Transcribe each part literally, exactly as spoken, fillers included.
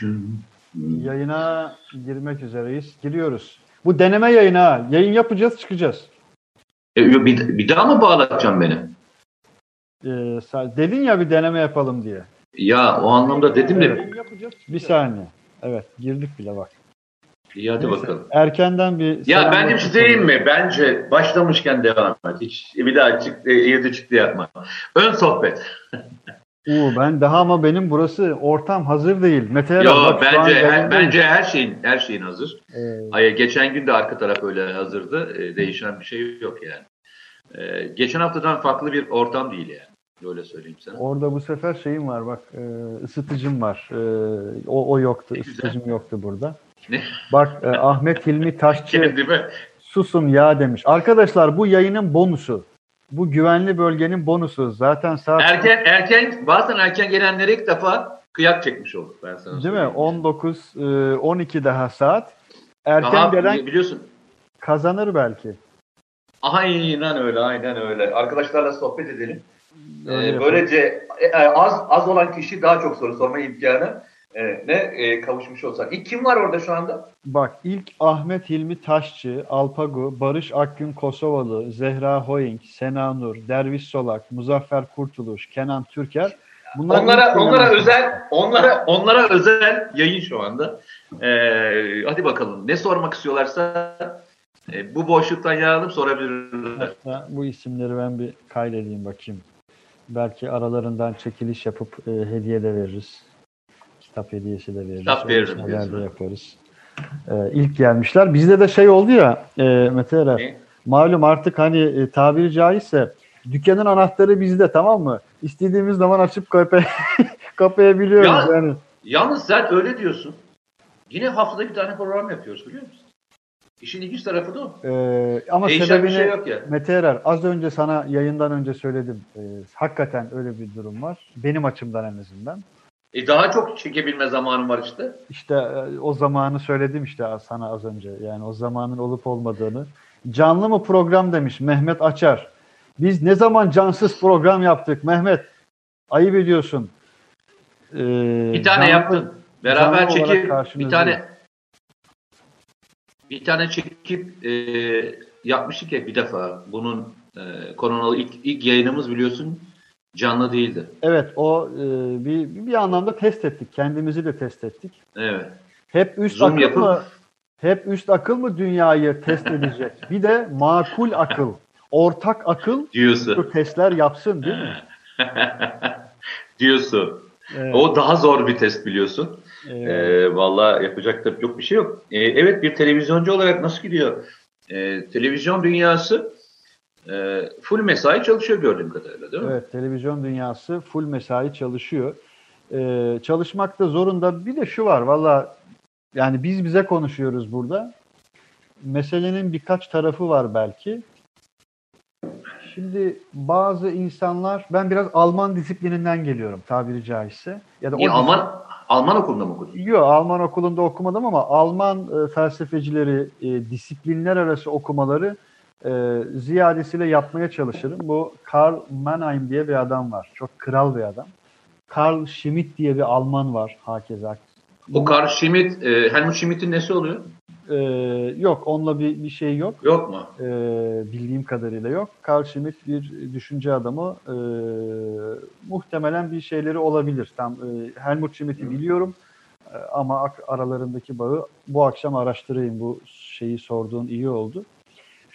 çalışıyorum. Yayına girmek üzereyiz. Giriyoruz. Bu deneme yayına. Yayın yapacağız, çıkacağız. E, bir, bir daha mı bağlatacağım beni? E, dedin ya bir deneme yapalım diye. Ya o anlamda dedim de. Evet. Bir saniye. Evet, girdik bile bak. İyi hadi neyse, bakalım. Erkenden bir... Ya ben bir şey diyeyim mi? Bence başlamışken devam et. Hiç bir daha çıktı, yedi çıktı yapma. Ön sohbet. Oo, ben daha ama benim burası ortam hazır değil. Mete Erer, yo, bence her, bence her şeyin her şeyin hazır. Ee, Hayır, geçen gün de arka taraf öyle hazırdı. Ee, değişen bir şey yok yani. Ee, geçen haftadan farklı bir ortam değil yani. Öyle söyleyeyim sana. Orada bu sefer şeyim var bak, e, ısıtıcım var. E, o o yoktu, ne ısıtıcım güzel. Yoktu burada. Ne? Bak e, Ahmet Hilmi Taşçı kendime susun ya demiş. Arkadaşlar bu yayının bonusu. Bu güvenli bölgenin bonusu. Zaten saat erken erken bazen erken gelenlere ilk defa kıyak çekmiş olduk ben sana. Değil mi? on dokuz on iki daha saat. Erken daha, gelen biliyorsun kazanır belki. Aynen öyle, aynen öyle. Arkadaşlarla sohbet edelim. Ee, böylece az az olan kişi daha çok soru sorma imkanı ne e, kavuşmuş olsak. İlk kim var orada şu anda? Bak ilk Ahmet Hilmi Taşçı, Alpagu, Barış Akgün Kosovalı, Zehra Hoink, Sena Nur, Derviş Solak, Muzaffer Kurtuluş, Kenan Türker. Bunlar onlara onlara özel onlara onlara özel yayın şu anda. Ee, hadi bakalım ne sormak istiyorlarsa e, bu boşluktan yararlanıp sorabilirler. Hatta bu isimleri ben bir kaydedeyim bakayım. Belki aralarından çekiliş yapıp e, hediye de veririz. Kitap hediyesi de veririz. Kitap veririm. Yaparız. Ee, ilk gelmişler. Bizde de şey oldu ya e, Mete Erer. E? Malum artık hani e, tabiri caizse dükkanın anahtarı bizde, tamam mı? İstediğimiz zaman açıp kapay kapayabiliyoruz. Ya, yani. Yalnız sen öyle diyorsun. Yine haftada bir tane program yapıyoruz biliyor musun? İşin ilginç tarafı da o. Ee, ama Değişen sebebini şey yok yani. Mete Erer az önce sana yayından önce söyledim. Ee, hakikaten öyle bir durum var. Benim açımdan en azından. E daha çok çekebilme zamanım var işte. İşte o zamanı söyledim işte sana az önce. Yani o zamanın olup olmadığını. Canlı mı program demiş Mehmet Açar. Biz ne zaman cansız program yaptık Mehmet? Ayıp ediyorsun. Ee, bir tane yaptın. Beraber çekip bir tane bir tane çekip e, yapmıştık ya bir defa. Bunun e, koronalı ilk, ilk yayınımız biliyorsun. Canlı değildi. Evet, o e, bir bir anlamda test ettik. Kendimizi de test ettik. Evet. Hep üst Zoom akıl yapın. mı? Hep üst akıl mı dünyayı test edecek? Bir de makul akıl, ortak akıl diyorsun. Bu testler yapsın değil mi? diyorsun. Evet. O daha zor bir test biliyorsun. Evet. E, vallahi yapacak da yok bir şey yok. E, evet, bir televizyoncu olarak nasıl gidiyor? E, televizyon dünyası full mesai çalışıyor gördüğüm kadarıyla değil mi? Evet, televizyon dünyası full mesai çalışıyor. Ee, çalışmakta zorunda. Bir de şu var valla yani biz bize konuşuyoruz burada. Meselenin birkaç tarafı var belki. Şimdi bazı insanlar, ben biraz Alman disiplininden geliyorum tabiri caizse. Ya da İyi, Alman disiplin... Alman okulunda mı okudun? Yok, Alman okulunda okumadım ama Alman e, felsefecileri e, disiplinler arası okumaları E, ziyadesiyle yapmaya çalışırım. Bu Karl Mannheim diye bir adam var. Çok kral bir adam. Carl Schmitt diye bir Alman var. Hakeza. O Carl Schmitt, e, Helmut Schmitt'in nesi oluyor? E, yok, onunla bir, bir şey yok. Yok mu? E, bildiğim kadarıyla yok. Carl Schmitt bir düşünce adamı. E, muhtemelen bir şeyleri olabilir. Tam e, Helmut Schmitt'i biliyorum. E, ama aralarındaki bağı bu akşam araştırayım. Bu şeyi sorduğun iyi oldu.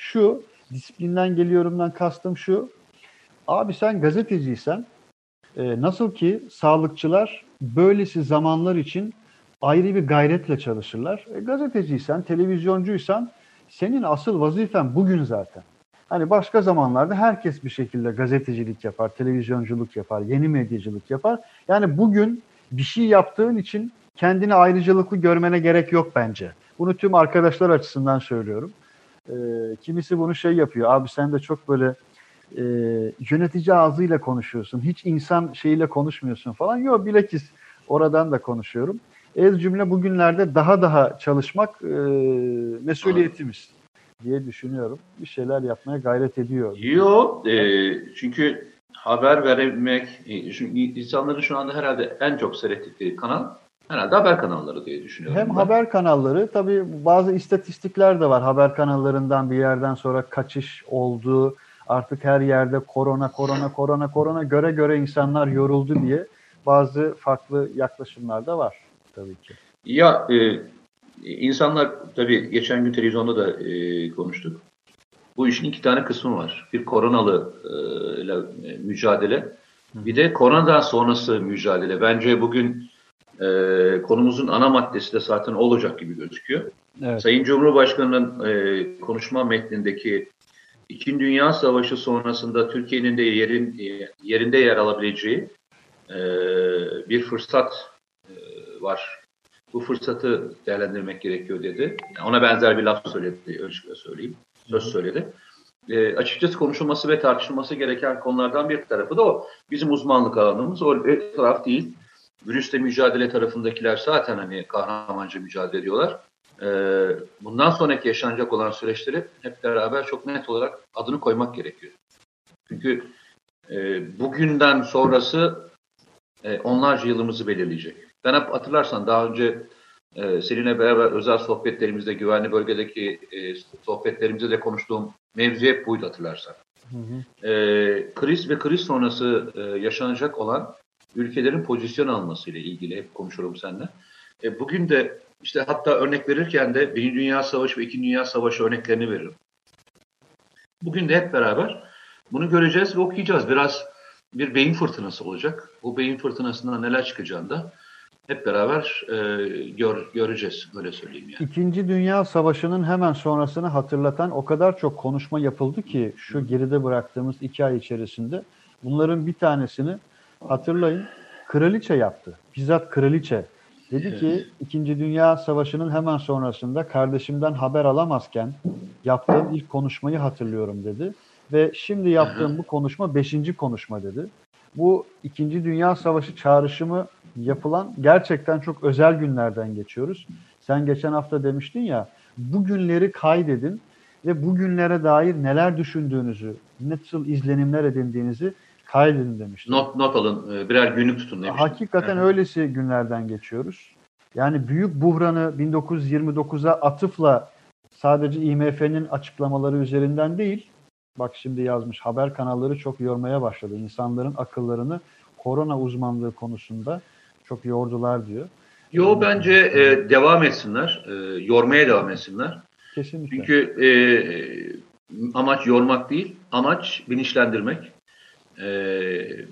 Şu, disiplinden geliyorumdan kastım şu. Abi sen gazeteciysen, e, nasıl ki sağlıkçılar böylesi zamanlar için ayrı bir gayretle çalışırlar. E, gazeteciysen, televizyoncuysan senin asıl vazifen bugün zaten. Hani başka zamanlarda herkes bir şekilde gazetecilik yapar, televizyonculuk yapar, yeni medyacılık yapar. Yani bugün bir şey yaptığın için kendini ayrıcalıklı görmene gerek yok bence. Bunu tüm arkadaşlar açısından söylüyorum. E, kimisi bunu şey yapıyor. Abi sen de çok böyle e, yönetici ağzıyla konuşuyorsun. Hiç insan şeyiyle konuşmuyorsun falan. Yok, bilakis oradan da konuşuyorum. Ez cümle bugünlerde daha daha çalışmak e, mesuliyetimiz diye düşünüyorum. Bir şeyler yapmaya gayret ediyor. Yok. E, çünkü haber verebilmek, çünkü insanların şu anda herhalde en çok seyrettikleri kanal Herhalde haber kanalları diye düşünüyorum. Hem ben. Haber kanalları, tabii bazı istatistikler de var. Haber kanallarından bir yerden sonra kaçış olduğu, artık her yerde korona, korona, korona, korona göre göre insanlar yoruldu diye bazı farklı yaklaşımlar da var tabii ki. Ya e, insanlar tabii geçen gün televizyonda da e, konuştuk. Bu işin iki tane kısmı var. Bir koronalı e, ile mücadele, bir de koronadan sonrası mücadele. Bence bugün e, konumuzun ana maddesi de zaten olacak gibi gözüküyor. Evet. Sayın Cumhurbaşkanı'nın e, konuşma metnindeki İkinci Dünya Savaşı sonrasında Türkiye'nin de yerin, yerinde yer alabileceği e, bir fırsat e, var. Bu fırsatı değerlendirmek gerekiyor dedi. Yani ona benzer bir laf söyledi, ölçüde söyleyeyim. Söz söyledi. E, açıkçası konuşulması ve tartışılması gereken konulardan bir tarafı da o. Bizim uzmanlık alanımız o bir taraf değil. Virüsle mücadele tarafındakiler zaten hani kahramanca mücadele ediyorlar. E, bundan sonraki yaşanacak olan süreçleri hep beraber çok net olarak adını koymak gerekiyor. Çünkü e, bugünden sonrası e, onlarca yılımızı belirleyecek. Ben hep hatırlarsan daha önce Ee, seninle beraber özel sohbetlerimizde, güvenli bölgedeki e, sohbetlerimizde de konuştuğum mevzu hep buydu hatırlarsan. Hı hı. Ee, kriz ve kriz sonrası e, yaşanacak olan ülkelerin pozisyon almasıyla ilgili hep konuşurum seninle. E, bugün de işte hatta örnek verirken de Birinci Dünya Savaşı ve İkinci Dünya Savaşı örneklerini veririm. Bugün de hep beraber bunu göreceğiz ve okuyacağız. Biraz bir beyin fırtınası olacak. Bu beyin fırtınasından neler çıkacağını da hep beraber e, gör, göreceğiz, öyle söyleyeyim yani. İkinci Dünya Savaşı'nın hemen sonrasını hatırlatan o kadar çok konuşma yapıldı ki şu geride bıraktığımız iki ay içerisinde. Bunların bir tanesini hatırlayın, kraliçe yaptı. Bizzat kraliçe. Dedi evet. Ki İkinci Dünya Savaşı'nın hemen sonrasında kardeşimden haber alamazken yaptığım ilk konuşmayı hatırlıyorum dedi. Ve şimdi yaptığım bu konuşma beşinci konuşma dedi. Bu İkinci Dünya Savaşı çağrışımı yapılan gerçekten çok özel günlerden geçiyoruz. Sen geçen hafta demiştin ya, bu günleri kaydedin ve bu günlere dair neler düşündüğünüzü, nasıl izlenimler edindiğinizi kaydedin demiştin. Not, not alın, birer günlük tutun demiştin. Hakikaten evet. Öylesi günlerden geçiyoruz. Yani büyük buhranı bin dokuz yüz yirmi dokuza atıfla sadece I M F'nin açıklamaları üzerinden değil, bak şimdi yazmış, haber kanalları çok yormaya başladı. İnsanların akıllarını korona uzmanlığı konusunda çok yordular diyor. Yo, bence e, devam etsinler. E, yormaya devam etsinler. Kesinlikle. Çünkü e, amaç yormak değil, amaç bilinçlendirmek. E,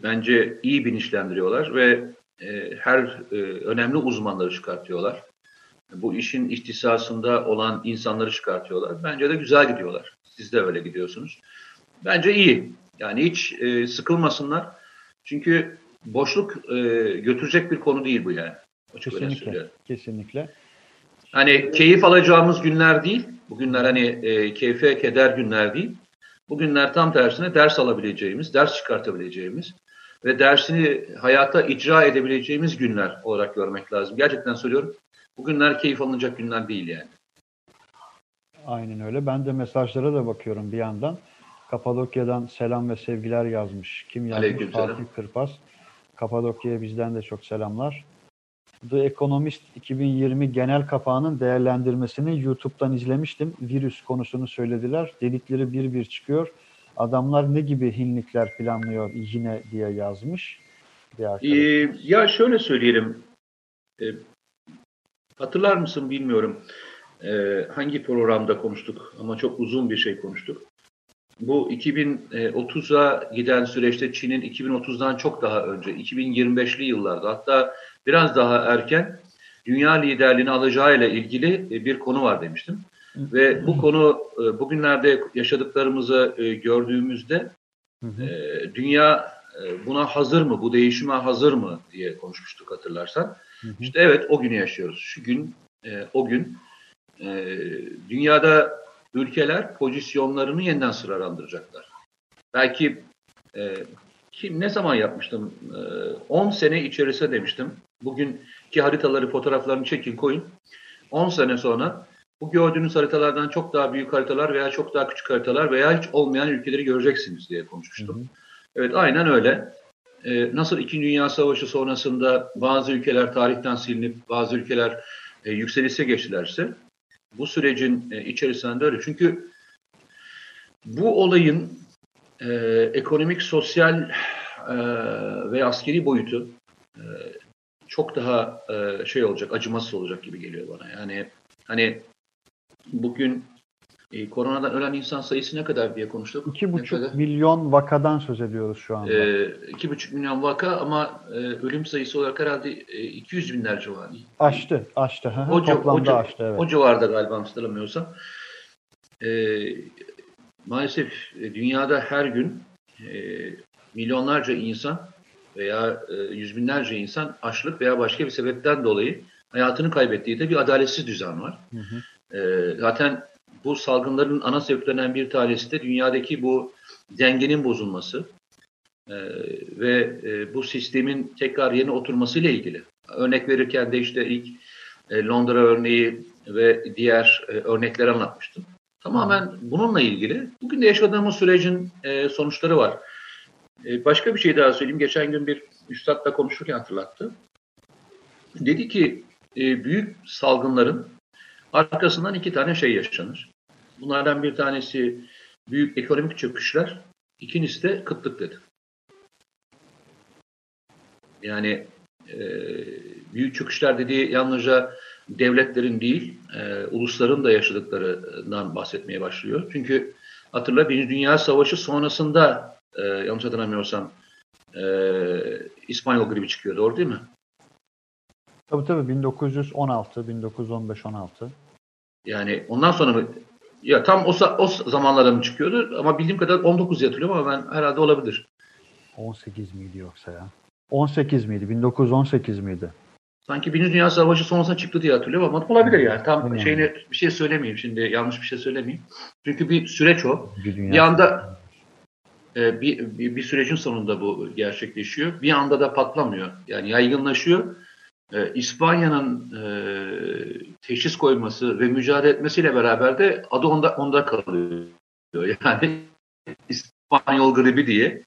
bence iyi bilinçlendiriyorlar ve e, her e, önemli uzmanları çıkartıyorlar. Bu işin ihtisasında olan insanları çıkartıyorlar. Bence de güzel gidiyorlar. Siz de öyle gidiyorsunuz. Bence iyi. Yani hiç e, sıkılmasınlar. Çünkü boşluk e, götürecek bir konu değil bu yani. Kesinlikle, kesinlikle. Hani keyif alacağımız günler değil. Bugünler hani e, keyfe keder günler değil. Bugünler tam tersine ders alabileceğimiz, ders çıkartabileceğimiz ve dersini hayata icra edebileceğimiz günler olarak görmek lazım. Gerçekten söylüyorum. Bugünler keyif alınacak günler değil yani. Aynen öyle. Ben de mesajlara da bakıyorum bir yandan. Kapadokya'dan selam ve sevgiler yazmış. Kim yazmış? Fatih Kırpas. Kapadokya'ya bizden de çok selamlar. The Economist iki bin yirmi genel kapağının değerlendirmesini YouTube'dan izlemiştim. Virüs konusunu söylediler. Dedikleri bir bir çıkıyor. Adamlar ne gibi hinlikler planlıyor yine diye yazmış. Ee, ya şöyle söyleyelim. Ee, hatırlar mısın bilmiyorum. Ee, hangi programda konuştuk ama çok uzun bir şey konuştuk. Bu iki bin otuza giden süreçte Çin'in iki bin otuzdan çok daha önce, iki bin yirmi beşli yıllarda hatta biraz daha erken dünya liderliğini alacağıyla ilgili bir konu var demiştim. Hı hı. Ve bu konu bugünlerde yaşadıklarımızı gördüğümüzde hı hı. dünya buna hazır mı, bu değişime hazır mı diye konuşmuştuk hatırlarsan. Hı hı. İşte evet, o günü yaşıyoruz. Şu gün, o gün dünyada ülkeler pozisyonlarını yeniden sıralandıracaklar. Belki e, kim ne zaman yapmıştım? on e, sene içerisinde demiştim. Bugünkü haritaları, fotoğraflarını çekin koyun. on sene sonra bu gördüğünüz haritalardan çok daha büyük haritalar veya çok daha küçük haritalar veya hiç olmayan ülkeleri göreceksiniz diye konuşmuştum. Hı hı. Evet, aynen öyle. e, nasıl İkinci Dünya Savaşı sonrasında bazı ülkeler tarihten silinip bazı ülkeler e, yükselişe geçtilerse bu sürecin e, içerisinde öyle. Çünkü bu olayın e, ekonomik, sosyal e, ve askeri boyutu e, çok daha e, şey olacak, acımasız olacak gibi geliyor bana. Yani hani bugün E, koronadan ölen insan sayısı ne kadar diye konuştuk. iki buçuk milyon vakadan söz ediyoruz şu anda. E, iki buçuk milyon vaka ama e, ölüm sayısı olarak herhalde e, iki yüz binler civarı. Aştı, aştı. Hı-hı. O, Toplamda o, aştı, evet. O civarda galiba hatırlamıyorsam. E, maalesef dünyada her gün e, milyonlarca insan veya e, yüz binlerce insan açlık veya başka bir sebepten dolayı hayatını kaybettiği de bir adaletsiz düzen var. Hı-hı. E, zaten bu salgınların ana sebeplerinden bir tanesi de dünyadaki bu dengenin bozulması e, ve e, bu sistemin tekrar yerine oturmasıyla ilgili. Örnek verirken de işte ilk e, Londra örneği ve diğer e, örnekleri anlatmıştım. Tamamen bununla ilgili. Bugün de yaşadığımız sürecin e, sonuçları var. E, başka bir şey daha söyleyeyim. Geçen gün bir üstadla konuşurken hatırlattı. Dedi ki e, büyük salgınların arkasından iki tane şey yaşanır. Bunlardan bir tanesi büyük ekonomik çöküşler, ikincisi de kıtlık dedi. Yani e, büyük çöküşler dediği yalnızca devletlerin değil, e, ulusların da yaşadıklarından bahsetmeye başlıyor. Çünkü hatırla Birinci Dünya Savaşı sonrasında e, yanlış hatırlamıyorsam e, İspanyol gribi çıkıyordu, doğru değil mi? Tabii tabii bin dokuz yüz on altı, bin dokuz yüz on beş on altı. Yani ondan sonra mı? Ya tam o, o zamanlarda mı çıkıyordu? Ama bildiğim kadar on dokuz hatırlıyorum ama ben herhalde olabilir. on sekiz miydi yoksa ya? on sekiz miydi? bin dokuz yüz on sekiz miydi? Sanki Birinci Dünya Savaşı sonrasında çıktı diye hatırlıyorum ama olabilir yani. Tam yani. Şeyine bir şey söylemeyeyim şimdi. Yanlış bir şey söylemeyeyim. Çünkü bir süreç o. Bir, bir anda e, bir, bir, bir sürecin sonunda bu gerçekleşiyor. Bir anda da patlamıyor. Yani yaygınlaşıyor. Ee, İspanya'nın e, teşhis koyması ve mücadele etmesiyle beraber de adı onda, onda kalıyor. Yani İspanyol gribi diye.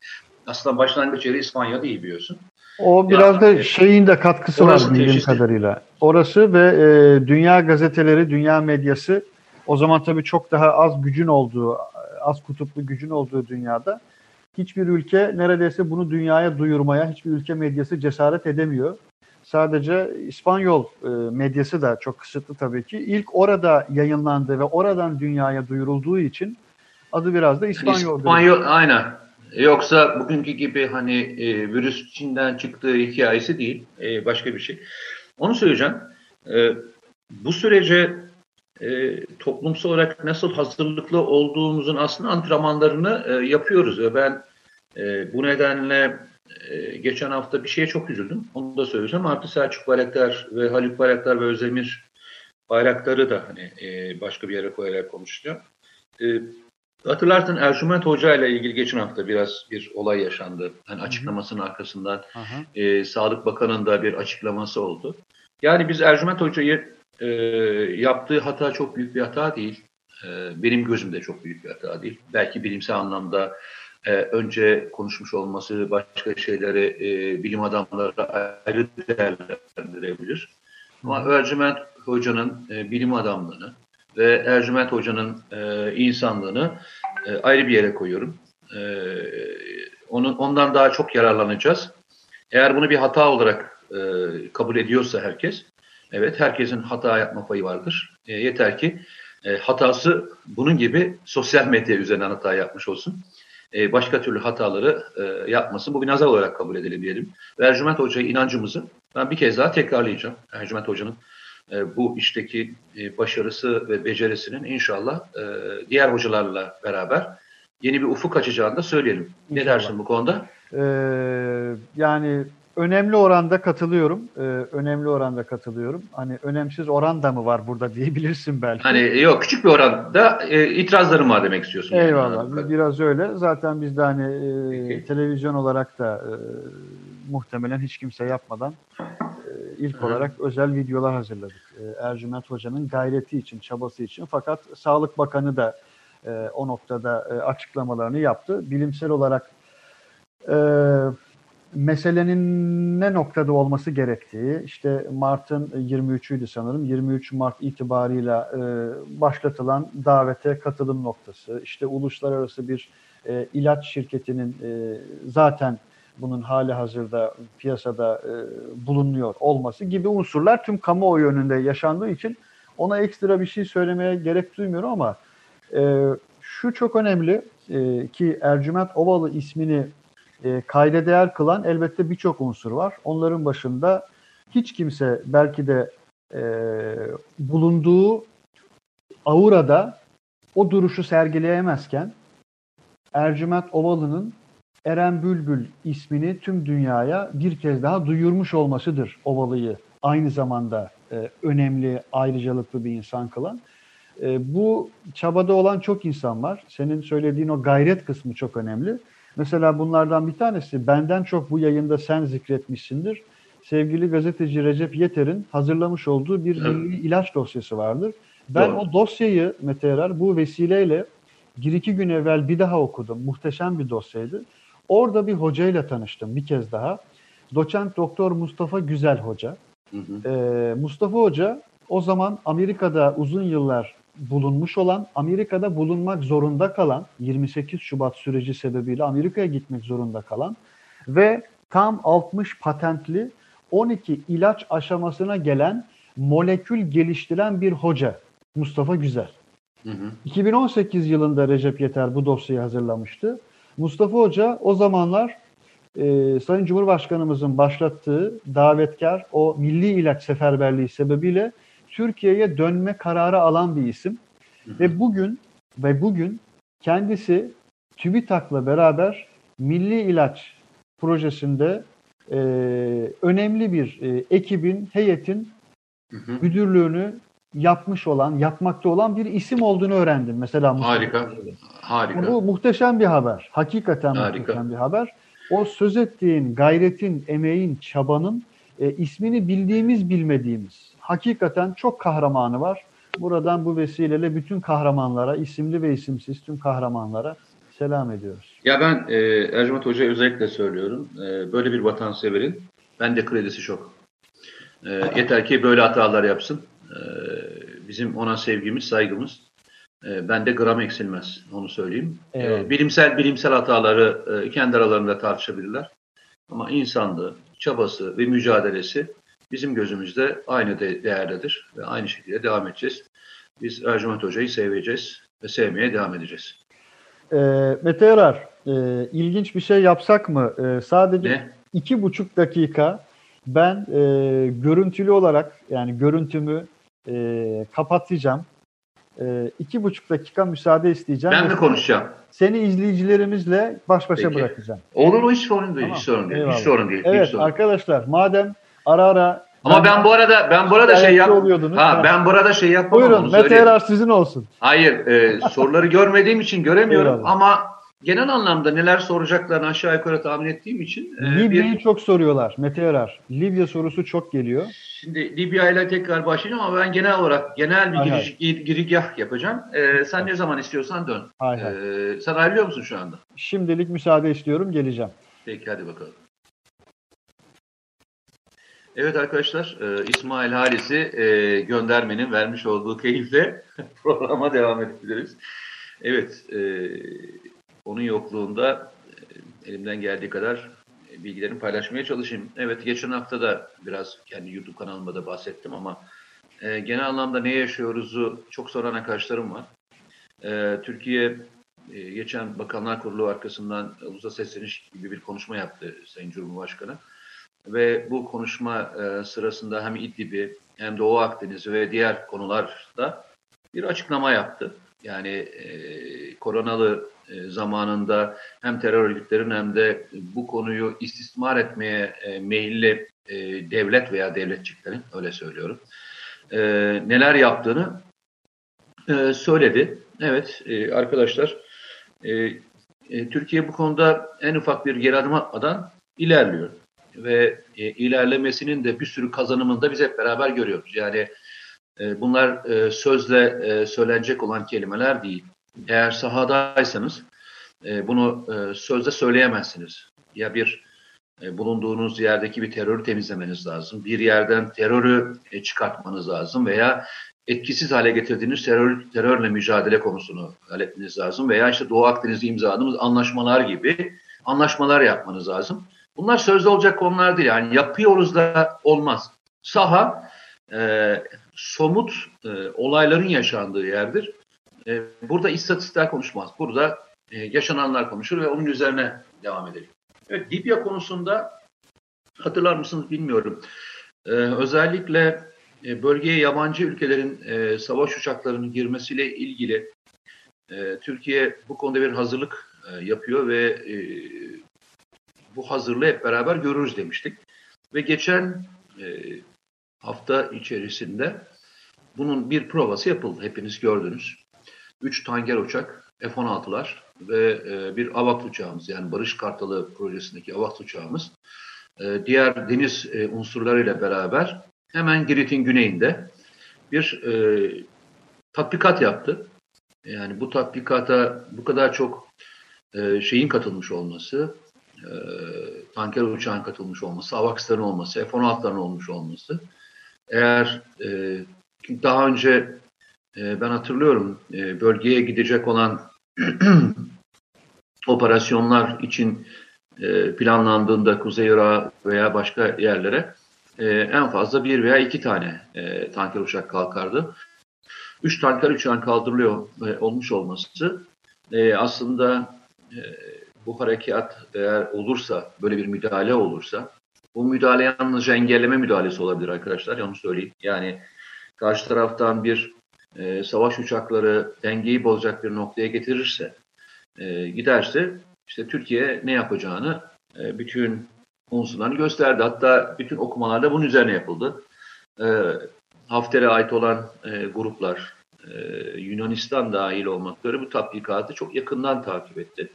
Aslında başlangıç yeri İspanya değil biliyorsun. O biraz yani, da e, şeyin de katkısı var bildiğim kadarıyla. Orası ve e, dünya gazeteleri, dünya medyası o zaman tabii çok daha az gücün olduğu, az kutuplu gücün olduğu dünyada hiçbir ülke neredeyse bunu dünyaya duyurmaya hiçbir ülke medyası cesaret edemiyor. Sadece İspanyol medyası da çok kısıtlı tabii ki. İlk orada yayınlandı ve oradan dünyaya duyurulduğu için adı biraz da İspanyol. İspanyol aynen. Yoksa bugünkü gibi hani e, virüs Çin'den çıktığı hikayesi değil. E, başka bir şey. Onu söyleyeceğim. E, bu sürece e, toplumsal olarak nasıl hazırlıklı olduğumuzun aslında antrenmanlarını e, yapıyoruz. Ve ben e, bu nedenle Ee, geçen hafta bir şeye çok üzüldüm. Onu da söyleyeceğim. Artı Selçuk Bayraktar ve Haluk Bayraktar ve Özdemir Bayraktar'ı da hani e, başka bir yere koyarak konuşacağım. E, hatırlarsın Ercüment Hoca ile ilgili geçen hafta biraz bir olay yaşandı. Hani açıklamasının arkasından e, Sağlık Bakanı'nın da bir açıklaması oldu. Yani biz Ercüment Hoca'yı e, yaptığı hata çok büyük bir hata değil. E, benim gözümde çok büyük bir hata değil. Belki bilimsel anlamda Ee, önce konuşmuş olması başka şeyleri e, bilim adamları ayrı değerlendirebilir. Ama Ercüment Hoca'nın e, bilim adamlığını ve Ercüment Hoca'nın e, insanlığını e, ayrı bir yere koyuyorum. E, onun ondan daha çok yararlanacağız. Eğer bunu bir hata olarak e, kabul ediyorsa herkes, evet herkesin hata yapma payı vardır. E, yeter ki e, hatası bunun gibi sosyal medya üzerinden hata yapmış olsun. Başka türlü hataları e, yapmasın. Bu bir nazar olarak kabul edelim diyelim. Ve Ercüment Hoca'ya inancımızı ben bir kez daha tekrarlayacağım. Ercüment Hoca'nın e, bu işteki e, başarısı ve becerisinin inşallah e, diğer hocalarla beraber yeni bir ufuk açacağını da söyleyelim. İnşallah. Ne dersin bu konuda? Ee, yani önemli oranda katılıyorum. Ee, önemli oranda katılıyorum. Hani önemsiz oran da mı var burada diyebilirsin belki. Hani yok küçük bir oranda e, itirazlarım var demek istiyorsun. Eyvallah. Yani. Biraz öyle. Zaten biz de hani e, televizyon olarak da e, muhtemelen hiç kimse yapmadan e, ilk Hı-hı. olarak özel videolar hazırladık. E, Ercüment Hoca'nın gayreti için, çabası için. Fakat Sağlık Bakanı da e, o noktada e, açıklamalarını yaptı. Bilimsel olarak e, meselenin ne noktada olması gerektiği, işte Mart'ın yirmi üçüydü sanırım, yirmi üç Mart itibarıyla e, başlatılan davete katılım noktası, işte uluslararası bir e, ilaç şirketinin e, zaten bunun hali hazırda piyasada e, bulunuyor olması gibi unsurlar tüm kamuoyu önünde yaşandığı için ona ekstra bir şey söylemeye gerek duymuyorum ama e, şu çok önemli e, ki Ercüment Ovalı ismini E, kayda değer kılan elbette birçok unsur var. Onların başında hiç kimse belki de e, bulunduğu aurada o duruşu sergileyemezken Ercüment Ovalı'nın Eren Bülbül ismini tüm dünyaya bir kez daha duyurmuş olmasıdır Ovalı'yı aynı zamanda e, önemli, ayrıcalıklı bir insan kılan. E, bu çabada olan çok insan var. Senin söylediğin o gayret kısmı çok önemli. Mesela bunlardan bir tanesi, benden çok bu yayında sen zikretmişsindir, sevgili gazeteci Recep Yeter'in hazırlamış olduğu bir milli ilaç dosyası vardır. Ben Doğru. o dosyayı Mete Erer bu vesileyle bir iki gün evvel bir daha okudum. Muhteşem bir dosyaydı. Orada bir hocayla tanıştım bir kez daha. Doçent Doktor Mustafa Güzel Hoca. Hı hı. Ee, Mustafa Hoca o zaman Amerika'da uzun yıllar bulunmuş olan, Amerika'da bulunmak zorunda kalan, yirmi sekiz Şubat süreci sebebiyle Amerika'ya gitmek zorunda kalan ve tam altmış patentli on iki ilaç aşamasına gelen molekül geliştiren bir hoca Mustafa Güzel. Hı hı. iki bin on sekiz yılında Recep Yeter bu dosyayı hazırlamıştı. Mustafa Hoca o zamanlar e, Sayın Cumhurbaşkanımızın başlattığı davetkar o milli ilaç seferberliği sebebiyle Türkiye'ye dönme kararı alan bir isim. Hı hı. Ve bugün ve bugün kendisi TÜBİTAK'la beraber Milli İlaç Projesi'nde e, önemli bir e, ekibin, heyetin hı hı. müdürlüğünü yapmış olan, yapmakta olan bir isim olduğunu öğrendim. Mesela harika, harika. Bu muhteşem bir haber. Hakikaten harika. Muhteşem bir haber. O söz ettiğin gayretin, emeğin, çabanın e, ismini bildiğimiz, bilmediğimiz hakikaten çok kahramanı var. Buradan bu vesileyle bütün kahramanlara, isimli ve isimsiz tüm kahramanlara selam ediyoruz. Ya ben e, Ercüment Hoca'ya özellikle söylüyorum. E, böyle bir vatanseverin bende kredisi çok. E, yeter ki böyle hatalar yapsın. E, bizim ona sevgimiz, saygımız e, bende gram eksilmez. Onu söyleyeyim. Evet. E, bilimsel bilimsel hataları e, kendi aralarında tartışabilirler. Ama insanlığı, çabası ve mücadelesi bizim gözümüzde aynı de- değerdedir ve aynı şekilde devam edeceğiz. Biz Ercüment Hoca'yı seveceğiz ve sevmeye devam edeceğiz. E, Mete Erer, e, ilginç bir şey yapsak mı? E, sadece ne? iki buçuk dakika ben e, görüntülü olarak, yani görüntümü e, kapatacağım. E, iki buçuk dakika müsaade isteyeceğim. Ben de konuşacağım. Seni izleyicilerimizle baş başa Peki. bırakacağım. Olur mu? Hiç sorun değil. Tamam. Hiç sorun değil. Hiç sorun değil. Evet sorun. Arkadaşlar, madem ara ara ama ben, ben bu arada ben burada şey yap. Ha ben burada şey yapmam. Buyurun, Mete Erer sizin olsun. Hayır, e, soruları görmediğim için göremiyorum ama genel anlamda neler soracaklarını aşağı yukarı tahmin ettiğim için e, Libya'yı bir... çok soruyorlar Mete Erer. Libya sorusu çok geliyor. Şimdi Libya ile tekrar başlayacağım ama ben genel olarak genel bir hay giriş hay. girigah yapacağım. E, sen hay. ne zaman istiyorsan dön. Hay e, hay. Sen ayrılıyor musun şu anda? Şimdilik müsaade istiyorum, geleceğim. Peki, hadi bakalım. Evet arkadaşlar, e, İsmail Halis'i e, göndermenin vermiş olduğu keyifle programa devam edebiliriz. Evet, e, onun yokluğunda e, elimden geldiği kadar e, bilgilerimi paylaşmaya çalışayım. Evet, geçen hafta da biraz kendi yani YouTube kanalımda da bahsettim ama e, genel anlamda ne yaşıyoruzu çok soran arkadaşlarım var. E, Türkiye e, geçen Bakanlar Kurulu arkasından ulusal sesleniş gibi bir konuşma yaptı Sayın Cumhurbaşkanı. Ve bu konuşma e, sırasında hem İdlib'i hem Doğu Akdeniz'i ve diğer konularda bir açıklama yaptı. Yani e, koronalı e, zamanında hem terör örgütlerin hem de bu konuyu istismar etmeye e, meyilli e, devlet veya devletçiklerin, öyle söylüyorum, e, neler yaptığını e, söyledi. Evet e, arkadaşlar, e, e, Türkiye bu konuda en ufak bir geri adım atmadan ilerliyor. Ve e, ilerlemesinin de bir sürü kazanımını da biz hep beraber görüyoruz. Yani e, bunlar e, sözle e, söylenecek olan kelimeler değil. Eğer sahadaysanız e, bunu e, sözle söyleyemezsiniz. Ya bir e, bulunduğunuz yerdeki bir terörü temizlemeniz lazım. Bir yerden terörü e, çıkartmanız lazım veya etkisiz hale getirdiğiniz terör, terörle mücadele konusunu halletmeniz lazım. Veya işte Doğu Akdeniz'de imzaladığımız anlaşmalar gibi anlaşmalar yapmanız lazım. Bunlar sözde olacak konular değil. Yani yapıyoruz da olmaz. Saha e, somut e, olayların yaşandığı yerdir. E, burada istatistikler konuşmaz. Burada e, yaşananlar konuşur ve onun üzerine devam edelim. Evet, Libya konusunda hatırlar mısınız bilmiyorum. E, özellikle e, bölgeye yabancı ülkelerin e, savaş uçaklarının girmesiyle ilgili e, Türkiye bu konuda bir hazırlık e, yapıyor ve e, bu hazırlığı hep beraber görürüz demiştik. Ve geçen e, hafta içerisinde bunun bir provası yapıldı. Hepiniz gördünüz. Üç tanker uçak, F on altılar ve e, bir AWACS uçağımız, yani Barış Kartalı projesindeki AWACS uçağımız e, diğer deniz e, unsurlarıyla beraber hemen Girit'in güneyinde bir e, tatbikat yaptı. Yani bu tatbikata bu kadar çok e, şeyin katılmış olması, e, tanker uçağın katılmış olması, AWACS'ların olması, F on altıların olmuş olması. Eğer e, daha önce ben hatırlıyorum, bölgeye gidecek olan operasyonlar için planlandığında Kuzey Irak veya başka yerlere en fazla bir veya iki tane tanker uçak kalkardı. Üç tanker uçağın kaldırılıyor olmuş olması aslında bu harekat eğer olursa, böyle bir müdahale olursa, bu müdahale yalnızca engelleme müdahalesi olabilir arkadaşlar, yanlış söyleyeyim. Yani karşı taraftan bir E, savaş uçakları dengeyi bozacak bir noktaya getirirse, e, giderse, işte Türkiye ne yapacağını e, bütün unsurlarını gösterdi. Hatta bütün okumalarda bunun üzerine yapıldı. E, Hafter'e ait olan e, gruplar, e, Yunanistan dahil olmak üzere bu tatbikatı çok yakından takip etti.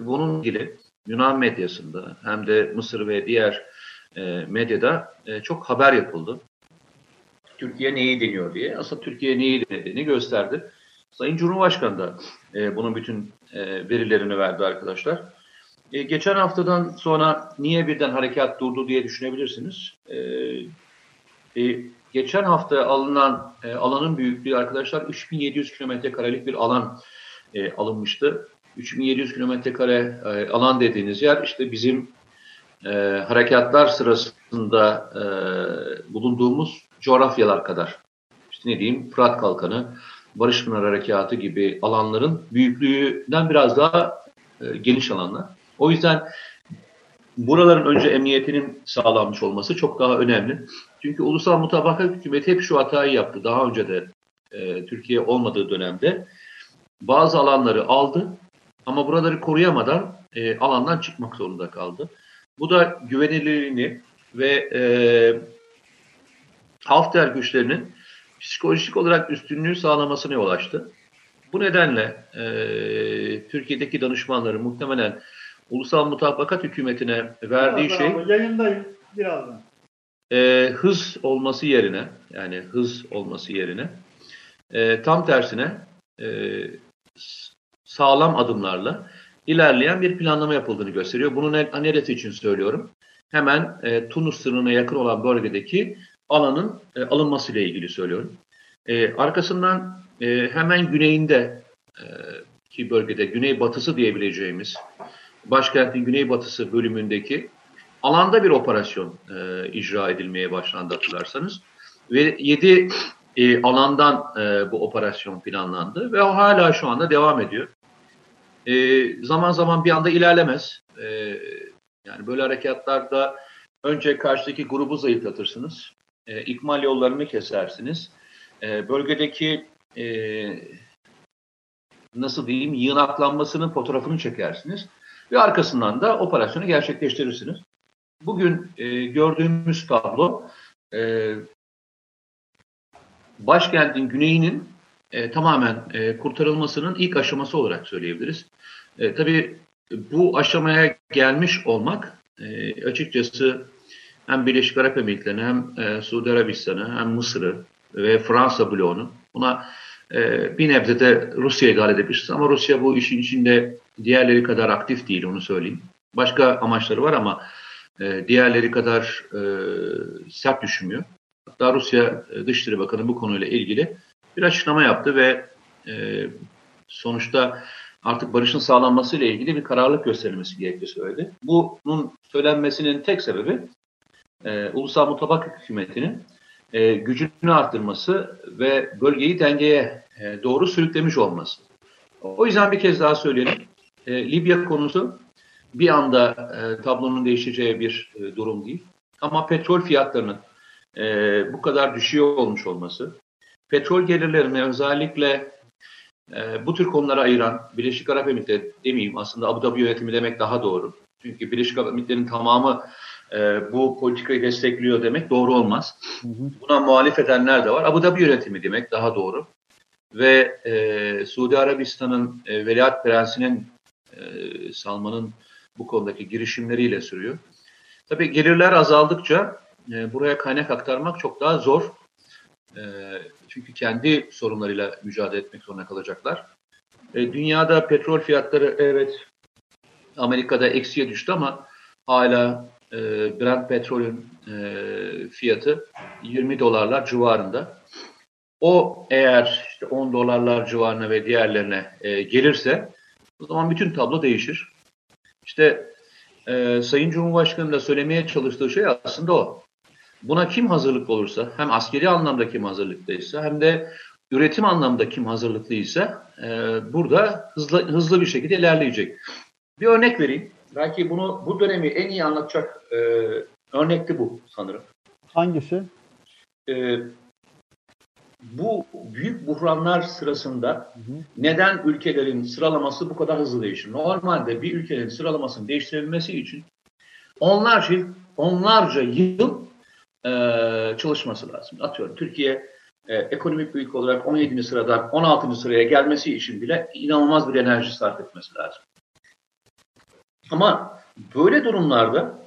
E, bunun ilgili Yunan medyasında hem de Mısır ve diğer e, medyada e, çok haber yapıldı. Türkiye neyi deniyor diye. Aslında Türkiye neyi denediğini gösterdi. Sayın Cumhurbaşkanı da e, bunun bütün e, verilerini verdi arkadaşlar. E, geçen haftadan sonra niye birden harekat durdu diye düşünebilirsiniz. E, e, geçen hafta alınan e, alanın büyüklüğü arkadaşlar üç bin yedi yüz kilometre karelik bir alan e, alınmıştı. üç bin yedi yüz kilometre kare e, alan dediğiniz yer işte bizim e, harekatlar sırasında e, bulunduğumuz coğrafyalar kadar. İşte ne diyeyim, Fırat Kalkanı, Barış Pınar Harekatı gibi alanların büyüklüğünden biraz daha e, geniş alanlar. O yüzden buraların önce emniyetinin sağlanmış olması çok daha önemli. Çünkü Ulusal Mutabakat Hükümeti hep şu hatayı yaptı. Daha önce de e, Türkiye olmadığı dönemde bazı alanları aldı ama buraları koruyamadan e, alandan çıkmak zorunda kaldı. Bu da güvenilirliğini ve e, Hafter güçlerinin psikolojik olarak üstünlüğü sağlamasına yol açtı. Bu nedenle e, Türkiye'deki danışmanların muhtemelen Ulusal Mutabakat Hükümeti'ne verdiği biraz şey yayındayım, birazdan. E, hız olması yerine yani hız olması yerine e, tam tersine e, sağlam adımlarla ilerleyen bir planlama yapıldığını gösteriyor. Bunu neresi için söylüyorum? Hemen e, Tunus sınırına yakın olan bölgedeki alanın e, alınmasıyla ilgili söylüyorum. E, arkasından e, hemen güneyinde e, ki bölgede güneybatısı diyebileceğimiz başkentin güneybatısı bölümündeki alanda bir operasyon e, icra edilmeye başlandı hatırlarsanız. Ve yedi e, alandan e, bu operasyon planlandı ve o hala şu anda devam ediyor. E, zaman zaman bir anda ilerlemez. E, yani böyle harekatlarda önce karşıdaki grubu zayıflatırsınız. E, ikmal yollarını kesersiniz. E, bölgedeki e, nasıl diyeyim yığınaklanmasının fotoğrafını çekersiniz ve arkasından da operasyonu gerçekleştirirsiniz. Bugün e, gördüğümüz tablo e, başkentin güneyinin e, tamamen e, kurtarılmasının ilk aşaması olarak söyleyebiliriz. E, tabii bu aşamaya gelmiş olmak e, açıkçası hem Birleşik Arap Emirlikleri'ni, hem e, Suudi Arabistan'ı, hem Mısır'ı ve Fransa bloğunu, buna e, bir nebze de Rusya'yı gal edebiliriz. Ama Rusya bu işin içinde diğerleri kadar aktif değil, onu söyleyeyim. Başka amaçları var ama e, diğerleri kadar e, sert düşünmüyor. Hatta Rusya Dışişleri Bakanı bu konuyla ilgili bir açıklama yaptı ve e, sonuçta artık barışın sağlanmasıyla ilgili bir kararlılık gösterilmesi gerektiği söyledi. Bunun söylenmesinin tek sebebi e, Ulusal Mutabakat Hükümeti'nin e, gücünü arttırması ve bölgeyi dengeye e, doğru sürüklemiş olması. O yüzden bir kez daha söyleyelim. E, Libya konusu bir anda e, tablonun değişeceği bir e, durum değil. Ama petrol fiyatlarının e, bu kadar düşüyor olmuş olması, petrol gelirlerini özellikle e, bu tür konulara ayıran Birleşik Arap Emirlikleri demeyeyim, aslında Abu Dabi yönetimi demek daha doğru. Çünkü Birleşik Arap Emirlikleri'nin tamamı e, bu politikayı destekliyor demek doğru olmaz. Hı hı. Buna muhalif edenler de var. Abu Dabi yönetimi demek daha doğru. Ve e, Suudi Arabistan'ın e, Veliaht Prensi'nin e, Salman'ın bu konudaki girişimleriyle sürüyor. Tabii gelirler azaldıkça e, buraya kaynak aktarmak çok daha zor. E, çünkü kendi sorunlarıyla mücadele etmek zorunda kalacaklar. E, dünyada petrol fiyatları evet Amerika'da eksiye düştü ama hala e, Brent petrolün e, fiyatı yirmi dolarlar civarında. O eğer işte on dolarlar civarına ve diğerlerine e, gelirse o zaman bütün tablo değişir. İşte e, Sayın Cumhurbaşkanı da söylemeye çalıştığı şey aslında o. Buna kim hazırlıklı olursa, hem askeri anlamda kim hazırlıklıysa hem de üretim anlamda kim hazırlıklıysa e, burada hızlı, hızlı bir şekilde ilerleyecek. Bir örnek vereyim. Belki bunu bu dönemi en iyi anlatacak e, örnekti bu sanırım. Hangisi? E, Bu büyük buhranlar sırasında hı hı. neden ülkelerin sıralaması bu kadar hızlı değişir? Normalde bir ülkenin sıralamasının değiştirilmesi için onlarca, onlarca yıl e, çalışması lazım. Atıyorum Türkiye e, ekonomik büyük olarak on yedinci sıradan on altıncı sıraya gelmesi için bile inanılmaz bir enerji sarf etmesi lazım. Ama böyle durumlarda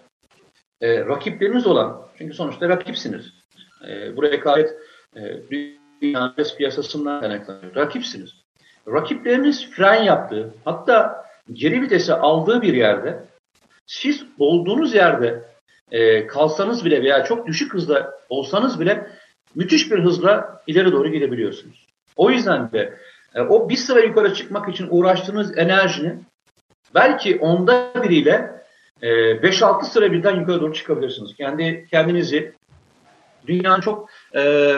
e, rakipleriniz olan, çünkü sonuçta rakipsiniz. E, bu rekabet e, Dünya piyasasından kaynaklanıyor. Rakipsiniz. Rakipleriniz fren yaptığı, hatta geri vitese aldığı bir yerde siz olduğunuz yerde e, kalsanız bile veya çok düşük hızla olsanız bile müthiş bir hızla ileri doğru gidebiliyorsunuz. O yüzden de e, o bir sıra yukarı çıkmak için uğraştığınız enerjinin belki onda biriyle e, beş altı sıra birden yukarı doğru çıkabilirsiniz. Kendi kendinizi dünyanın çok e,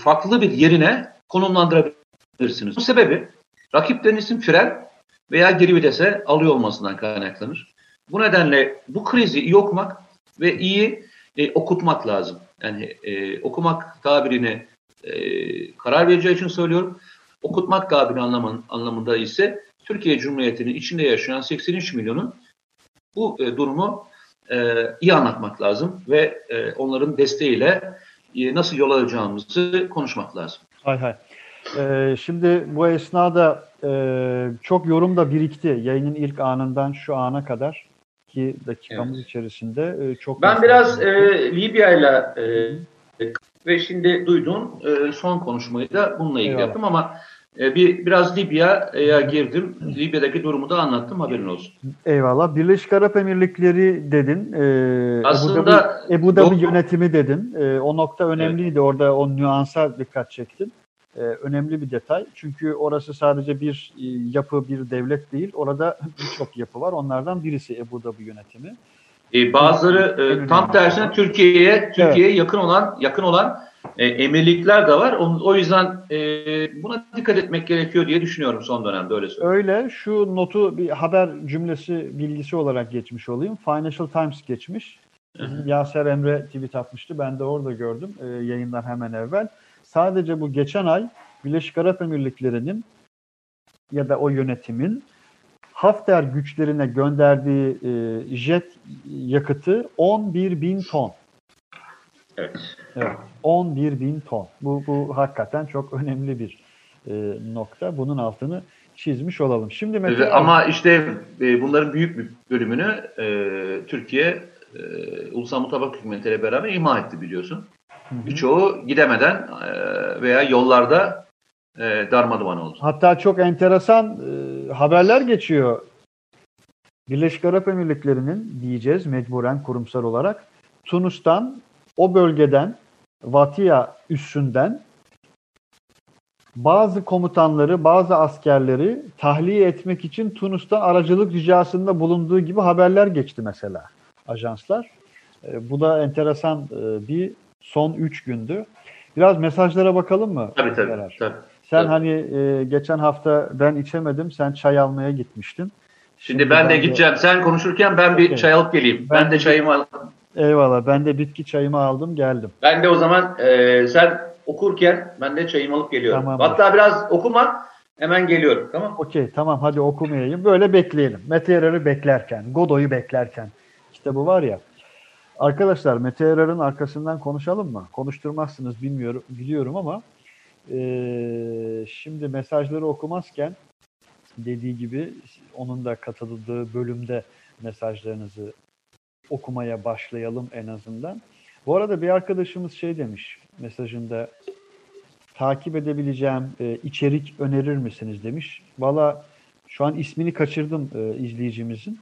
farklı bir yerine konumlandırabilirsiniz. Bu sebebi rakiplerinizin fren veya geri vitese alıyor olmasından kaynaklanır. Bu nedenle bu krizi iyi okumak ve iyi e, okutmak lazım. Yani e, okumak tabirini e, karar vereceği için söylüyorum. Okutmak tabirini anlamın, anlamında ise Türkiye Cumhuriyeti'nin içinde yaşayan seksen üç milyonun bu e, durumu e, iyi anlatmak lazım ve e, onların desteğiyle nasıl yol alacağımızı konuşmak lazım. Hay hay. Ee, şimdi bu esnada e, çok yorum da birikti yayının ilk anından şu ana kadar ki dakikamız evet. içerisinde e, çok. Ben biraz e, Libya'yla e, ve şimdi duyduğum e, son konuşmayı da bununla ilgili Eyvallah. yaptım ama e, bir biraz Libya'ya girdim. Libya'daki durumu da anlattım, haberin olsun. Eyvallah. Birleşik Arap Emirlikleri dedin. E, Aslında Ebu Dabi yönetimi dedin. E, o nokta önemliydi. Evet. Orada o nüansa dikkat çektin. E, önemli bir detay. Çünkü orası sadece bir e, yapı, bir devlet değil. Orada birçok yapı var. Onlardan birisi Ebu Dabi yönetimi. E, bazıları e, tam tersine Türkiye'ye Türkiye'ye evet. yakın olan yakın olan e, emirlikler de var. O, o yüzden e, buna dikkat etmek gerekiyor diye düşünüyorum son dönemde, öyle söyleyeyim. Öyle. Şu notu bir haber cümlesi bilgisi olarak geçmiş olayım. Financial Times geçmiş. Yaser Emre tweet atmıştı. Ben de orada gördüm e, yayından hemen evvel. Sadece bu geçen ay Birleşik Arap Emirlikleri'nin ya da o yönetimin Hafter güçlerine gönderdiği e, jet yakıtı on bir bin ton. Evet. Evet. on bir bin ton. Bu, bu hakikaten çok önemli bir e, nokta. Bunun altını çizmiş olalım. Şimdi mesela... Ama işte e, bunların büyük bir bölümünü e, Türkiye Ee, Ulusal Mutabakat Hükümeti ile beraber imha etti, biliyorsun. Hı hı. Birçoğu gidemeden e, veya yollarda e, darmadağın oldu. Hatta çok enteresan e, haberler geçiyor. Birleşik Arap Emirlikleri'nin diyeceğiz mecburen kurumsal olarak Tunus'tan, o bölgeden, Vatiya üssünden bazı komutanları, bazı askerleri tahliye etmek için Tunus'ta aracılık ricasında bulunduğu gibi haberler geçti mesela ajanslar. E, bu da enteresan e, bir son üç gündü. Biraz mesajlara bakalım mı? Tabii tabii, tabii. Sen tabii. hani e, geçen hafta ben içemedim, sen çay almaya gitmiştin. Şimdi, Şimdi ben, ben de gideceğim. De... Sen konuşurken ben bir okay. çay alıp geleyim. Ben, ben de çayımı aldım. Eyvallah, ben de bitki çayımı aldım geldim. Ben de o zaman e, sen okurken ben de çayımı alıp geliyorum. Tamam. Hatta biraz okuma, hemen geliyorum. Tamam. Okey, tamam, hadi okumayayım. Böyle bekleyelim. Mete Erer'i beklerken, Godoy'u beklerken. Kitabı var ya. Arkadaşlar, Mete Erer'in arkasından konuşalım mı? Konuşturmazsınız bilmiyorum, biliyorum ama e, şimdi mesajları okumazken dediği gibi onun da katıldığı bölümde mesajlarınızı okumaya başlayalım en azından. Bu arada bir arkadaşımız şey demiş mesajında, takip edebileceğim e, içerik önerir misiniz demiş. Valla şu an ismini kaçırdım e, izleyicimizin.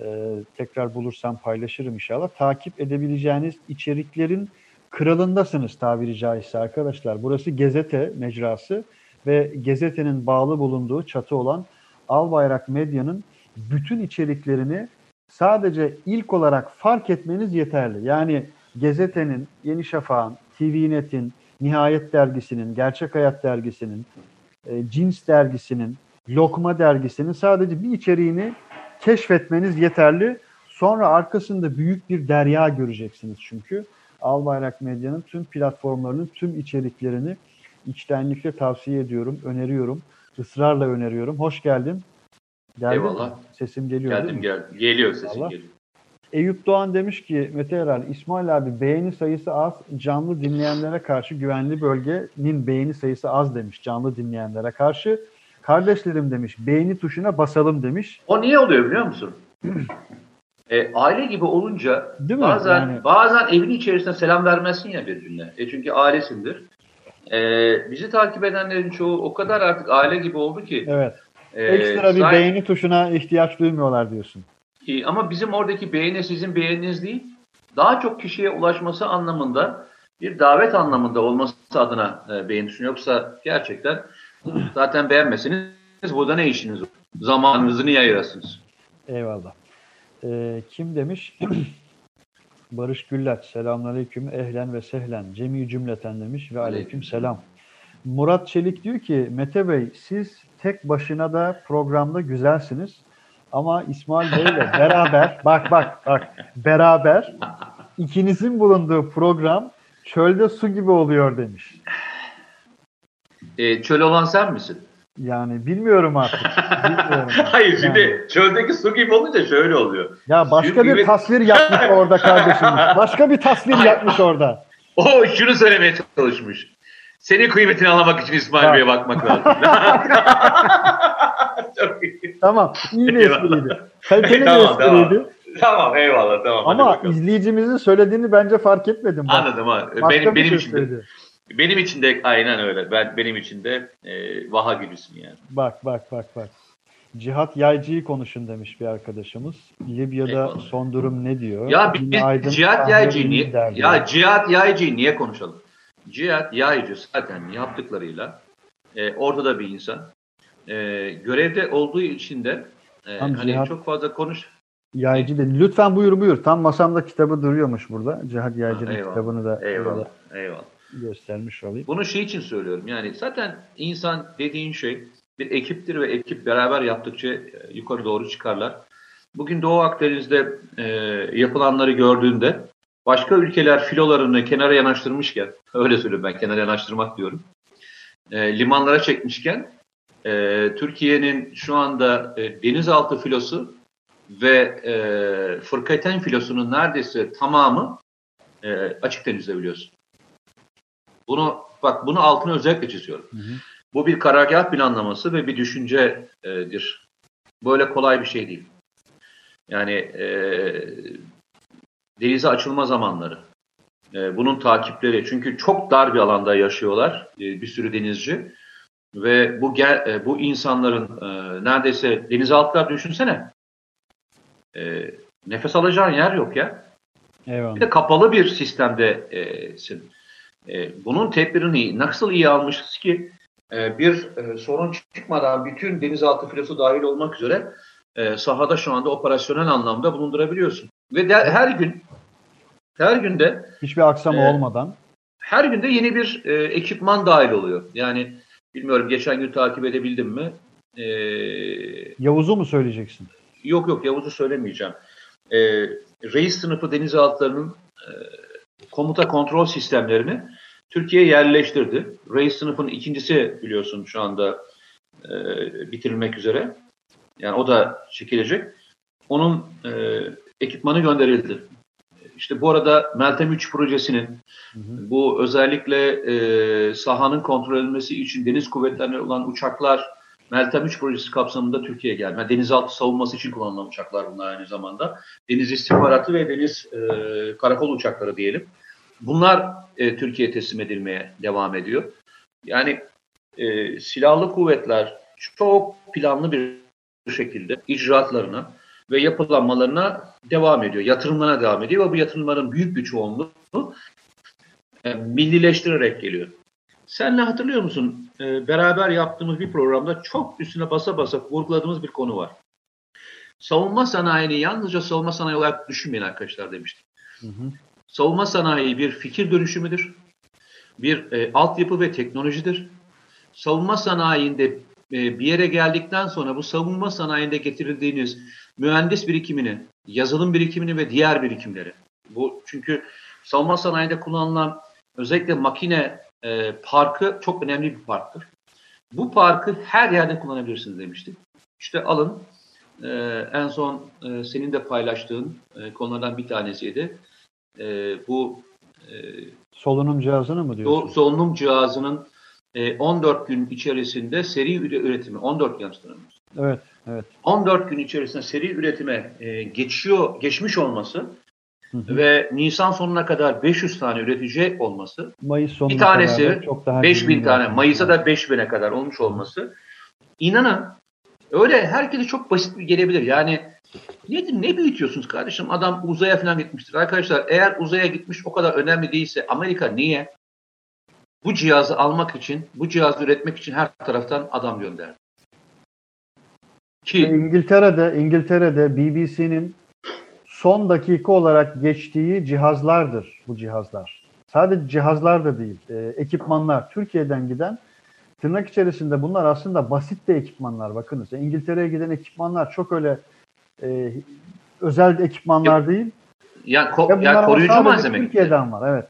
Ee, tekrar bulursam paylaşırım inşallah. Takip edebileceğiniz içeriklerin kralındasınız tabiri caizse arkadaşlar. Burası Gezete mecrası ve Gezete'nin bağlı bulunduğu çatı olan Albayrak Medya'nın bütün içeriklerini sadece ilk olarak fark etmeniz yeterli. Yani Gezete'nin, Yeni Şafak'ın, T V Net'in, Nihayet Dergisi'nin, Gerçek Hayat Dergisi'nin, e, Cins Dergisi'nin, Lokma Dergisi'nin sadece bir içeriğini keşfetmeniz yeterli. Sonra arkasında büyük bir derya göreceksiniz çünkü. Albayrak Medya'nın tüm platformlarının tüm içeriklerini içtenlikle tavsiye ediyorum, öneriyorum. Israrla öneriyorum. Hoş geldin. Geldin Eyvallah. Mi? Sesim geliyor. Geldim, geldim. Geliyor sesim Eyvallah. Geliyor. Eyüp Doğan demiş ki, Mete Erer, İsmail abi beğeni sayısı az, canlı dinleyenlere karşı güvenli bölgenin beğeni sayısı az demiş canlı dinleyenlere karşı. Kardeşlerim demiş, beğeni tuşuna basalım demiş. O niye oluyor biliyor musun? e, aile gibi olunca bazen yani... bazen evin içerisinde selam vermezsin ya birbirine. E çünkü ailesindir. E, bizi takip edenlerin çoğu o kadar artık aile gibi oldu ki. Evet. E, Ekstra bir say- beğeni tuşuna ihtiyaç duymuyorlar diyorsun. E, ama bizim oradaki beğeni sizin beğeniniz değil. Daha çok kişiye ulaşması anlamında, bir davet anlamında olması adına e, beğeni tuşuna. Yoksa gerçekten... Zaten beğenmesiniz. Burada ne işiniz var? Zamanınızı niye ayırasınız? Eyvallah. Ee, kim demiş? Barış Güllaç. Selamünaleyküm. Ehlen ve sehlen. Cemi cümleten demiş. Ve aleyküm selam. Murat Çelik diyor ki, Mete Bey siz tek başına da programda güzelsiniz. Ama İsmail Bey'le beraber bak bak bak beraber ikinizin bulunduğu program çölde su gibi oluyor demiş. E, çöl olan sen misin? Yani bilmiyorum artık. Bilmiyorum artık. Hayır şimdi yani. Çöldeki su gibi olunca şöyle oluyor. Ya başka Sür bir gibi... tasvir yapmış orada kardeşimiz. Başka bir tasvir yapmış orada. O şunu söylemeye çalışmış. Senin kıymetini anlamak için İsmail tamam. Bey'e bakmak lazım. Çok iyi. Tamam. İyi bir espriydi. Kaliteli tamam, bir espriydi. Tamam. Tamam eyvallah tamam. Ama izleyicimizin söylediğini bence fark etmedim. Ben. Anladım abi. Benim, benim için de. Benim için de aynen öyle. Ben benim için de e, vaha gülüsün yani. Bak bak bak bak. Cihat Yaycı'yı konuşun demiş bir arkadaşımız. Libya'da Eyvallah. Son durum ne diyor? Ya biz Cihat Yaycı'yı niye? Ya yani. Cihat Yaycı'yı niye konuşalım? Cihat Yaycı zaten yaptıklarıyla e, ortada bir insan. E, görevde olduğu için de e, hani Cihat çok fazla konuş. Yaycı dedi. Lütfen buyur buyur. Tam masamda kitabı duruyormuş burada. Cihat Yaycı'nın ha, kitabını da. Eyvallah. Burada. Eyvallah. Göstermiş olayım. Bunu şey için söylüyorum. Yani zaten insan dediğin şey bir ekiptir ve ekip beraber yaptıkça yukarı doğru çıkarlar. Bugün Doğu Akdeniz'de e, yapılanları gördüğünde başka ülkeler filolarını kenara yanaştırmışken, öyle söylüyorum ben kenara yanaştırmak diyorum, e, limanlara çekmişken e, Türkiye'nin şu anda e, denizaltı filosu ve e, fırkaten filosunun neredeyse tamamı e, açık denizde biliyorsun. Bunu bak bunu altını özellikle çiziyorum. Hı hı. Bu bir karargah planlaması ve bir düşüncedir. Böyle kolay bir şey değil. Yani e, denize açılma zamanları, e, bunun takipleri. Çünkü çok dar bir alanda yaşıyorlar e, bir sürü denizci ve bu e, bu insanların e, neredeyse denizaltılar düşünsene. e, nefes alacağın yer yok ya. Eyvallah. Bir de kapalı bir sistemdesin. E, e, bunun tedbirini nasıl iyi almışız ki e, bir e, sorun çıkmadan bütün denizaltı filosu dahil olmak üzere e, sahada şu anda operasyonel anlamda bulundurabiliyorsun. Ve de, her gün her günde hiçbir aksam e, olmadan her günde yeni bir e, ekipman dahil oluyor. Yani bilmiyorum geçen gün takip edebildim mi? E, Yavuz'u mu söyleyeceksin? Yok yok Yavuz'u söylemeyeceğim. E, reis sınıfı denizaltılarının e, komuta kontrol sistemlerini Türkiye'ye yerleştirdi. Reis sınıfın ikincisi biliyorsun şu anda e, bitirilmek üzere. Yani o da çekilecek. Onun e, ekipmanı gönderildi. İşte bu arada Meltem üç projesinin, hı hı, bu özellikle e, sahanın kontrol edilmesi için deniz kuvvetlerine olan uçaklar Meltem üç projesi kapsamında Türkiye'ye geldi. Yani denizaltı savunması için kullanılan uçaklar bunlar aynı zamanda. Deniz istihbaratı ve deniz e, karakol uçakları diyelim. Bunlar e, Türkiye'ye teslim edilmeye devam ediyor. Yani e, silahlı kuvvetler çok planlı bir şekilde icraatlarına ve yapılanmalarına devam ediyor. Yatırımlarına devam ediyor ve bu yatırımların büyük bir çoğunluğu e, millileştirerek geliyor. Senle hatırlıyor musun? E, beraber yaptığımız bir programda çok üstüne basa basa vurguladığımız bir konu var. Savunma sanayini yalnızca savunma sanayi olarak düşünmeyin arkadaşlar demiştik. Hı hı. Savunma sanayi bir fikir dönüşümüdür. Bir e, altyapı ve teknolojidir. Savunma sanayinde e, bir yere geldikten sonra bu savunma sanayinde getirildiğiniz mühendis birikimini, yazılım birikimini ve diğer birikimleri. Bu çünkü savunma sanayinde kullanılan özellikle makine e, parkı çok önemli bir parktır. Bu parkı her yerde kullanabilirsiniz demiştik. İşte alın e, en son e, senin de paylaştığın e, konulardan bir tanesiydi. E, bu e, solunum cihazını mı diyorsun? Solunum cihazının e, on dört gün içerisinde seri üretimi, on dört gün sınırımız. Evet. Evet. on dört gün içerisinde seri üretime e, geçiyor, geçmiş olması, hı hı, ve Nisan sonuna kadar beş yüz tane üretecek olması, Mayıs sonuna bir tanesi beş bin tane, Mayıs'a da beş bine kadar olmuş olması, inanın öyle herkese çok basit bir gelebilir. Yani nedir, ne büyütüyorsunuz kardeşim? Adam uzaya falan gitmiştir. Arkadaşlar eğer uzaya gitmiş o kadar önemli değilse Amerika niye bu cihazı almak için, bu cihazı üretmek için her taraftan adam gönderdi? Ki İngiltere'de İngiltere'de B B C'nin son dakika olarak geçtiği cihazlardır bu cihazlar. Sadece cihazlar da değil, e, ekipmanlar. Türkiye'den giden tırnak içerisinde bunlar aslında basit de ekipmanlar. Bakınız İngiltere'ye giden ekipmanlar çok öyle e, özel ekipmanlar ya, değil. Ya, ko- ya koruyucu malzeme Türkiye'den gitti. Var, evet.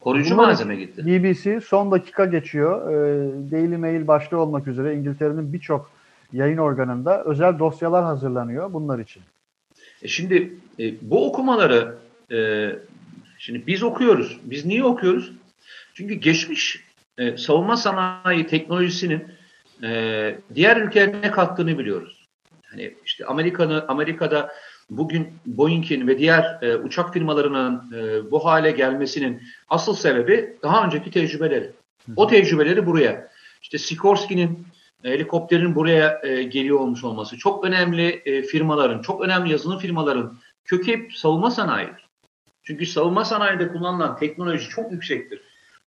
Koruyucu bunlar malzeme gitti. B B C son dakika geçiyor. E, Daily Mail başta olmak üzere İngiltere'nin birçok yayın organında özel dosyalar hazırlanıyor bunlar için. E şimdi e, bu okumaları e, şimdi biz okuyoruz. Biz niye okuyoruz? Çünkü geçmiş e, savunma sanayi teknolojisinin e, diğer ülkelerine kattığını biliyoruz. Hani işte Amerika'nın Amerika'da bugün Boeing'in ve diğer e, uçak firmalarının e, bu hale gelmesinin asıl sebebi daha önceki tecrübeleri. Hı. O tecrübeleri buraya. İşte Sikorsky'nin helikopterin buraya e, geliyor olmuş olması, çok önemli e, firmaların, çok önemli yazılım firmaların kökü hep savunma sanayidir. Çünkü savunma sanayide kullanılan teknoloji çok yüksektir.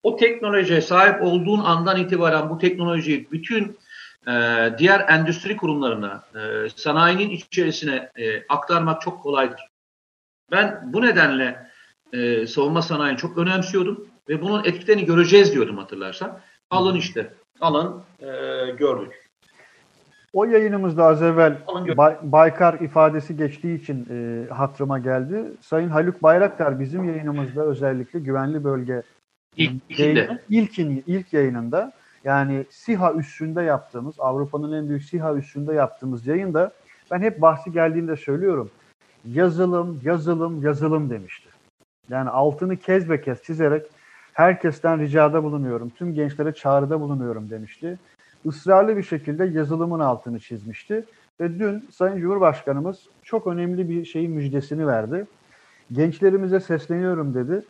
O teknolojiye sahip olduğun andan itibaren bu teknolojiyi bütün e, diğer endüstri kurumlarına, e, sanayinin içerisine e, aktarmak çok kolaydır. Ben bu nedenle e, savunma sanayini çok önemsiyordum ve bunun etkilerini göreceğiz diyordum hatırlarsan. Alın işte. Alın e, gördük. O yayınımızda az evvel Bay, Baykar ifadesi geçtiği için e, hatırıma geldi. Sayın Haluk Bayraktar bizim yayınımızda özellikle güvenli bölge ilkinde. Yayını, ilk yayınında yani SİHA üssünde yaptığımız Avrupa'nın en büyük SİHA üssünde yaptığımız yayında ben hep bahsi geldiğinde söylüyorum. Yazılım, yazılım, yazılım demişti. Yani altını kez be kez çizerek herkesten ricada bulunuyorum, tüm gençlere çağrıda bulunuyorum demişti. Israrlı bir şekilde yazılımın altını çizmişti. Ve dün Sayın Cumhurbaşkanımız çok önemli bir şeyin müjdesini verdi. Gençlerimize sesleniyorum dedi.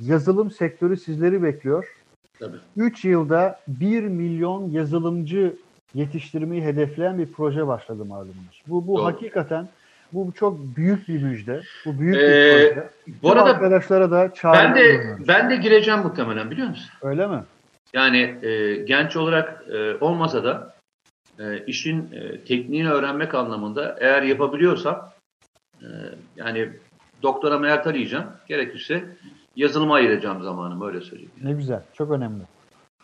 Yazılım sektörü sizleri bekliyor. Tabii. üç yılda bir milyon yazılımcı yetiştirmeyi hedefleyen bir proje başladı malumunuz. Bu, bu hakikaten Bu çok büyük bir müjde. Bu büyük ee, bir müjde. Bu arada arkadaşlara da çağrı yapıyorum. Ben de gireceğim muhtemelen, biliyor musun? Öyle mi? Yani e, genç olarak e, olmasa da e, işin e, tekniğini öğrenmek anlamında eğer yapabiliyorsam e, yani doktoramı erteleyeceğim. Gerekirse yazılıma ayıracağım zamanımı, öyle söyleyeyim. Ne güzel. Çok önemli.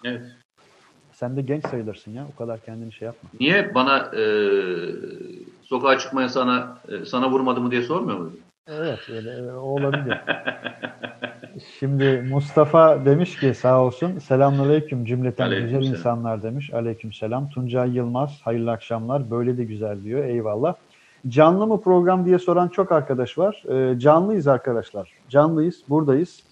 Evet. Sen de genç sayılırsın ya. O kadar kendini şey yapma. Niye? Bana e, sokağa çıkmaya sana e, sana vurmadı mı diye sormuyor muydun? Evet. Öyle, o olabilir. Şimdi Mustafa demiş ki sağ olsun. Selamünaleyküm cümleten aleyküm güzel selam. İnsanlar demiş. Aleykümselam. Tuncay Yılmaz. Hayırlı akşamlar. Böyle de güzel diyor. Eyvallah. Canlı mı program diye soran çok arkadaş var. E, canlıyız arkadaşlar. Canlıyız. Buradayız.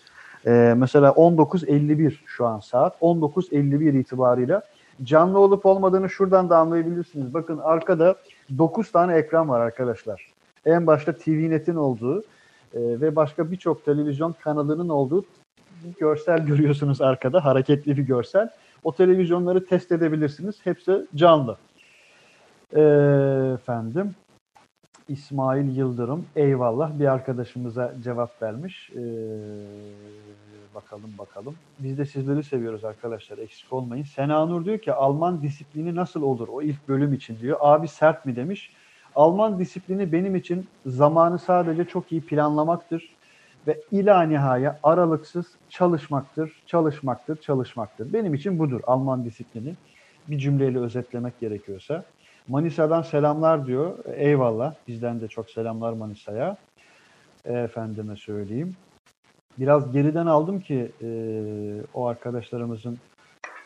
Ee, mesela on dokuz elli bir şu an saat. on dokuz elli bir itibarıyla canlı olup olmadığını şuradan da anlayabilirsiniz. Bakın arkada dokuz tane ekran var arkadaşlar. En başta T V Net'in olduğu e, ve başka birçok televizyon kanalının olduğu bir görsel görüyorsunuz arkada. Hareketli bir görsel. O televizyonları test edebilirsiniz. Hepsi canlı. Ee, efendim. İsmail Yıldırım, eyvallah, bir arkadaşımıza cevap vermiş. Ee, bakalım bakalım. Biz de sizleri seviyoruz arkadaşlar, eksik olmayın. Sena Nur diyor ki Alman disiplini nasıl olur o ilk bölüm için diyor. Abi sert mi demiş. Alman disiplini benim için zamanı sadece çok iyi planlamaktır ve ila nihaya aralıksız çalışmaktır, çalışmaktır, çalışmaktır. Benim için budur Alman disiplini. Bir cümleyle özetlemek gerekiyorsa. Manisa'dan selamlar diyor. Eyvallah. Bizden de çok selamlar Manisa'ya. Efendime söyleyeyim. Biraz geriden aldım ki e, o arkadaşlarımızın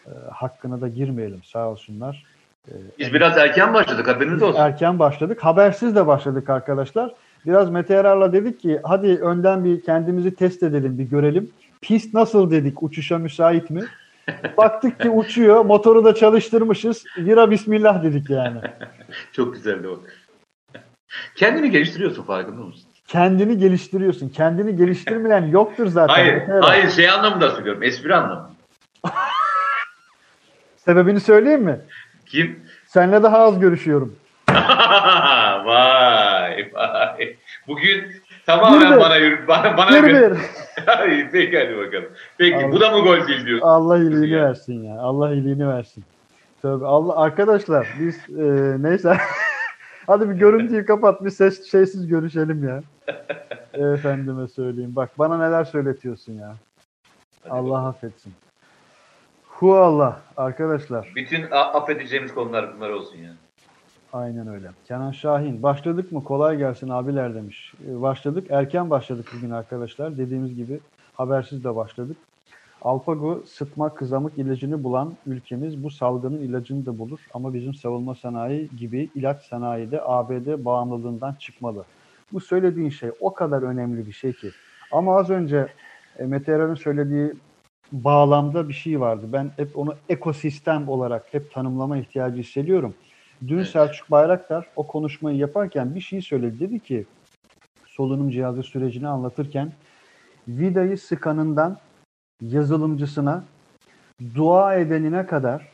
e, hakkına da girmeyelim. Sağ olsunlar. E, Biz biraz erken başladık. Haberiniz olsun. Erken başladık. Habersiz de başladık arkadaşlar. Biraz Mete Erer'la dedik ki hadi önden bir kendimizi test edelim, bir görelim. Pist nasıl dedik? Uçuşa müsait mi? Baktık ki uçuyor. Motoru da çalıştırmışız. Vira bismillah dedik yani. Çok güzeldi o. Kendini geliştiriyorsun, farkında mısın? Kendini geliştiriyorsun. Kendini geliştirmeyen yoktur zaten. Hayır. Hayır, şey anlamında söylüyorum. Espri anlamında. Sebebini söyleyeyim mi? Kim? Seninle daha az görüşüyorum. Vay vay. Bugün tamamen bana yürü. Bana, bana yürü. Peki hadi bakalım. Peki Allah, bu da mı gol değil diyorsun? Allah iyiliğini yani versin ya. Allah iyiliğini versin. Tövbe Allah arkadaşlar biz e, neyse hadi bir görüntüyü kapat, bir ses şeysiz görüşelim ya. Efendime söyleyeyim. Bak bana neler söyletiyorsun ya. Hadi Allah bakalım. Affetsin. Hu Allah arkadaşlar. Bütün affedeceğimiz konular bunlar olsun yani. Aynen öyle. Kenan Şahin, başladık mı? Kolay gelsin abiler demiş. Başladık. Erken başladık bugün arkadaşlar. Dediğimiz gibi habersiz de başladık. Alpagu sıtma kızamık ilacını bulan ülkemiz bu salgının ilacını da bulur. Ama bizim savunma sanayi gibi ilaç sanayi de A B D bağımlılığından çıkmalı. Bu söylediğin şey o kadar önemli bir şey ki. Ama az önce Mete Erer'in söylediği bağlamda bir şey vardı. Ben hep onu ekosistem olarak hep tanımlama ihtiyacı hissediyorum. Dün evet. Selçuk Bayraktar o konuşmayı yaparken bir şey söyledi. Dedi ki solunum cihazı sürecini anlatırken vidayı sıkanından yazılımcısına dua edenine kadar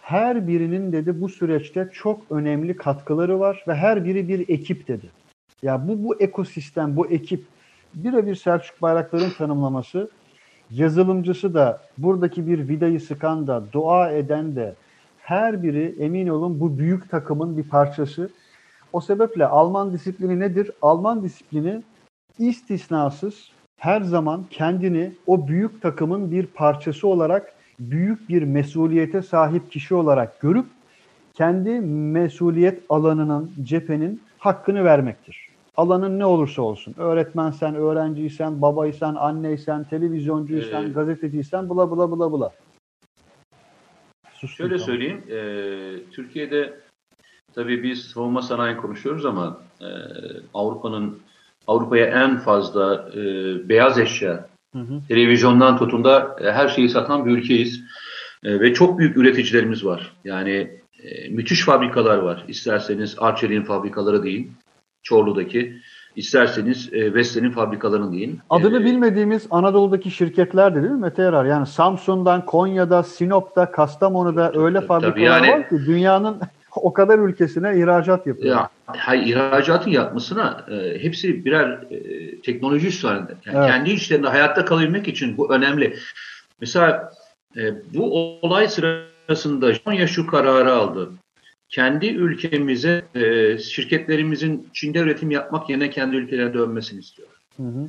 her birinin dedi bu süreçte çok önemli katkıları var ve her biri bir ekip dedi. Ya bu, bu ekosistem, bu ekip birebir Selçuk Bayraktar'ın tanımlaması. Yazılımcısı da buradaki bir vidayı sıkan da dua eden de her biri emin olun bu büyük takımın bir parçası. O sebeple Alman disiplini nedir? Alman disiplini istisnasız her zaman kendini o büyük takımın bir parçası olarak, büyük bir mesuliyete sahip kişi olarak görüp kendi mesuliyet alanının, cephenin hakkını vermektir. Alanın ne olursa olsun. Öğretmensen, öğrenciysen, babaysan, anneysen, televizyoncuysan, ee... gazeteciysen bula bula bula bula. Sustum. Şöyle söyleyeyim, e, Türkiye'de tabii biz savunma sanayi konuşuyoruz ama e, Avrupa'nın Avrupa'ya en fazla e, beyaz eşya, hı hı. televizyondan tutun da e, her şeyi satan bir ülkeyiz e, ve çok büyük üreticilerimiz var. Yani e, müthiş fabrikalar var. İsterseniz Arçelik'in fabrikaları deyin, Çorlu'daki. İsterseniz e, Vestel'in fabrikalarını deyin. Adını ee, bilmediğimiz Anadolu'daki şirketler de değil mi Mete Erer? Yani Samsun'dan, Konya'da, Sinop'ta, Kastamonu'da öyle tabii, fabrikalar tabii yani, var ki dünyanın o kadar ülkesine ihracat yapıyor. Ya, hayır, ihracatın yapmasına e, hepsi birer e, teknoloji üstlerinde. Yani evet. Kendi içlerinde hayatta kalabilmek için bu önemli. Mesela e, bu olay sırasında Japonya şu kararı aldı. Kendi ülkemize e, şirketlerimizin Çin'de üretim yapmak yerine kendi ülkelerine dönmesini istiyor. Hı hı.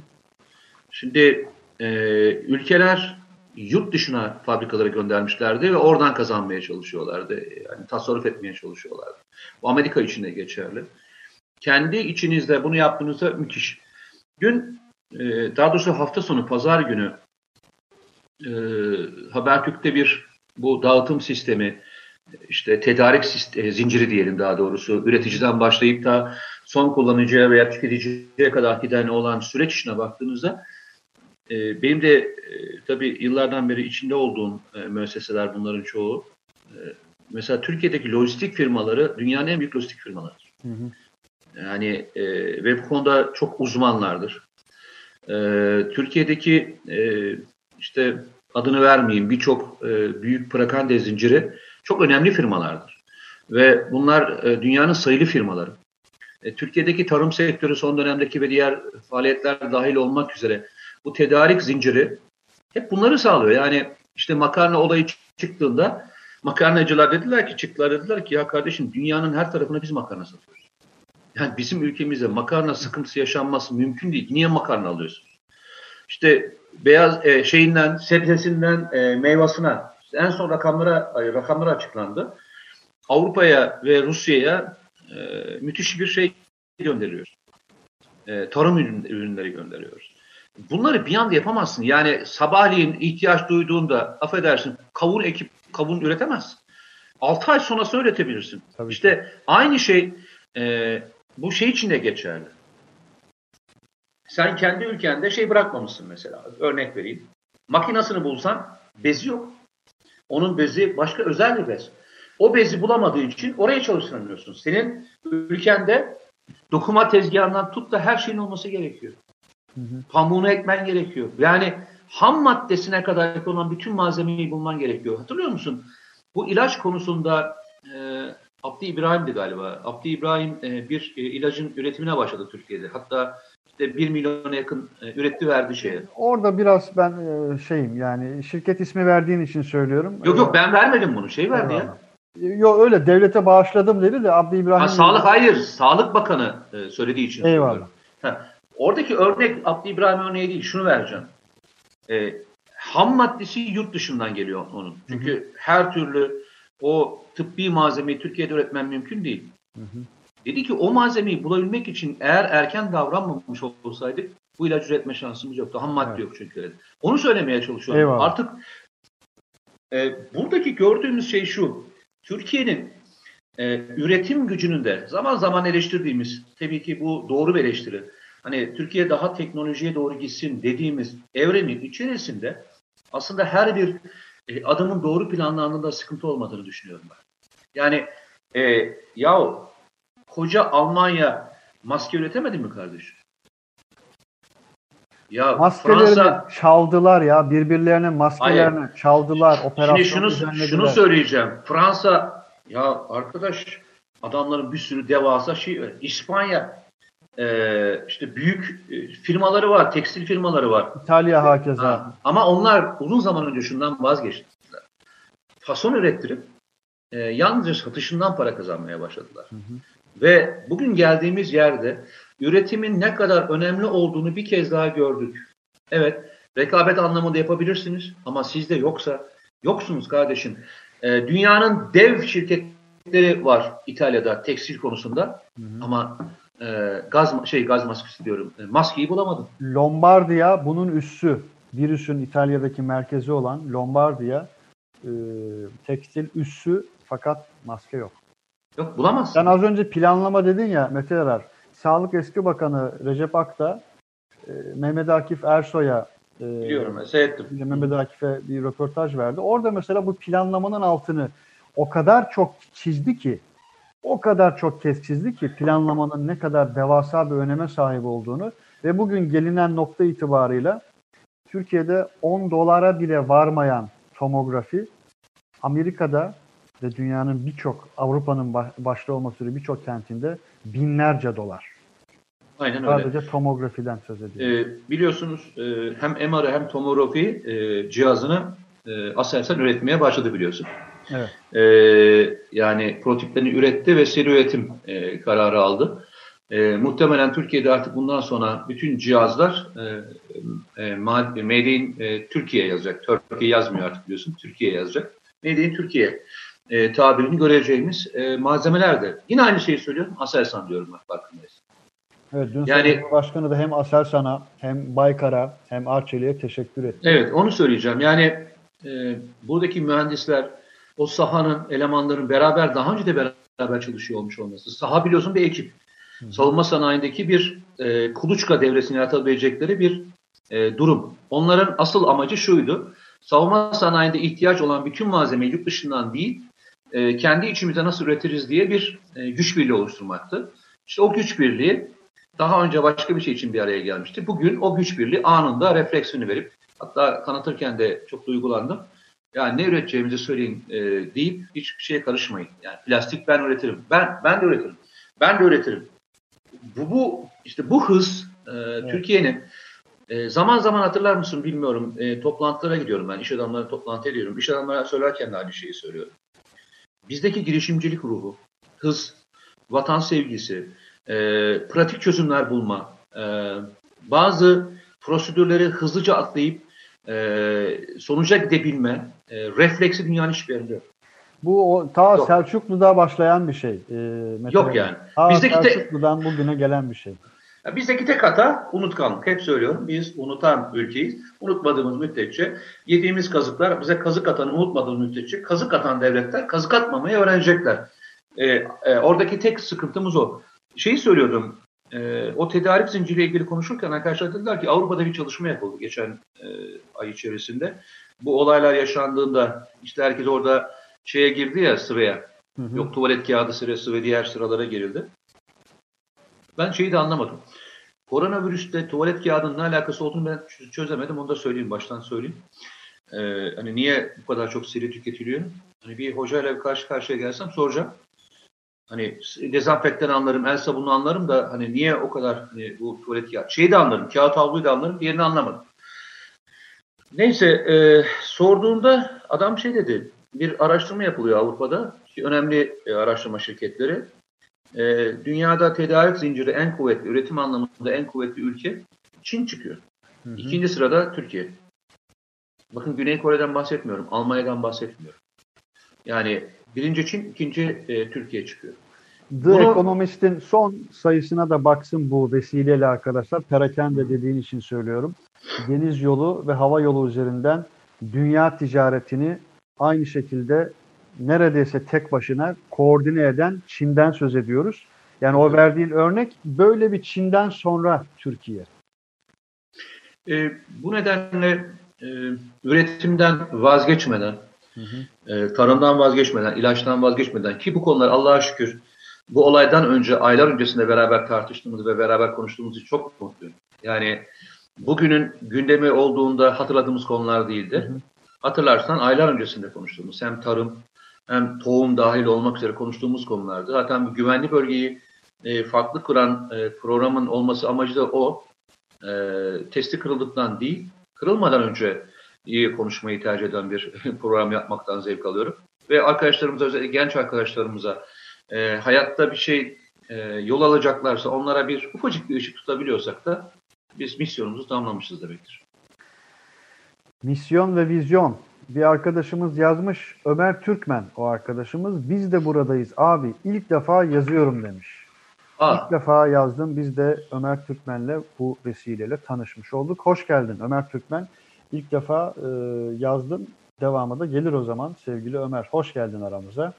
Şimdi e, ülkeler yurt dışına fabrikaları göndermişlerdi ve oradan kazanmaya çalışıyorlardı. Yani tasarruf etmeye çalışıyorlardı. Bu Amerika için de geçerli. Kendi içinizde bunu yaptığınızda müthiş. Dün, e, daha doğrusu hafta sonu, pazar günü e, Habertürk'te bir bu dağıtım sistemi, işte tedarik sistemi, zinciri diyelim daha doğrusu, üreticiden başlayıp da son kullanıcıya veya tüketiciye kadar giden olan süreç içine baktığınızda e, benim de e, tabii yıllardan beri içinde olduğum e, müesseseler bunların çoğu. E, mesela Türkiye'deki lojistik firmaları dünyanın en büyük lojistik firmalarıdır. Hı hı. Yani e, ve bu konuda çok uzmanlardır. E, Türkiye'deki e, işte adını vermeyeyim birçok e, büyük perakende zinciri çok önemli firmalardır. Ve bunlar e, dünyanın sayılı firmaları. E, Türkiye'deki tarım sektörü son dönemdeki ve diğer faaliyetler dahil olmak üzere bu tedarik zinciri hep bunları sağlıyor. Yani işte makarna olayı çıktığında makarnacılar dediler ki, çıktılar dediler ki ya kardeşim dünyanın her tarafına biz makarna satıyoruz. Yani bizim ülkemizde makarna sıkıntısı yaşanması mümkün değil. Niye makarna alıyorsunuz? İşte beyaz e, şeyinden, sebzesinden, e, meyvasına. İşte en son rakamlara, rakamlara açıklandı. Avrupa'ya ve Rusya'ya e, müthiş bir şey gönderiyoruz. E, tarım ürünleri gönderiyoruz. Bunları bir anda yapamazsın. Yani sabahleyin ihtiyaç duyduğunda affedersin kavun ekip kavun üretemezsin. altı ay sonrasını üretebilirsin. Tabii. İşte aynı şey e, bu şey için de geçerli. Sen kendi ülkende şey bırakmamışsın mesela. Örnek vereyim. Makinasını bulsan bezi yok. Onun bezi başka özel bir bez. O bezi bulamadığı için oraya çalıştıramıyorsun. Senin ülkende dokuma tezgahından tut da her şeyin olması gerekiyor. Hı hı. Pamuğunu ekmen gerekiyor. Yani ham maddesine kadar olan bütün malzemeyi bulman gerekiyor. Hatırlıyor musun? Bu ilaç konusunda e, Abdi İbrahim'di galiba. Abdi İbrahim e, bir e, ilacın üretimine başladı Türkiye'de. Hatta işte bir milyona yakın e, üretti verdi şeye. Orada biraz ben e, şeyim yani şirket ismi verdiğin için söylüyorum. Yok yok ben vermedim bunu. Şey verdi ya. Yok öyle devlete bağışladım dedi de Abdi İbrahim. Ha, sağlık hayır. Sağlık Bakanı e, söylediği için. Eyvallah. Oradaki örnek Abdi İbrahim örneği değil. Şunu vereceğim. E, ham maddesi yurt dışından geliyor onun. Çünkü hı hı. her türlü o tıbbi malzemeyi Türkiye'de üretmen mümkün değil. Hı hı. Dedi ki o malzemeyi bulabilmek için eğer erken davranmamış olsaydık bu ilaç üretme şansımız yoktu. Ham madde evet. yok çünkü. Onu söylemeye çalışıyorum. Eyvallah. Artık e, buradaki gördüğümüz şey şu. Türkiye'nin e, üretim gücünün de zaman zaman eleştirdiğimiz, tabii ki bu doğru bir eleştiri. Hani Türkiye daha teknolojiye doğru gitsin dediğimiz evrenin içerisinde aslında her bir e, adımın doğru planlandığında sıkıntı olmadığını düşünüyorum ben. Yani e, yahu koca Almanya maske üretemedi mi kardeşim? Ya maskelerini Fransa, çaldılar ya birbirlerine maskelerini hayır. çaldılar. Şimdi şunu, şunu söyleyeceğim. Fransa ya arkadaş adamların bir sürü devasa şey. İspanya e, işte büyük firmaları var. Tekstil firmaları var. İtalya hakeza. Ha, ama onlar uzun zaman önce şundan vazgeçtiler. Fason ürettirip e, yalnızca satışından para kazanmaya başladılar. Hı hı. Ve bugün geldiğimiz yerde üretimin ne kadar önemli olduğunu bir kez daha gördük. Evet, rekabet anlamında yapabilirsiniz ama sizde yoksa, yoksunuz kardeşim. Ee, dünyanın dev şirketleri var İtalya'da tekstil konusunda hı hı. ama e, gaz şey gaz maskesi diyorum, e, maskeyi bulamadım. Lombardiya bunun üssü, virüsün İtalya'daki merkezi olan Lombardiya e, tekstil üssü fakat maske yok. Yok bulamazsın. Sen az önce planlama dedin ya Mete Erer. Sağlık Eski Bakanı Recep Ak'ta e, Mehmet Akif Ersoy'a e, biliyorum, seyrettim. Mehmet Akif'e bir röportaj verdi. Orada mesela bu planlamanın altını o kadar çok çizdi ki o kadar çok kez çizdi ki planlamanın ne kadar devasa bir öneme sahip olduğunu ve bugün gelinen nokta itibarıyla Türkiye'de on dolara bile varmayan tomografi Amerika'da ve dünyanın birçok, Avrupa'nın başta olmak üzere birçok kentinde binlerce dolar. Aynen öyle. Sadece tomografiden söz ediyoruz. Ee, biliyorsunuz e, hem M R hem tomografi e, cihazını e, Aselsan üretmeye başladı biliyorsun. Evet. E, yani prototiplerini üretti ve seri üretim e, kararı aldı. E, muhtemelen Türkiye'de artık bundan sonra bütün cihazlar e, e, Made in e, Türkiye yazacak. Türkiye yazmıyor artık biliyorsun. Türkiye yazacak. Made in Türkiye e, tabirini göreceğimiz e, malzemeler de. Yine aynı şeyi söylüyorum. Aselsan diyorum bak farkındayız. Evet, dün yani, Cumhurbaşkanı da hem Aselsan'a hem Baykar'a hem Arçelik'e teşekkür etti. Evet, onu söyleyeceğim. Yani e, buradaki mühendisler, o sahanın, elemanların beraber, daha önce de beraber çalışıyor olmuş olması. Saha biliyorsun bir ekip. Hı. Savunma sanayindeki bir e, kuluçka devresini yaratabilecekleri bir e, durum. Onların asıl amacı şuydu. Savunma sanayinde ihtiyaç olan bütün malzemeyi yurt dışından değil, e, kendi içimize nasıl üretiriz diye bir e, güç birliği oluşturmaktı. İşte o güç birliği daha önce başka bir şey için bir araya gelmişti. Bugün o güç birliği anında refleksini verip, hatta tanıtırken de çok duygulandım. Yani ne üreteceğimizi söyleyin e, deyip hiçbir şeye karışmayın. Yani plastik ben üretirim, ben ben de üretirim, ben de üretirim. Bu, bu işte bu hız e, evet. Türkiye'nin e, zaman zaman hatırlar mısın bilmiyorum. E, toplantılara gidiyorum ben, iş adamları toplantı ediyorum. İş adamları söylerken de aynı şeyi söylüyorum. Bizdeki girişimcilik ruhu, hız, vatan sevgisi. E, pratik çözümler bulma, e, bazı prosedürleri hızlıca atlayıp e, sonuca gidebilme e, refleksi dünyanın hiçbir yerinde yok. Bu o, ta yok. Selçuklu'da başlayan bir şey. E, yok yani. Ta bizdeki Selçuklu'dan te... bugüne gelen bir şey. Ya bizdeki tek hata unutkanlık. Hep söylüyorum, biz unutan ülkeyiz. Unutmadığımız müddetçe yediğimiz kazıklar, bize kazık atanı unutmadığımız müddetçe kazık atan devletler kazık atmamayı öğrenecekler. E, e, oradaki tek sıkıntımız o. Şeyi söylüyordum, e, o tedarik zinciriyle ilgili konuşurken arkadaşlar dediler ki Avrupa'da bir çalışma yapıldı geçen e, ay içerisinde. Bu olaylar yaşandığında işte herkes orada şeye girdi ya sıraya, hı hı. Yok tuvalet kağıdı sırası ve diğer sıralara girildi. Ben şeyi de anlamadım. Koronavirüsle tuvalet kağıdının ne alakası olduğunu ben çözemedim, onu da söyleyeyim, baştan söyleyeyim. E, hani niye bu kadar çok seri tüketiliyor? Hani bir hocayla karşı karşıya gelsem soracağım. Hani dezenfektan anlarım, el sabunu anlarım da hani niye o kadar hani, bu tuvalet kağıt şeyi de anlarım, kağıt havluyu da anlarım, diğerini anlamadım. Neyse e, sorduğunda adam şey dedi, bir araştırma yapılıyor Avrupa'da, önemli e, araştırma şirketleri. E, dünyada tedarik zinciri en kuvvetli, üretim anlamında en kuvvetli ülke Çin çıkıyor. Hı hı. İkinci sırada Türkiye. Bakın Güney Kore'den bahsetmiyorum, Almanya'dan bahsetmiyorum. Yani birinci Çin, ikinci e, Türkiye çıkıyor. The Bunu... Economist'in son sayısına da baksın bu vesileyle arkadaşlar. Perakende dediğin için söylüyorum. Deniz yolu ve hava yolu üzerinden dünya ticaretini aynı şekilde neredeyse tek başına koordine eden Çin'den söz ediyoruz. Yani o verdiğin örnek böyle bir Çin'den sonra Türkiye. E, bu nedenle e, üretimden vazgeçmeden, Hı hı. E, tarımdan vazgeçmeden, ilaçtan vazgeçmeden ki bu konular Allah'a şükür bu olaydan önce, aylar öncesinde beraber tartıştığımız ve beraber konuştuğumuz için çok mutluyum. Yani bugünün gündemi olduğunda hatırladığımız konular değildi. Hı hı. Hatırlarsan aylar öncesinde konuştuğumuz hem tarım hem tohum dahil olmak üzere konuştuğumuz konulardı. Zaten bu güvenli bölgeyi e, farklı kıran e, programın olması amacı da o. E, testi kırıldıktan değil, kırılmadan önce iyi konuşmayı tercih eden bir program yapmaktan zevk alıyorum. Ve arkadaşlarımıza, özellikle genç arkadaşlarımıza e, hayatta bir şey e, yol alacaklarsa, onlara bir ufacık bir ışık tutabiliyorsak da biz misyonumuzu tamamlamışız demektir. Misyon ve vizyon. Bir arkadaşımız yazmış, Ömer Türkmen o arkadaşımız. Biz de buradayız abi, ilk defa yazıyorum demiş. Aa. İlk defa yazdım. Biz de Ömer Türkmen'le bu vesileyle tanışmış olduk. Hoş geldin Ömer Türkmen. İlk defa e, yazdım. Devamı da gelir o zaman. Sevgili Ömer, hoş geldin aramıza.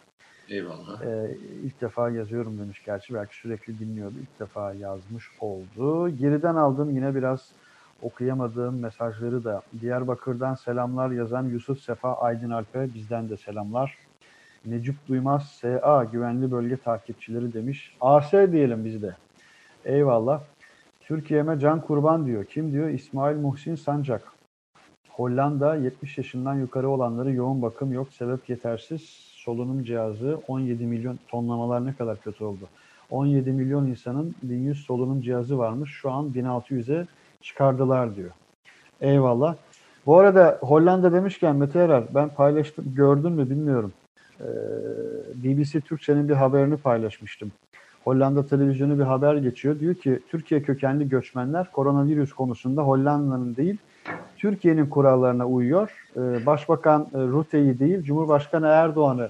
Eyvallah. E, ilk defa yazıyorum demiş gerçi. Belki sürekli dinliyordu. İlk defa yazmış oldu. Geriden aldım yine biraz okuyamadığım mesajları da. Diyarbakır'dan selamlar yazan Yusuf Sefa Aydın Alp'e bizden de selamlar. Necip Duymaz S A güvenli bölge takipçileri demiş. A S diyelim biz de. Eyvallah. Türkiye'me can kurban diyor. Kim diyor? İsmail Muhsin Sancak. Hollanda yetmiş yaşından yukarı olanları yoğun bakım yok, sebep yetersiz, solunum cihazı on yedi milyon, tonlamalar ne kadar kötü oldu. on yedi milyon insanın bin yüz solunum cihazı varmış. Şu an bin altı yüze çıkardılar diyor. Eyvallah. Bu arada Hollanda demişken Mete Erer, ben paylaştım, gördün mü bilmiyorum. Ee, B B C Türkçe'nin bir haberini paylaşmıştım. Hollanda televizyonu bir haber geçiyor. Diyor ki Türkiye kökenli göçmenler koronavirüs konusunda Hollanda'nın değil Türkiye'nin kurallarına uyuyor. Ee, Başbakan Rutte'yi değil Cumhurbaşkanı Erdoğan'ı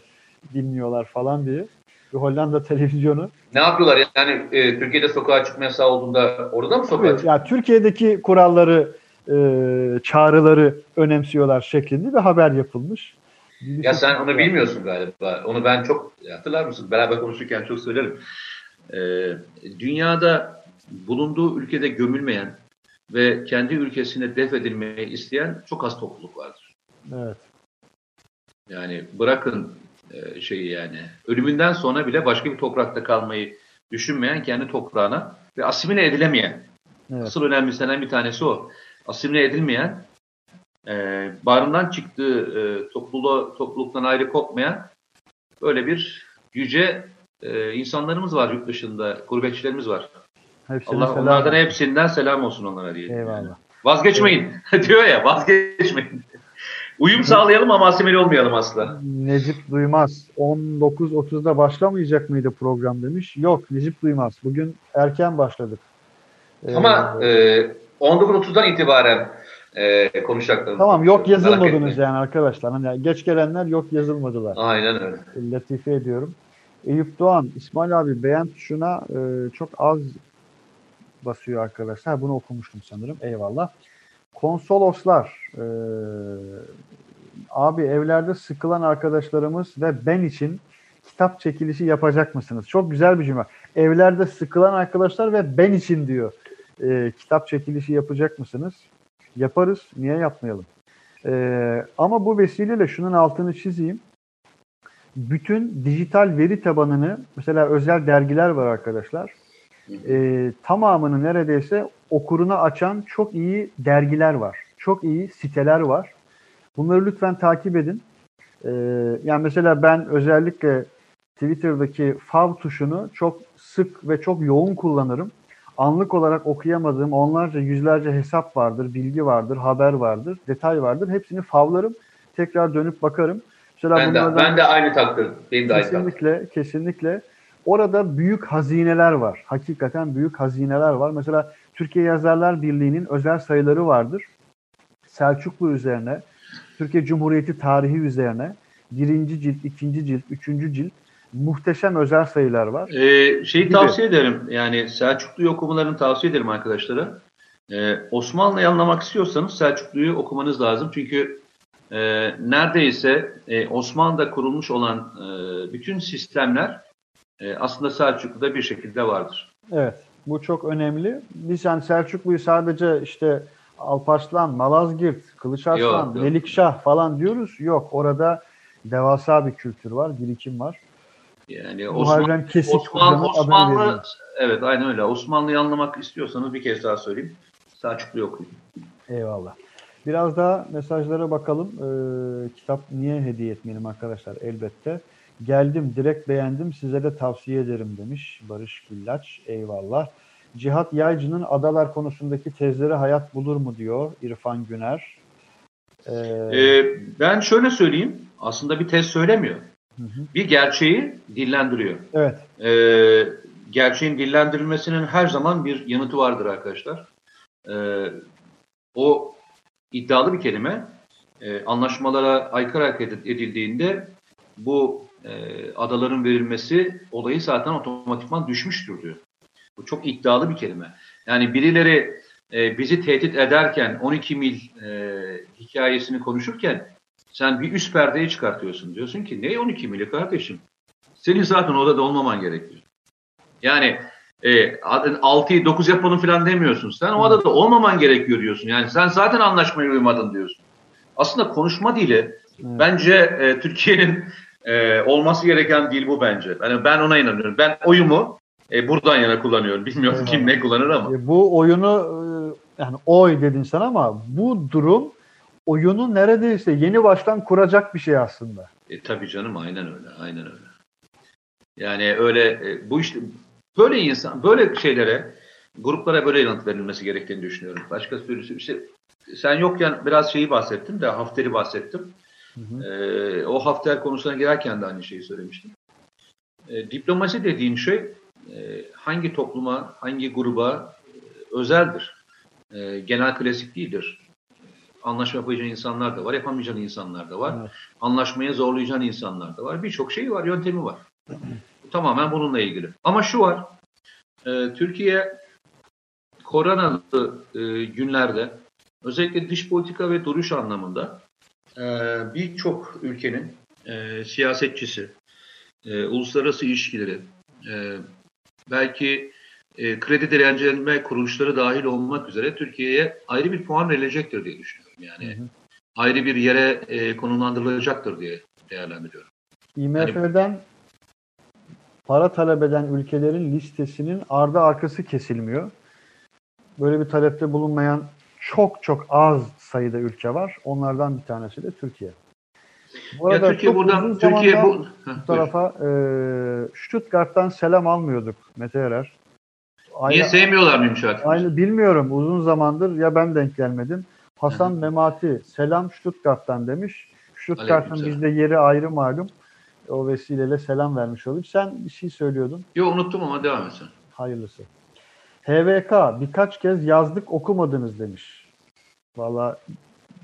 dinliyorlar falan diye. Bir Hollanda televizyonu. Ne yapıyorlar yani e, Türkiye'de sokağa çıkma yasağı olduğunda orada mı sokağa çıkıyor? Yani Türkiye'deki kuralları, e, çağrıları önemsiyorlar şeklinde bir haber yapılmış. Bir ya sen onu bilmiyorsun galiba. Onu ben çok hatırlar mısın? Beraber konuşurken çok söylerim. E, dünyada bulunduğu ülkede gömülmeyen ve kendi ülkesine def edilmeyi isteyen çok az topluluk vardır. Evet. Yani bırakın şeyi yani. Ölümünden sonra bile başka bir toprakta kalmayı düşünmeyen, kendi toprağına ve asimile edilemeyen. Evet. Asıl önemlisinden bir tanesi o. Asimile edilmeyen, e, bağrından çıktığı e, topluluğa, topluluktan ayrı kopmayan böyle bir yüce e, insanlarımız var yurt dışında. Gurbetçilerimiz var. Hepsine Allah selam. Onlardan hepsinden selam olsun onlara diye. Yani. Vazgeçmeyin diyor ya, vazgeçmeyin. Uyum sağlayalım ama asimile olmayalım asla. Necip Duymaz on dokuz otuzda başlamayacak mıydı program demiş. Yok Necip Duymaz. Bugün erken başladık. Ama ee, e, on dokuz otuzdan itibaren e, konuşacaklarım. Tamam, yok yazılmadınız yani arkadaşlar. Hani geç gelenler yok yazılmadılar. Aynen öyle. Latife ediyorum. Eyüp Doğan, İsmail abi beğen tuşuna e, çok az basıyor arkadaşlar. Bunu okumuştum sanırım. Eyvallah. Konsoloslar, e, abi evlerde sıkılan arkadaşlarımız ve ben için kitap çekilişi yapacak mısınız? Çok güzel bir cümle. Evlerde sıkılan arkadaşlar ve ben için diyor. E, kitap çekilişi yapacak mısınız? Yaparız. Niye yapmayalım? E, ama bu vesileyle şunun altını çizeyim. Bütün dijital veri tabanını, mesela özel dergiler var arkadaşlar. E, tamamını neredeyse okuruna açan çok iyi dergiler var. Çok iyi siteler var. Bunları lütfen takip edin. E, yani mesela ben özellikle Twitter'daki fav tuşunu çok sık ve çok yoğun kullanırım. Anlık olarak okuyamadığım onlarca, yüzlerce hesap vardır, bilgi vardır, haber vardır, detay vardır. Hepsini favlarım. Tekrar dönüp bakarım. Mesela ben, de, ben de aynı takdir. Benim de aynı kesinlikle, kesinlikle. Orada büyük hazineler var. Hakikaten büyük hazineler var. Mesela Türkiye Yazarlar Birliği'nin özel sayıları vardır. Selçuklu üzerine, Türkiye Cumhuriyeti tarihi üzerine birinci cilt, ikinci cilt, üçüncü cilt muhteşem özel sayılar var. Ee, şeyi Gibi. tavsiye ederim. Yani Selçuklu'yu okumalarını tavsiye ederim arkadaşlara. Ee, Osmanlı'yı anlamak istiyorsanız Selçuklu'yu okumanız lazım. Çünkü e, neredeyse e, Osmanlı'da kurulmuş olan e, bütün sistemler aslında Selçuklu'da bir şekilde vardır. Evet. Bu çok önemli. Biz yani Selçuklu'yu sadece işte Alparslan, Malazgirt, Kılıçarslan, yok, yok. Melikşah falan diyoruz. Yok. Orada devasa bir kültür var, birikim var. Yani Osmanlı, Osmanlı, Osmanlı evet aynen öyle. Osmanlı'yı anlamak istiyorsanız bir kez daha söyleyeyim. Selçuklu'yu okuyun. Eyvallah. Biraz daha mesajlara bakalım. Ee, kitap niye hediye etmeyelim arkadaşlar? Elbette. Geldim, direkt beğendim, size de tavsiye ederim demiş Barış Güllaç. Eyvallah. Cihat Yaycı'nın adalar konusundaki tezleri hayat bulur mu diyor İrfan Güner. Ee... Ee, ben şöyle söyleyeyim. Aslında bir tez söylemiyor. Hı hı. Bir gerçeği dillendiriyor. Evet. Ee, gerçeğin dillendirilmesinin her zaman bir yanıtı vardır arkadaşlar. Ee, o iddialı bir kelime e, anlaşmalara aykırı hareket edildiğinde bu adaların verilmesi olayı zaten otomatikman düşmüştür diyor. Bu çok iddialı bir kelime. Yani birileri bizi tehdit ederken on iki mil hikayesini konuşurken sen bir üst perdeyi çıkartıyorsun. Diyorsun ki ne on iki mili kardeşim? Senin zaten odada olmaman gerekiyor. Yani altıyı dokuz yapalım falan demiyorsun. Sen o adada olmaman gerekiyor diyorsun. Yani sen zaten anlaşmaya uymadın diyorsun. Aslında konuşma dili bence Türkiye'nin Ee, olması gereken dil bu bence. Yani ben ona inanıyorum. Ben oyumu e, buradan yana kullanıyorum. Bilmiyorum evet, kim ne kullanır ama. E, bu oyunu e, yani oy dedin sen ama bu durum oyunu neredeyse yeni baştan kuracak bir şey aslında. E, tabii canım, aynen öyle, aynen öyle. Yani öyle e, bu işte böyle insan, böyle şeylere, gruplara böyle yanıt verilmesi gerektiğini düşünüyorum. Başka türlüsü işte sen yokken biraz şeyi bahsettim de Hafter'i bahsettim. Hı hı. E, o Hafter konusuna girerken de aynı şeyi söylemiştim. E, diplomasi dediğin şey e, hangi topluma, hangi gruba e, özeldir. E, genel klasik değildir. Anlaşma yapacağın insanlar da var, yapamayacağın insanlar da var. Evet. Anlaşmaya zorlayacağın insanlar da var. Birçok şey var, yöntemi var. Tamamen bununla ilgili. Ama şu var, e, Türkiye koronalı e, günlerde özellikle dış politika ve duruş anlamında e, birçok ülkenin e, siyasetçisi, e, uluslararası ilişkileri, e, belki e, kredi değerlendirme kuruluşları dahil olmak üzere Türkiye'ye ayrı bir puan verilecektir diye düşünüyorum. Yani hı hı. ayrı bir yere e, konumlandırılacaktır diye değerlendiriyorum. İ M F'den yani, para talep eden ülkelerin listesinin ardı arkası kesilmiyor. Böyle bir talepte bulunmayan çok çok az sayıda ülke var. Onlardan bir tanesi de Türkiye. Bu arada ya Türkiye buradan Türkiye bu, bu tarafa e, Stuttgart'tan selam almıyorduk Mete Erer. Niye sevmiyorlar mıymış artık? Aynı bilmiyorum. Uzun zamandır ya ben denk gelmedim. Hasan Memati selam Stuttgart'tan demiş. Stuttgart'ın bizde yeri ayrı malum. O vesileyle selam vermiş olayım. Sen bir şey söylüyordun. Yok, unuttum ama devam et sen. Hayırlısı. H V K birkaç kez yazdık okumadınız demiş. Valla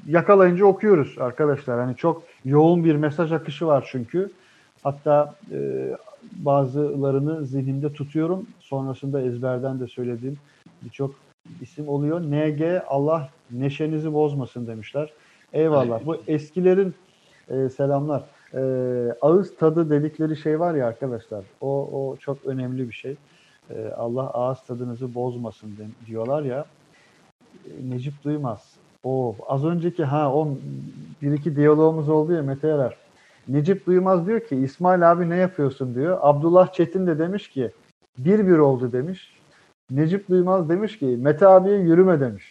yakalayınca okuyoruz arkadaşlar. Hani çok yoğun bir mesaj akışı var çünkü. Hatta e, bazılarını zihnimde tutuyorum. Sonrasında ezberden de söylediğim birçok isim oluyor. N G Allah neşenizi bozmasın demişler. Eyvallah. Hayır. Bu eskilerin e, selamlar. E, ağız tadı dedikleri şey var ya arkadaşlar. O, o çok önemli bir şey. Allah ağız tadınızı bozmasın diyorlar ya. Necip Duymaz. O az önceki ha o bir iki diyalogumuz oldu ya Mete Erer. Necip Duymaz diyor ki İsmail abi ne yapıyorsun diyor. Abdullah Çetin de demiş ki bir bir oldu demiş. Necip Duymaz demiş ki Mete abiye yürüme demiş.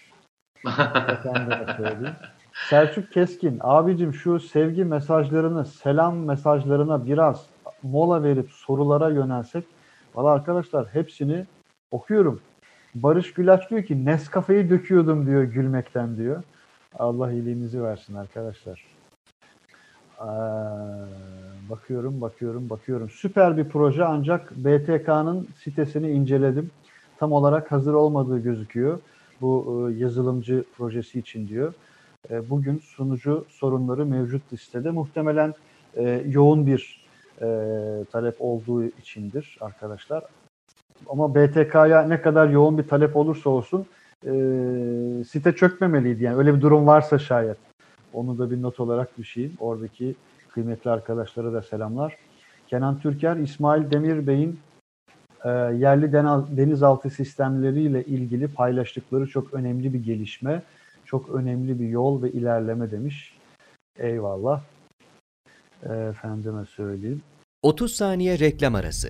Selçuk Keskin abicim şu sevgi mesajlarını, selam mesajlarına biraz mola verip sorulara yönelsek. Valla arkadaşlar hepsini okuyorum. Barış Gülaç diyor ki Nescafe'yi döküyordum diyor gülmekten diyor. Allah iyiliğinizi versin arkadaşlar. Ee, bakıyorum, bakıyorum, bakıyorum. Süper bir proje ancak B T K'nın sitesini inceledim. Tam olarak hazır olmadığı gözüküyor. Bu e, yazılımcı projesi için diyor. E, bugün sunucu sorunları mevcut listede. Muhtemelen e, yoğun bir E, talep olduğu içindir arkadaşlar. Ama B T K'ya ne kadar yoğun bir talep olursa olsun e, site çökmemeliydi. Yani öyle bir durum varsa şayet. Onu da bir not olarak düşeyim. Oradaki kıymetli arkadaşlara da selamlar. Kenan Türker, İsmail Demir Bey'in e, yerli denizaltı sistemleriyle ilgili paylaştıkları çok önemli bir gelişme. Çok önemli bir yol ve ilerleme demiş. Eyvallah. Efendime söyleyeyim. otuz saniye reklam arası.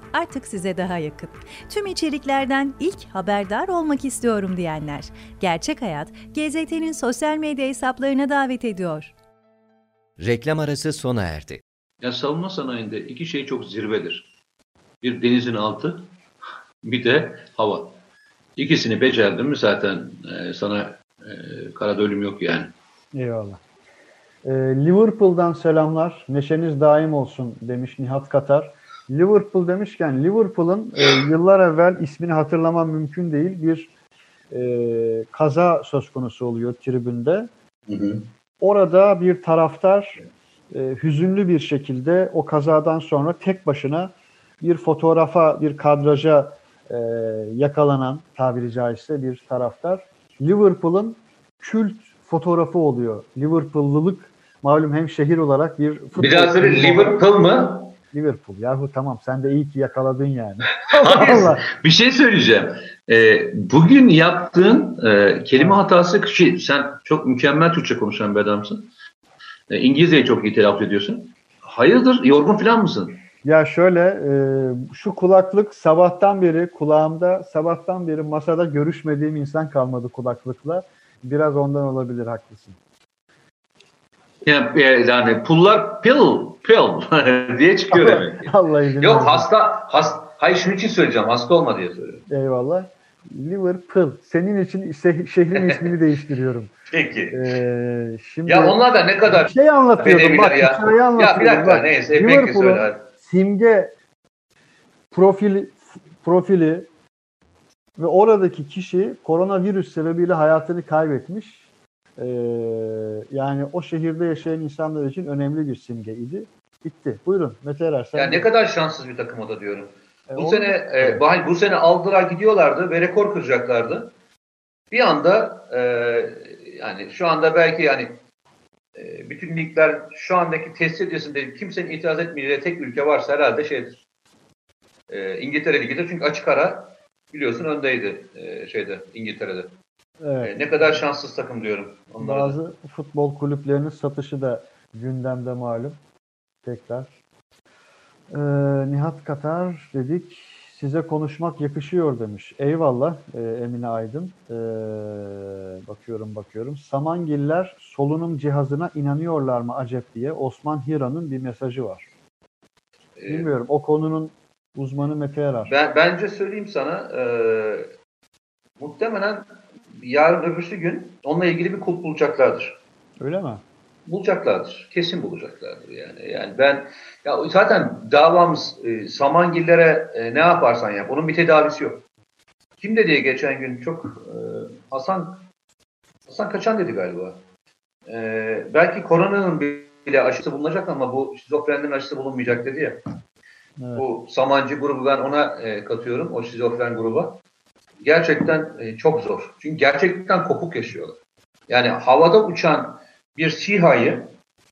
artık size daha yakın. Tüm içeriklerden ilk haberdar olmak istiyorum diyenler. Gerçek Hayat, G Z T'nin sosyal medya hesaplarına davet ediyor. Reklam arası sona erdi. Ya savunma sanayinde iki şey çok zirvedir. Bir denizin altı, bir de hava. İkisini becerdim mi zaten e, sana e, karada ölüm yok yani. Eyvallah. E, Liverpool'dan selamlar. Neşeniz daim olsun demiş Nihat Katar. Liverpool demişken Liverpool'un e, yıllar evvel ismini hatırlamam mümkün değil bir e, kaza söz konusu oluyor tribünde. Hı hı. Orada bir taraftar e, hüzünlü bir şekilde o kazadan sonra tek başına bir fotoğrafa, bir kadraja e, yakalanan tabiri caizse bir taraftar. Liverpool'un kült fotoğrafı oluyor. Liverpool'luluk malum hem şehir olarak bir... Biraz bir Liverpool mu? Liverpool. Yahu tamam, sen de iyi ki yakaladın yani. Allah. Bir şey söyleyeceğim. E, bugün yaptığın e, kelime hatası, şey, sen çok mükemmel Türkçe konuşan bir adamsın. E, İngilizceyi çok iyi telaffuz ediyorsun. Hayırdır, yorgun falan mısın? Ya şöyle, e, şu kulaklık sabahtan beri kulağımda, sabahtan beri masada görüşmediğim insan kalmadı kulaklıkla. Biraz ondan olabilir, haklısın. Yani, yani pullar pill pill diye çıkıyor demek ki. Allah izin. Yok hasta, hasta, hayır şunun için söyleyeceğim, hasta olma diye söylüyorum. Eyvallah. Liverpool. Senin için şehrin ismini değiştiriyorum. Peki. Ee, şimdi ya onlar da ne kadar şey anlatıyordum. Bak ya. Hikayeyi anlatıyordum. Ya bir dakika, neyse. Liverpool'un simge profili, profili ve oradaki kişi koronavirüs sebebiyle hayatını kaybetmiş. Ee, yani o şehirde yaşayan insanlar için önemli bir simgeydi. Bitti. Buyurun Mete Erer. Ya ne kadar şanssız bir takım o da diyorum. Bu sene e, bu sene aldılar gidiyorlardı ve rekor kıracaklardı. Bir anda e, yani şu anda belki yani e, bütün ligler şu andaki test edilmesinde kimsenin itiraz etmeyeceği tek ülke varsa herhalde şeydir. E, İngiltere ligidir, çünkü açık ara biliyorsun öndeydi e, şeyde İngiltere'de. Evet. E, ne kadar şanssız takım diyorum. Onlara bazı da. Futbol kulüplerinin satışı da gündemde malum. Tekrar. Ee, Nihat Katar dedik, size konuşmak yakışıyor demiş. Eyvallah e, Emine Aydın. Ee, bakıyorum bakıyorum. Samangiller solunum cihazına inanıyorlar mı acep diye Osman Hira'nın bir mesajı var. Ee, Bilmiyorum. O konunun uzmanı Mete Erer. Ben, bence söyleyeyim sana e, muhtemelen yarın öbürsü gün onunla ilgili bir kulp bulacaklardır. Öyle mi? Bulacaklardır. Kesin bulacaklardır yani. Yani ben ya zaten davamız e, Samangillere e, ne yaparsan yap. Onun bir tedavisi yok. Kim dedi geçen gün çok e, Hasan Hasan Kaçan dedi galiba. E, belki koronanın bile aşısı bulunacak ama bu şizofrenlerin aşısı bulunmayacak dedi ya. Evet. Bu Samancı grubu, ben ona e, katıyorum. O şizofren gruba. Gerçekten e, çok zor. Çünkü gerçekten kopuk yaşıyorlar. Yani havada uçan bir SİHA'yı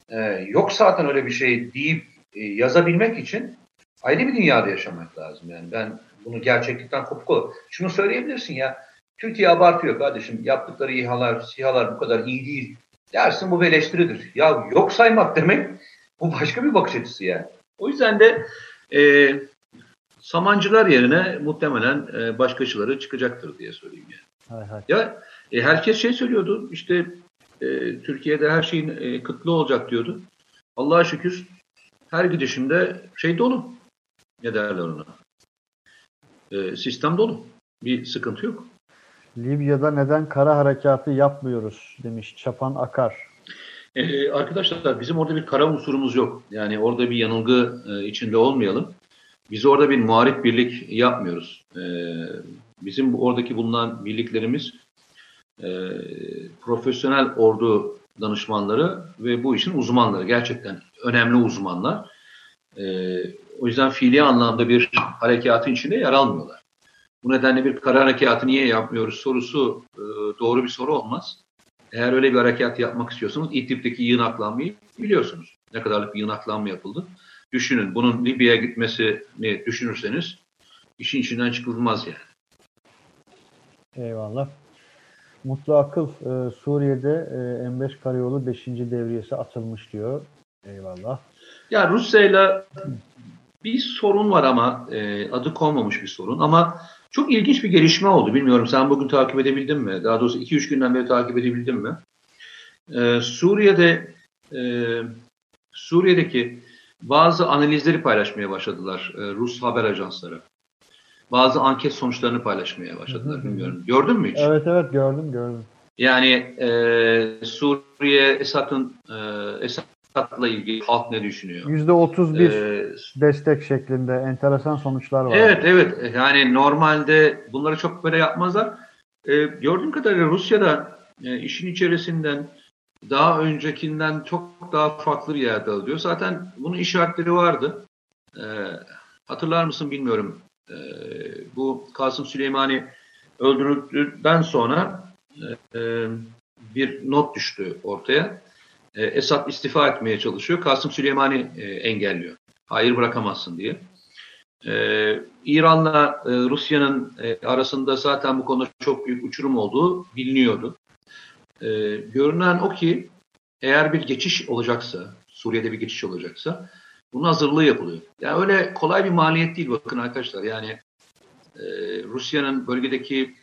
e, yok zaten öyle bir şey deyip e, yazabilmek için ayrı bir dünyada yaşamak lazım. Yani ben bunu gerçeklikten kopuk olarak. Şunu söyleyebilirsin ya, Türkiye abartıyor kardeşim, yaptıkları İHA'lar, SİHA'lar bu kadar iyi değil dersin, bu bir eleştiridir. Ya yok saymak demek, bu başka bir bakış açısı yani. O yüzden de e, Samancılar yerine muhtemelen e, başkaçıları çıkacaktır diye söyleyeyim yani. Hay hay. Ya e, herkes şey söylüyordu işte, Türkiye'de her şeyin kıtlığı olacak diyordu. Allah'a şükür her gidişimde şey dolu. Ne derler ona? E, sistem dolu. Bir sıkıntı yok. Libya'da neden kara harekatı yapmıyoruz demiş Çapan Akar. E, arkadaşlar bizim orada bir kara unsurumuz yok. Yani orada bir yanılgı e, içinde olmayalım. Biz orada bir muharip birlik yapmıyoruz. E, bizim oradaki bulunan birliklerimiz E, profesyonel ordu danışmanları ve bu işin uzmanları, gerçekten önemli uzmanlar. E, o yüzden fiili anlamda bir harekatın içinde yer almıyorlar. Bu nedenle bir kara harekatı niye yapmıyoruz sorusu e, doğru bir soru olmaz. Eğer öyle bir harekat yapmak istiyorsanız İdlib'deki yığınaklanmayı biliyorsunuz. Ne kadarlık bir yığınaklanma yapıldı. Düşünün, bunun Libya'ya gitmesini düşünürseniz işin içinden çıkılmaz yani. Eyvallah. Mutlu Akıl, e, Suriye'de e, M beş karayolu beşinci devriyesi atılmış diyor. Eyvallah. Ya Rusya'yla bir sorun var ama e, adı konmamış bir sorun, ama çok ilginç bir gelişme oldu. Bilmiyorum sen bugün takip edebildin mi? Daha doğrusu iki üç günden beri takip edebildin mi? E, Suriye'de e, Suriye'deki bazı analizleri paylaşmaya başladılar e, Rus haber ajansları. Bazı anket sonuçlarını paylaşmaya başladılar. Bilmiyorum. Gördün mü hiç? Evet evet gördüm gördüm. Yani e, Suriye Esad'ın e, Esad'la ilgili halk ne düşünüyor? yüzde otuz bir ee, destek şeklinde enteresan sonuçlar var. Evet evet, yani normalde bunları çok böyle yapmazlar. E, gördüğüm kadarıyla Rusya'da e, işin içerisinden daha öncekinden çok daha farklı bir yerde alıyor. Zaten bunun işaretleri vardı. E, hatırlar mısın bilmiyorum. Ee, bu Kasım Süleymani öldürüldükten sonra e, bir not düştü ortaya. E, Esad istifa etmeye çalışıyor. Kasım Süleymani e, engelliyor. hayır bırakamazsın diye. Ee, İran'la e, Rusya'nın e, arasında zaten bu konuda çok büyük uçurum olduğu biliniyordu. Ee, görünen o ki eğer bir geçiş olacaksa, Suriye'de bir geçiş olacaksa bunun hazırlığı yapılıyor. Yani öyle kolay bir maliyet değil bakın arkadaşlar. Yani e, Rusya'nın bölgedeki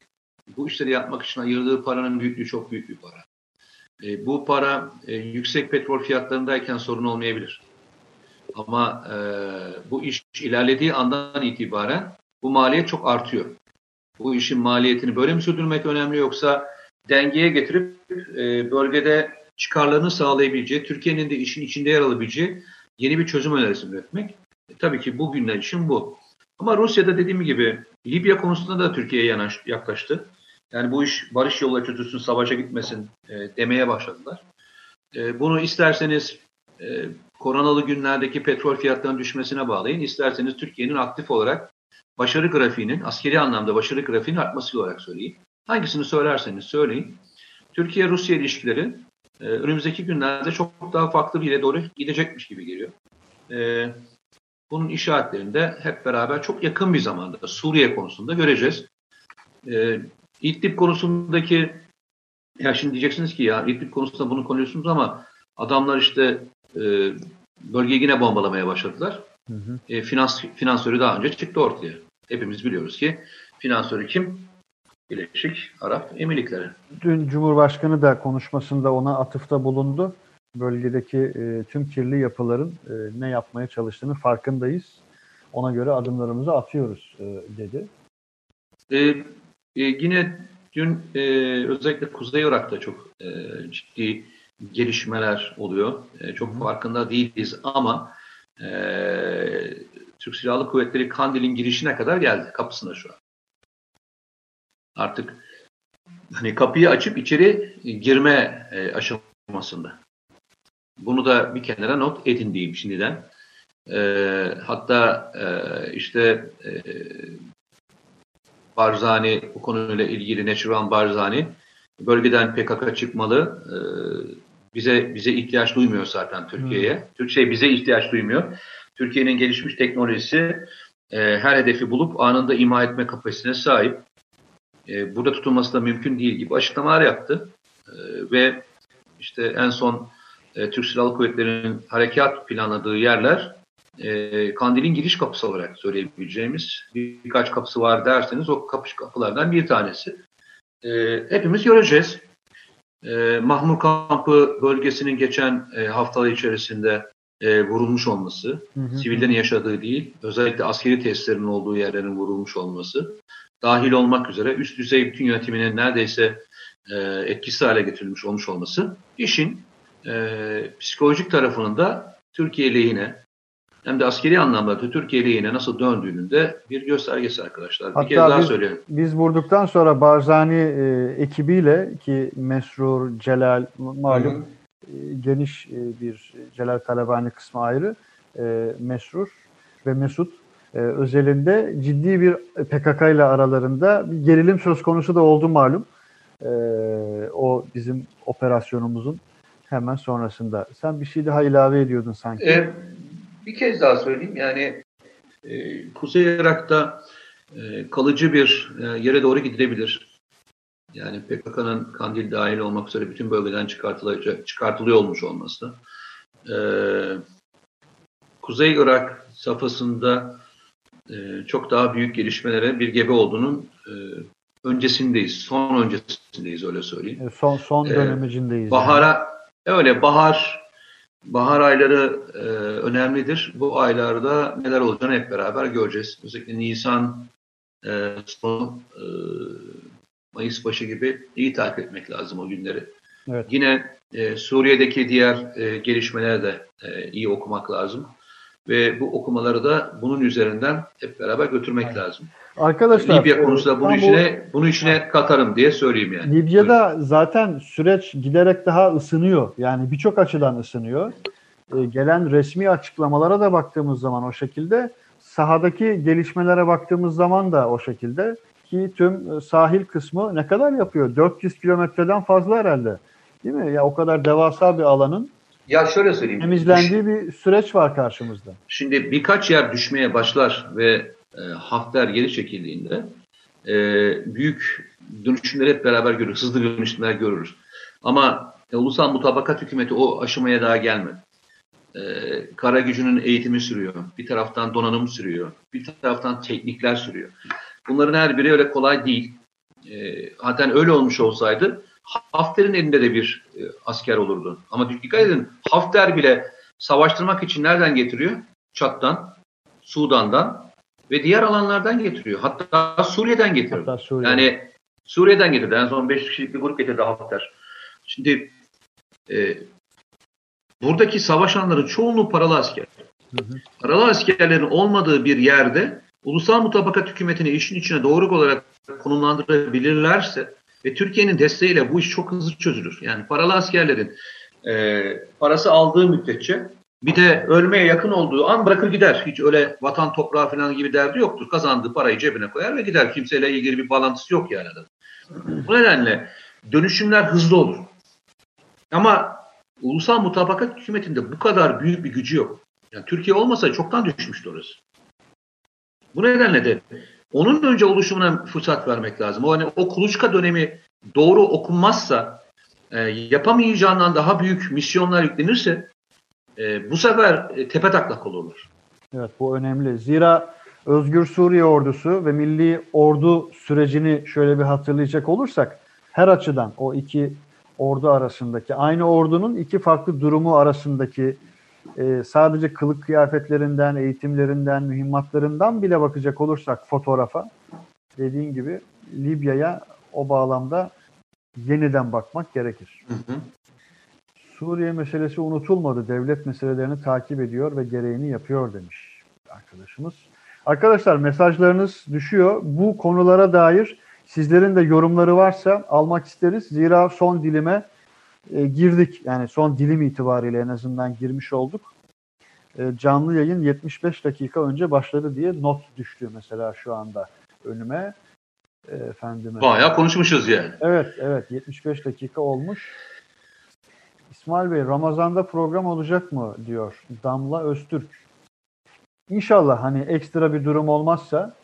bu işleri yapmak için ayırdığı paranın büyüklüğü çok büyük bir para. E, bu para e, yüksek petrol fiyatlarındayken sorun olmayabilir. Ama e, bu iş ilerlediği andan itibaren bu maliyet çok artıyor. Bu işin maliyetini böyle mi sürdürmek önemli, yoksa dengeye getirip e, bölgede çıkarlarını sağlayabileceği, Türkiye'nin de işin içinde yer alabileceği yeni bir çözüm önerisi üretmek? E, tabii ki bugünler için bu. Ama Rusya'da dediğim gibi Libya konusunda da Türkiye'ye yaklaştı. Yani bu iş barış yoluyla çözülsün, savaşa gitmesin e, demeye başladılar. E, bunu isterseniz e, koronalı günlerdeki petrol fiyatlarının düşmesine bağlayın, isterseniz Türkiye'nin aktif olarak başarı grafiğinin, askeri anlamda başarı grafiğinin artması olarak söyleyin. Hangisini söylerseniz söyleyin, Türkiye-Rusya ilişkileri e, önümüzdeki günlerde çok daha farklı bir yere doğru gidecekmiş gibi geliyor. E, bunun işaretlerini de hep beraber çok yakın bir zamanda Suriye konusunda göreceğiz. E, İdlib konusundaki, ya şimdi diyeceksiniz ki ya İdlib konusunda bunu konuşuyorsunuz ama adamlar işte e, bölgeyi yine bombalamaya başladılar. Hı hı. E, finans, finansörü daha önce çıktı ortaya. Hepimiz biliyoruz ki finansörü kim? Birleşik Arap Emirlikleri. Dün Cumhurbaşkanı da konuşmasında ona atıfta bulundu. Bölgedeki e, tüm kirli yapıların e, ne yapmaya çalıştığını farkındayız. Ona göre adımlarımızı atıyoruz e, dedi. Evet. Ee, yine dün e, özellikle Kuzey Irak'ta çok e, ciddi gelişmeler oluyor. E, çok farkında değiliz ama e, Türk Silahlı Kuvvetleri Kandil'in girişine kadar geldi, kapısına şu an. Artık hani kapıyı açıp içeri girme e, aşamasında. Bunu da bir kenara not edin diyeyim şimdiden. E, hatta e, işte e, Barzani, bu konuyla ilgili Neçirvan Barzani, bölgeden P K K çıkmalı, ee, bize bize ihtiyaç duymuyor zaten Türkiye'ye. Hmm. Türkiye bize ihtiyaç duymuyor. Türkiye'nin gelişmiş teknolojisi e, her hedefi bulup anında imha etme kapasitesine sahip. E, burada tutulması da mümkün değil gibi açıklamalar yaptı. E, ve işte en son e, Türk Silahlı Kuvvetleri'nin harekat planladığı yerler, E, Kandil'in giriş kapısı olarak söyleyebileceğimiz bir, birkaç kapısı var derseniz o kapış kapılardan bir tanesi. E, hepimiz göreceğiz. E, Mahmur Kampı bölgesinin geçen e, haftalar içerisinde e, vurulmuş olması, hı hı. Sivillerin yaşadığı değil, özellikle askeri tesislerin olduğu yerlerin vurulmuş olması, dahil olmak üzere üst düzey bütün yönetiminin neredeyse e, etkisiz hale getirilmiş olmuş olması, işin e, psikolojik tarafının da Türkiye lehine hem de askeri anlamda Türkiye lehine nasıl döndüğünün de bir göstergesi arkadaşlar. Hatta bir kez daha biz, söylüyorum. Biz vurduktan sonra Barzani e, ekibiyle ki Mesrur, Celal malum e, geniş e, bir Celal Talabani kısmı ayrı. E, Mesrur ve Mesut e, özelinde ciddi bir P K K ile aralarında bir gerilim söz konusu da oldu malum. E, o bizim operasyonumuzun hemen sonrasında. Sen bir şey daha ilave ediyordun sanki. Evet. Bir kez daha söyleyeyim, yani e, Kuzey Irak'ta e, kalıcı bir e, yere doğru gidilebilir. Yani P K K'nın Kandil dahil olmak üzere bütün bölgeden çıkartılacak, çıkartılıyor olmuş olması. E, Kuzey Irak safhasında e, çok daha büyük gelişmelere bir gebe olduğunun e, öncesindeyiz, son öncesindeyiz öyle söyleyeyim. E, son son dönemecindeyiz. E, bahara, yani. Öyle bahar. Bahar ayları e, önemlidir. Bu aylarda neler olacağını hep beraber göreceğiz. Özellikle Nisan e, sonu, e, Mayıs başı gibi iyi takip etmek lazım o günleri. Evet. Yine e, Suriye'deki diğer e, gelişmeleri de e, iyi okumak lazım. Ve bu okumaları da bunun üzerinden hep beraber götürmek evet. lazım. Arkadaşlar, Libya konusunda bunu içine, bu... bunu içine katarım diye söyleyeyim yani. Libya'da Buyurun. Zaten süreç giderek daha ısınıyor. Yani birçok açıdan ısınıyor. Ee, gelen resmi açıklamalara da baktığımız zaman o şekilde, sahadaki gelişmelere baktığımız zaman da o şekilde ki tüm sahil kısmı ne kadar yapıyor? dört yüz kilometreden fazla herhalde. Değil mi? Ya o kadar devasa bir alanın Ya şöyle söyleyeyim. Temizlendiği bir süreç var karşımızda. Şimdi birkaç yer düşmeye başlar ve e, Hafter geri çekildiğinde e, büyük dönüşümleri hep beraber görürüz. Hızlı dönüşümler görürüz. Ama e, Ulusal Mutabakat Hükümeti o aşamaya daha gelmedi. E, kara gücünün eğitimi sürüyor. Bir taraftan donanım sürüyor. Bir taraftan teknikler sürüyor. Bunların her biri öyle kolay değil. E, zaten öyle olmuş olsaydı Hafter'in elinde de bir e, asker olurdu. Ama dikkat edin, Hafter bile savaştırmak için nereden getiriyor? Çat'tan, Sudan'dan ve diğer alanlardan getiriyor. Hatta Suriye'den getiriyor. Hatta Suriye. Yani Suriye'den getirdi. En son beş kişilik bir grup getirdi Hafter. Şimdi e, buradaki savaşanların çoğunluğu paralı asker. Hı hı. Paralı askerlerin olmadığı bir yerde Ulusal Mutabakat Hükümeti'ni işin içine doğru olarak konumlandırabilirlerse ve Türkiye'nin desteğiyle bu iş çok hızlı çözülür. Yani paralı askerlerin e, parası aldığı müddetçe, bir de ölmeye yakın olduğu an bırakır gider. Hiç öyle vatan toprağı falan gibi derdi yoktur. Kazandığı parayı cebine koyar ve gider. Kimseyle ilgili bir bağlantısı yok yani. Bu nedenle dönüşümler hızlı olur. Ama Ulusal Mutabakat Hükümeti'nde bu kadar büyük bir gücü yok. Yani Türkiye olmasa çoktan düşmüştü orası. Bu nedenle de onun önce oluşumuna fırsat vermek lazım. O, hani, o kuluçka dönemi doğru okunmazsa, e, yapamayacağından daha büyük misyonlar yüklenirse e, bu sefer e, tepe taklak olurlar. Evet, bu önemli. Zira Özgür Suriye Ordusu ve Milli Ordu sürecini şöyle bir hatırlayacak olursak, her açıdan o iki ordu arasındaki, aynı ordunun iki farklı durumu arasındaki, Ee, sadece kılık kıyafetlerinden, eğitimlerinden, mühimmatlarından bile bakacak olursak fotoğrafa, dediğin gibi Libya'ya o bağlamda yeniden bakmak gerekir. Hı hı. Suriye meselesi unutulmadı. Devlet meselelerini takip ediyor ve gereğini yapıyor demiş arkadaşımız. Arkadaşlar, mesajlarınız düşüyor. Bu konulara dair sizlerin de yorumları varsa almak isteriz. Zira son dilime E, girdik. Yani son dilim itibariyle en azından girmiş olduk. E, canlı yayın yetmiş beş dakika önce başladı diye not düştü mesela şu anda önüme. E, efendime. Bayağı konuşmuşuz yani. Evet, evet. yetmiş beş dakika olmuş. İsmail Bey, Ramazan'da program olacak mı diyor Damla Öztürk. İnşallah, hani ekstra bir durum olmazsa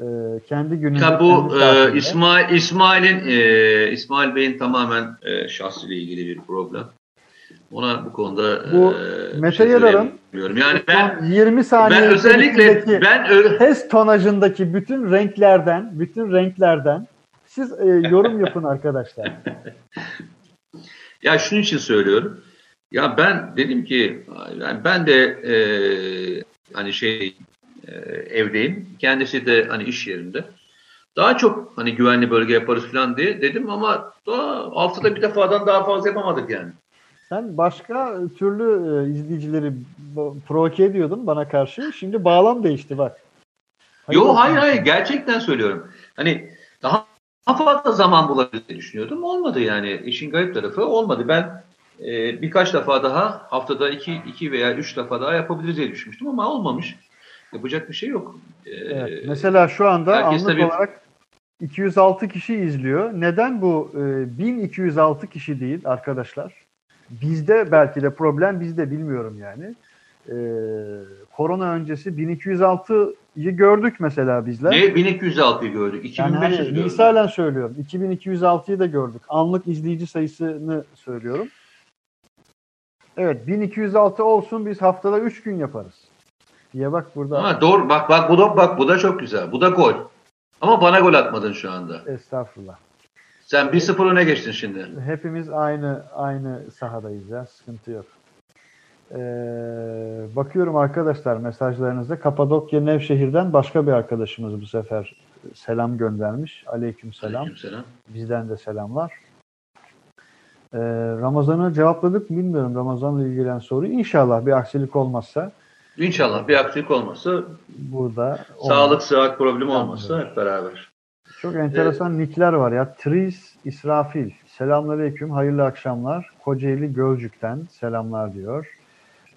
e, kendi gününde. Tabii bu e, İsmail İsmail'in e, İsmail Bey'in tamamen e, şahsıyla ilgili bir problem. Ona bu konuda bu e, Mete Erer'in yani ben yirmi saniye ben özellikle ben ö- HES tonajındaki bütün renklerden bütün renklerden siz e, yorum yapın arkadaşlar. Ya şunun için söylüyorum. Ya ben dedim ki yani ben de e, hani şey Ee, evdeyim. Kendisi de hani iş yerinde. Daha çok hani güvenli bölge yaparız falan diye dedim ama altıda bir defadan daha fazla yapamadık yani. Sen başka türlü e, izleyicileri provoke ediyordun bana karşı. Şimdi bağlam değişti bak. Hayır, Yo hayır hayır. Gerçekten söylüyorum. Hani daha fazla zaman bulabilir diye düşünüyordum. Olmadı yani. İşin garip tarafı olmadı. Ben e, birkaç defa daha haftada iki, iki veya üç defa daha yapabiliriz diye düşünmüştüm ama olmamış. Yapacak bir şey yok. Ee, evet, mesela şu anda anlık tabii olarak iki yüz altı kişi izliyor. Neden bu e, bin iki yüz altı kişi değil arkadaşlar? Bizde belki de problem, bizde bilmiyorum yani. E, korona öncesi bin iki yüz altıyı gördük mesela bizler. Ne bin iki yüz altıyı gördük? iki bin beş yüz yani hani, misalen söylüyorum. iki bin iki yüz altıyı da gördük. Anlık izleyici sayısını söylüyorum. Evet, bin iki yüz altı olsun, biz haftada üç gün yaparız. Ya bak burada. Ha, doğru bak bak bu da bak bu da çok güzel. Bu da gol. Ama bana gol atmadın şu anda. Estağfurullah. Sen bir sıfır öne geçtin şimdi. Hepimiz aynı aynı sahadayız ya. Sıkıntı yok. Ee, bakıyorum arkadaşlar mesajlarınızda. Kapadokya Nevşehir'den başka bir arkadaşımız bu sefer selam göndermiş. Aleykümselam. Aleykümselam. Bizden de selamlar. Ee, Ramazan'ı cevapladık mı bilmiyorum. Ramazan'la ilgilen soru. İnşallah bir aksilik olmazsa. İnşallah bir aksilik olmasa, burada sağlık sıhhat problemi olmasa hep beraber. Çok enteresan ee, nickler var ya. Triz İsrafil. Selamünaleyküm, hayırlı akşamlar. Kocaeli Gölcük'ten selamlar diyor.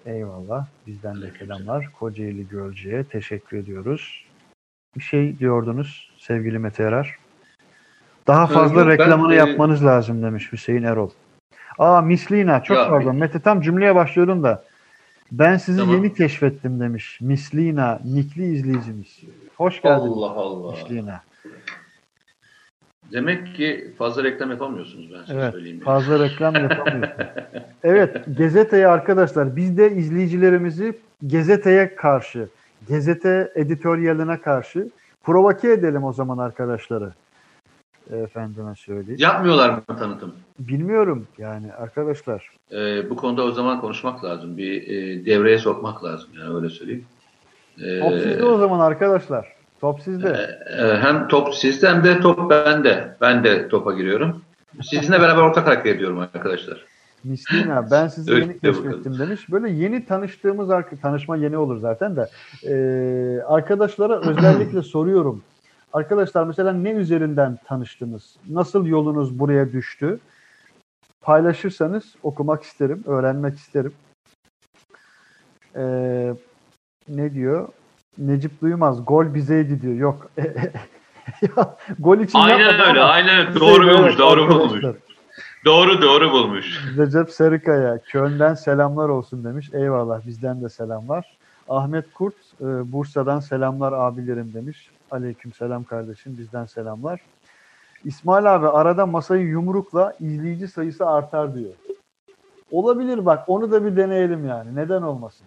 Eyvallah. Bizden de selamlar. Kocaeli Gölcük'e teşekkür ediyoruz. Bir şey diyordunuz sevgili Mete Erer. Daha fazla reklamını yapmanız lazım demiş Hüseyin Erol. Aa Mislina çok ya, pardon Mete tam cümleye başlıyordum da. Ben sizi tamam. yeni keşfettim demiş Mislina, nikli izleyicimiz. Hoş geldiniz. Allah Allah. Mislina. Demek ki fazla reklam yapamıyorsunuz ben size evet, söyleyeyim. Fazla yani. reklam yapamıyorsunuz. Evet, gazeteye arkadaşlar biz de izleyicilerimizi gazeteye karşı, gazete editöryaline karşı provoke edelim o zaman arkadaşları. Efendime söyleyeyim. Yapmıyorlar mı tanıtım? Bilmiyorum yani arkadaşlar. Ee, bu konuda o zaman konuşmak lazım. Bir e, devreye sokmak lazım yani öyle söyleyeyim. Ee, top sizde o zaman arkadaşlar. Top sizde. E, e, hem top sizde hem de top bende. Ben de topa giriyorum. Sizinle beraber ortak hareket ediyorum arkadaşlar. Mislina ben sizi yeni de keşfettim demiş. Böyle yeni tanıştığımız, tanışma yeni olur zaten de. Ee, arkadaşlara özellikle soruyorum. Arkadaşlar mesela ne üzerinden tanıştınız? Nasıl yolunuz buraya düştü? Paylaşırsanız okumak isterim, öğrenmek isterim. Ee, ne diyor? Necip Duymaz, gol bizeydi diyor. Yok. ya, gol için aynen öyle, aynen. Doğru bulmuş, doğru bulmuş. Doğru, doğru bulmuş. Recep Sarıkaya, Köln'den selamlar olsun demiş. Eyvallah, bizden de selamlar. Ahmet Kurt, Bursa'dan selamlar abilerim demiş. Aleyküm selam kardeşim, bizden selamlar. İsmail abi arada masayı yumrukla izleyici sayısı artar diyor. Olabilir bak, onu da bir deneyelim yani. Neden olmasın?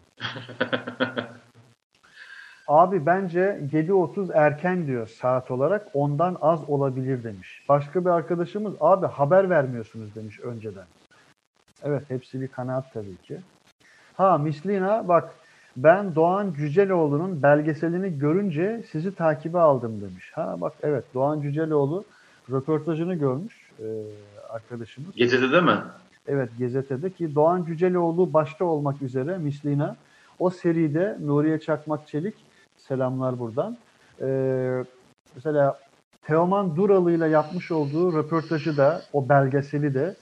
Abi bence yedi otuz erken diyor saat olarak. Ondan az olabilir demiş. Başka bir arkadaşımız abi haber vermiyorsunuz demiş önceden. Evet, hepsi bir kanaat tabii ki. Ha Mislina bak. Ben Doğan Cüceloğlu'nun belgeselini görünce sizi takibe aldım demiş. Ha bak evet, Doğan Cüceloğlu röportajını görmüş e, arkadaşımız. Gezete'de mi? Evet, Gezete'de ki Doğan Cüceloğlu başta olmak üzere Mislina o seride Nuriye Çakmak Çelik selamlar buradan. E, mesela Teoman Duralı'yla yapmış olduğu röportajı da, o belgeseli de,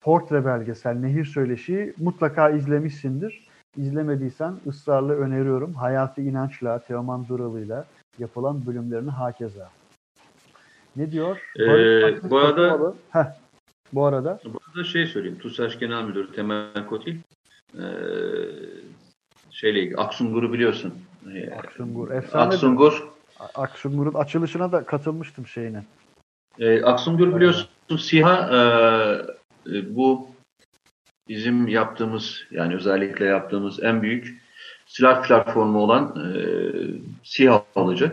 portre belgesel Nehir Söyleşi, mutlaka izlemişsindir. İzlemediysen ısrarla öneriyorum. Hayati İnanç'la, Teoman Duralı'yla yapılan bölümlerini hakeza. Ne diyor? Ee, bu arada Heh, bu arada bu arada şey söyleyeyim. TUSAŞ Genel Müdürü Temel Kotil eee şeyle Aksungur'u biliyorsun. Aksungur efsane. Aksungur. Aksungur'un açılışına da katılmıştım şeyine. Eee Aksungur biliyorsun SİHA e, bu bizim yaptığımız, yani özellikle yaptığımız en büyük silah platformu olan e, SİHA alıcı.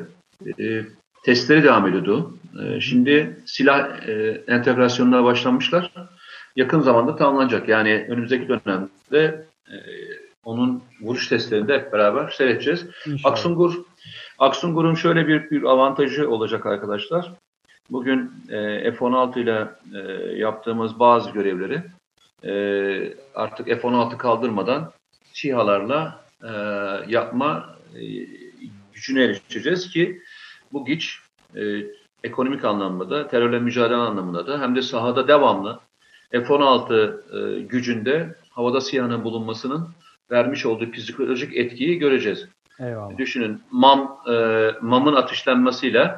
E, testleri devam ediyordu. E, şimdi silah e, entegrasyonuna başlanmışlar. Yakın zamanda tamamlanacak. Yani önümüzdeki dönemde e, onun vuruş testlerini de hep beraber seyredeceğiz. İnşallah. Aksungur, Aksungur'un şöyle bir, bir avantajı olacak arkadaşlar. Bugün e, F on altı ile e, yaptığımız bazı görevleri Ee, artık F on altı kaldırmadan SİHA'larla e, yapma e, gücüne erişeceğiz ki bu güç e, ekonomik anlamda da, terörle mücadele anlamında da, hem de sahada devamlı F on altı e, gücünde havada SİHA'nın bulunmasının vermiş olduğu psikolojik etkiyi göreceğiz. Eyvallah. Düşünün MAM, e, MAM'ın ateşlenmesiyle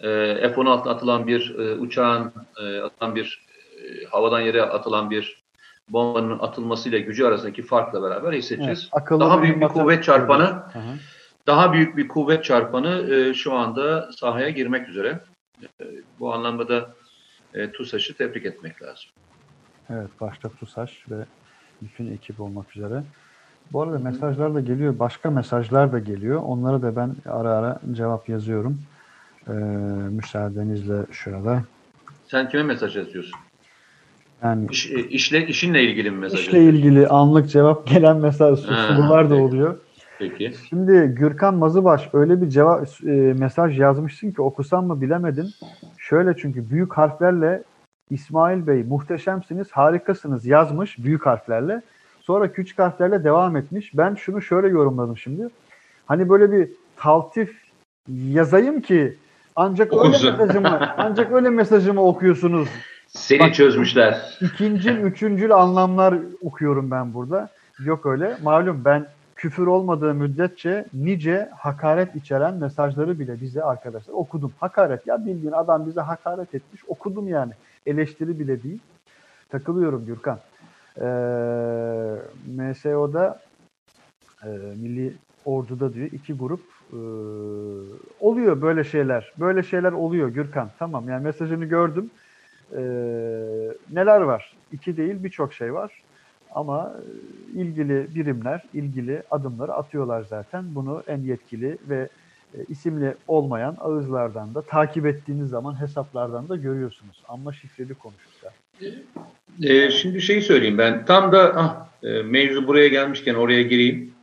e, F on altı atılan bir e, uçağın e, atılan bir e, havadan yere atılan bir bombanın atılmasıyla gücü arasındaki farkla beraber hissedeceğiz. Evet, daha büyük bir kuvvet çarpanı, hı hı. daha büyük bir kuvvet çarpanı e, şu anda sahaya girmek üzere. E, bu anlamda da e, TUSAŞ'ı tebrik etmek lazım. Evet, başta TUSAŞ ve bütün ekip olmak üzere. Bu arada mesajlar da geliyor, başka mesajlar da geliyor. Onlara da ben ara ara cevap yazıyorum. E, müsaadenizle şurada. Sen kime mesaj yazıyorsun? Yani İş, işle, işinle ilgili mi mesaj? İşle ilgili anlık cevap gelen mesaj, bunlar da oluyor. Peki. Şimdi Gürkan Mazıbaş öyle bir cevap e, mesaj yazmışsın ki okusam mı bilemedim. Şöyle, çünkü büyük harflerle İsmail Bey muhteşemsiniz, harikasınız yazmış büyük harflerle. Sonra küçük harflerle devam etmiş. Ben şunu şöyle yorumladım şimdi. Hani böyle bir taltif yazayım ki ancak Okusun. öyle mesajımı ancak öyle mesajımı okuyorsunuz. Seni bak, çözmüşler. İkinci, üçüncül anlamlar okuyorum ben burada. Yok öyle. Malum ben küfür olmadığı müddetçe nice hakaret içeren mesajları bile bize arkadaşlar okudum. Hakaret ya, bildiğin adam bize hakaret etmiş. Okudum yani. Eleştiri bile değil. Takılıyorum Gürkan. e, M S O'da e, Milli Ordu'da diyor iki grup e, oluyor böyle şeyler. Böyle şeyler oluyor Gürkan. Tamam yani mesajını gördüm. E, neler var? İki değil birçok şey var. Ama ilgili birimler, ilgili adımları atıyorlar zaten. Bunu en yetkili ve isimli olmayan ağızlardan da takip ettiğiniz zaman hesaplardan da görüyorsunuz. Ama şifreli konuşurlar. E, şimdi şeyi söyleyeyim ben. Tam da ah, mevzu buraya gelmişken oraya gireyim.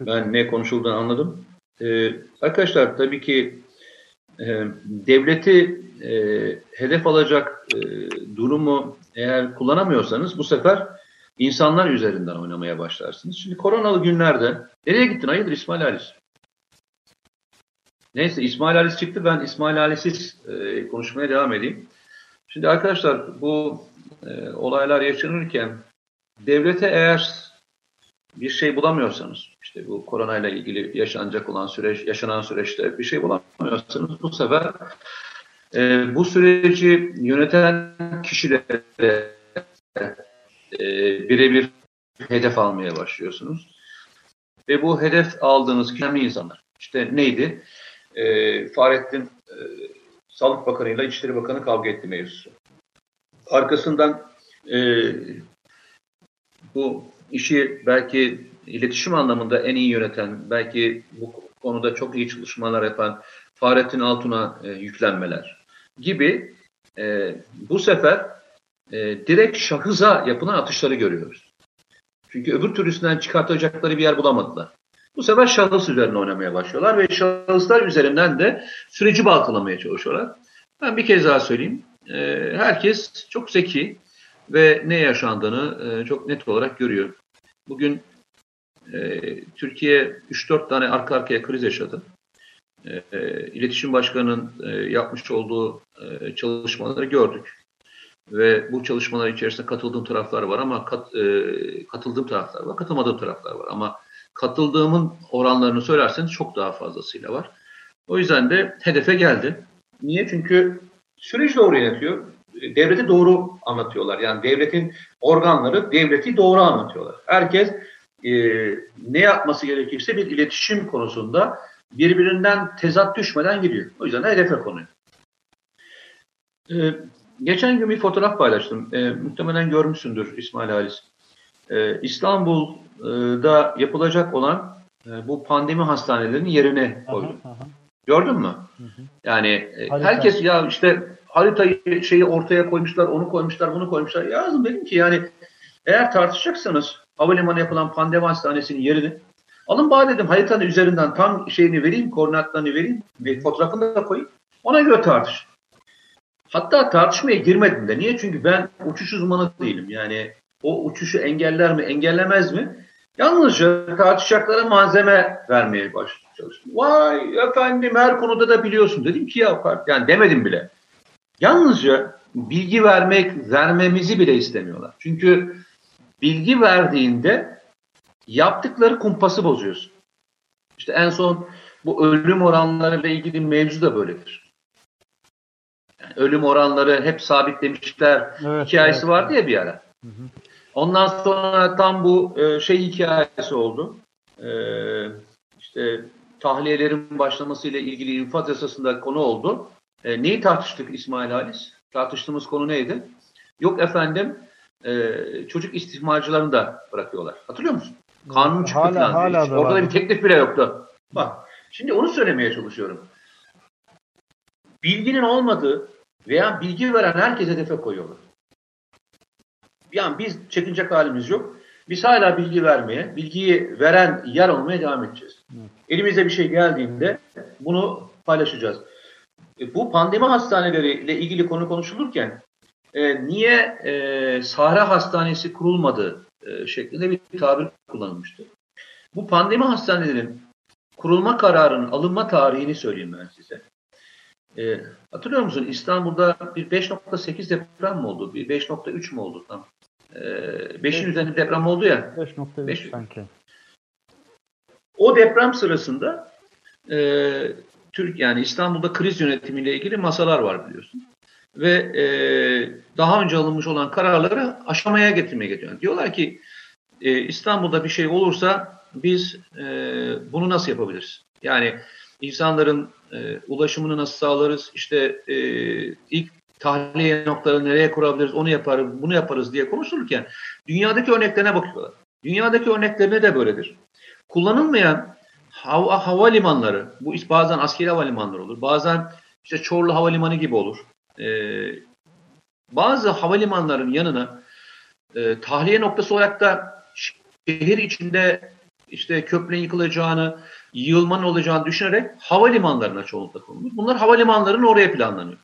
Ben ne konuşulduğunu anladım. E, arkadaşlar tabii ki e, devleti e, hedef alacak e, durumu eğer kullanamıyorsanız bu sefer İnsanlar üzerinden oynamaya başlarsınız. Şimdi koronalı günlerde nereye gittin? Hayırdır İsmail Halis? Neyse İsmail Halis çıktı. Ben İsmail Halis'iz e, konuşmaya devam edeyim. Şimdi arkadaşlar bu e, olaylar yaşanırken devlete eğer bir şey bulamıyorsanız, işte bu koronayla ilgili yaşanacak olan süreç, yaşanan süreçte bir şey bulamıyorsanız bu sefer e, bu süreci yöneten kişilere E, birebir hedef almaya başlıyorsunuz. Ve bu hedef aldığınız önemli insanlar. İşte neydi? E, Fahrettin e, Sağlık Bakanı ile İçişleri Bakanı kavga etti mevzusu. Arkasından e, bu işi belki iletişim anlamında en iyi yöneten, belki bu konuda çok iyi çalışmalar yapan Fahrettin Altun'a e, yüklenmeler gibi e, bu sefer E, direkt şahıza yapılan atışları görüyoruz. Çünkü öbür türlüsünden çıkartacakları bir yer bulamadılar. Bu sefer şahıs üzerine oynamaya başlıyorlar ve şahıslar üzerinden de süreci baltalamaya çalışıyorlar. Ben bir kez daha söyleyeyim. E, herkes çok zeki ve ne yaşandığını e, çok net olarak görüyor. Bugün e, Türkiye üç dört tane arka arkaya kriz yaşadı. E, e, İletişim Başkanı'nın e, yapmış olduğu e, çalışmaları gördük. Ve bu çalışmalar içerisinde katıldığım taraflar var ama kat, e, katıldığım taraflar var, katılmadığım taraflar var. Ama katıldığımın oranlarını söylerseniz çok daha fazlasıyla var. O yüzden de hedefe geldi. Niye? Çünkü süreç doğru yönetiyor. Devleti doğru anlatıyorlar. Yani devletin organları devleti doğru anlatıyorlar. Herkes e, ne yapması gerekirse bir iletişim konusunda birbirinden tezat düşmeden gidiyor. O yüzden de hedefe konuyor. Evet. Geçen gün bir fotoğraf paylaştım. E, muhtemelen görmüşsündür İsmail Halis. E, İstanbul'da yapılacak olan e, bu pandemi hastanelerinin yerine koydum. Aha, aha. Gördün mü? Hı hı. Yani e, herkes ya işte haritayı şeyi ortaya koymuşlar, onu koymuşlar, bunu koymuşlar. Yazdım dedim ki yani eğer tartışacaksanız havalimanı yapılan pandemi hastanesinin yerini alın bana dedim haritanın üzerinden tam şeyini vereyim, koordinatlarını vereyim ve fotoğrafını da koyayım. Ona göre tartışın. Hatta tartışmaya girmedim de. Niye? Çünkü ben uçuş uzmanı değilim. Yani o uçuşu engeller mi, engellemez mi? Yalnızca tartışacaklara malzeme vermeye başladım. Vay efendim her konuda da biliyorsun. Dedim ki ya yani demedim bile. Yalnızca bilgi vermek, vermemizi bile istemiyorlar. Çünkü bilgi verdiğinde yaptıkları kumpası bozuyorsun. İşte en son bu ölüm oranlarıyla ilgili mevzu da böyledir. Ölüm oranları hep sabitlemişler evet, hikayesi evet. vardı ya bir ara. Hı hı. Ondan sonra tam bu şey hikayesi oldu. Ee, işte tahliyelerin başlamasıyla ilgili infaz yasasında konu oldu. Ee, neyi tartıştık İsmail Halis? Tartıştığımız konu neydi? Yok efendim e, çocuk istismarcılarını da bırakıyorlar. Hatırlıyor musun? Kanun çıktı hala, falan. Hala da orada da bir teklif bile yoktu. Bak şimdi onu söylemeye çalışıyorum. Bilginin olmadığı veya bilgi veren herkes hedefe koyuyorlar. Yani biz çekinecek halimiz yok. Biz hala bilgi vermeye, bilgiyi veren yer olmaya devam edeceğiz. Evet. Elimize bir şey geldiğinde bunu paylaşacağız. E, bu pandemi hastaneleriyle ilgili konu konuşulurken e, niye e, Sahra Hastanesi kurulmadı e, şeklinde bir tabir kullanılmıştı. Bu pandemi hastanelerinin kurulma kararının alınma tarihini söyleyeyim ben size. E, hatırlıyor musun İstanbul'da bir beş nokta sekiz deprem mi oldu? Bir beş nokta üç mü oldu tam? E, beşin üzerinde deprem oldu ya. beş nokta üç sanki. O deprem sırasında e, Türk yani İstanbul'da kriz yönetimiyle ilgili masalar var biliyorsun. ve e, daha önce alınmış olan kararları aşamaya getirmeye getiriyor. Diyorlar ki e, İstanbul'da bir şey olursa biz e, bunu nasıl yapabiliriz? Yani insanların e, ulaşımını nasıl sağlarız? İşte e, ilk tahliye noktaları nereye kurabiliriz? Onu yaparız, bunu yaparız diye konuşulurken dünyadaki örneklerine bakıyorlar. Dünyadaki örneklerine de böyledir. Kullanılmayan hava, havalimanları, bu bazen askeri havalimanları olur, bazen işte Çorlu Havalimanı gibi olur. Ee, bazı havalimanların yanına e, tahliye noktası olarak da şehir içinde işte köprünün yıkılacağını, yığılmanın olacağını düşünerek havalimanlarına çoğunlukla konulmuş. Bunlar havalimanlarının oraya planlanıyor.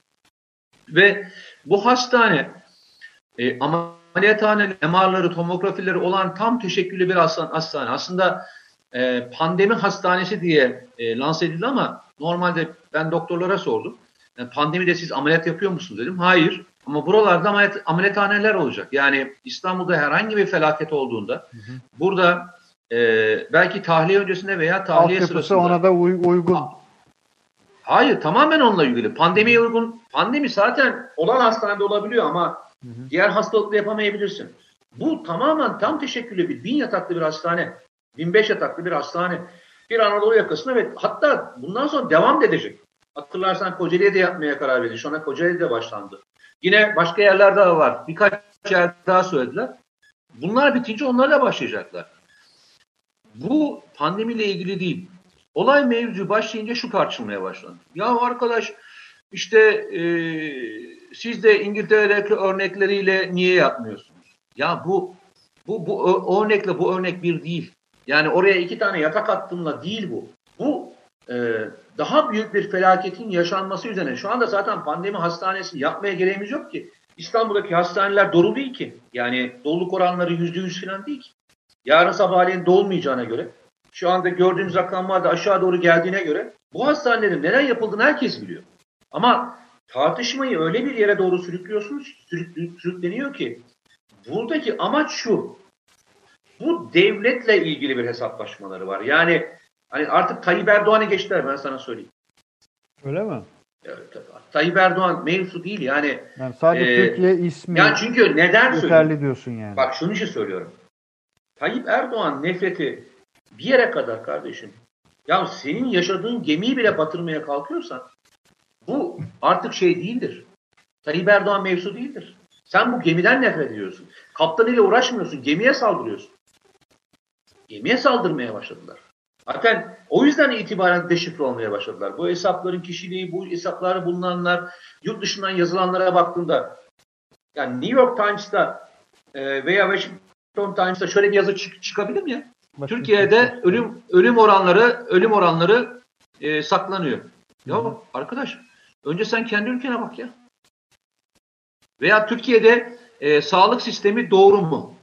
Ve bu hastane e, ameliyathane, M R'ları, tomografileri olan tam teşekküllü bir hastane. Aslında e, pandemi hastanesi diye e, lanse edildi ama normalde ben doktorlara sordum. Yani pandemide siz ameliyat yapıyor musunuz dedim. Hayır. Ama buralarda ameliyat, ameliyathaneler olacak. Yani İstanbul'da herhangi bir felaket olduğunda hı hı. burada e, belki tahliye öncesinde veya tahliye alt sırasında. Ona da uygun. Hayır, tamamen onunla ilgili. Pandemiye uygun. Pandemi zaten olan hastanede olabiliyor ama hı hı. diğer hastalıkla yapamayabilirsin. Bu tamamen tam teşekküllü bir bin yataklı bir hastane. Bin beş yataklı bir hastane. Bir Anadolu yakasına ve hatta bundan sonra devam edecek. Hatırlarsan Kocaeli'ye de yapmaya karar verildi. Şu anda Kocaeli'de başlandı. Yine başka yerler daha var. Birkaç yer daha söylediler. Bunlar bitince onlar da başlayacaklar. Bu pandemiyle ilgili değil. Olay mevzu başlayınca şu tartışılmaya başlandı. Ya arkadaş işte e, siz de İngiltere'deki örnekleriyle niye yapmıyorsunuz? Ya bu bu bu örnekle bu örnek bir değil. Yani oraya iki tane yatak attığımla değil bu. Bu e, daha büyük bir felaketin yaşanması üzerine. Şu anda zaten pandemi hastanesini yapmaya gereğimiz yok ki. İstanbul'daki hastaneler dolu değil ki. Yani doluluk oranları yüzde yüz falan değil ki. Yarın sabahleyin dolmayacağına göre, şu anda gördüğümüz rakamlarda aşağı doğru geldiğine göre bu hastanelerin neler yapıldığını herkes biliyor. Ama tartışmayı öyle bir yere doğru sürüklüyorsunuz, sürükleniyor ki buradaki amaç şu. Bu devletle ilgili bir hesaplaşmaları var. Yani hani artık Tayyip Erdoğan'ı geçtiler, ben sana söyleyeyim. Öyle mi? Evet, Tayyip Erdoğan mevzu değil yani. Yani sadece e, Türkiye ismi. Yani çünkü neden yeterli diyorsun yani. Bak şunu şey söylüyorum. Tayyip Erdoğan nefreti bir yere kadar kardeşim. Ya senin yaşadığın gemiyi bile batırmaya kalkıyorsan bu artık şey değildir. Tayyip Erdoğan mevzu değildir. Sen bu gemiden nefret ediyorsun. Kaptan ile uğraşmıyorsun. Gemiye saldırıyorsun. Gemiye saldırmaya başladılar. Zaten o yüzden itibaren deşifre olmaya başladılar. Bu hesapların kişiliği, bu hesapları bulunanlar, yurt dışından yazılanlara baktığında yani New York Times'ta e, veya Washington Times'ta şöyle bir yazı çık- çıkabilir mi ya? Bak, Türkiye'de ölüm ölüm oranları ölüm oranları e, saklanıyor. Ya bak arkadaş, önce sen kendi ülkene bak ya. Veya Türkiye'de e, sağlık sistemi doğru mu?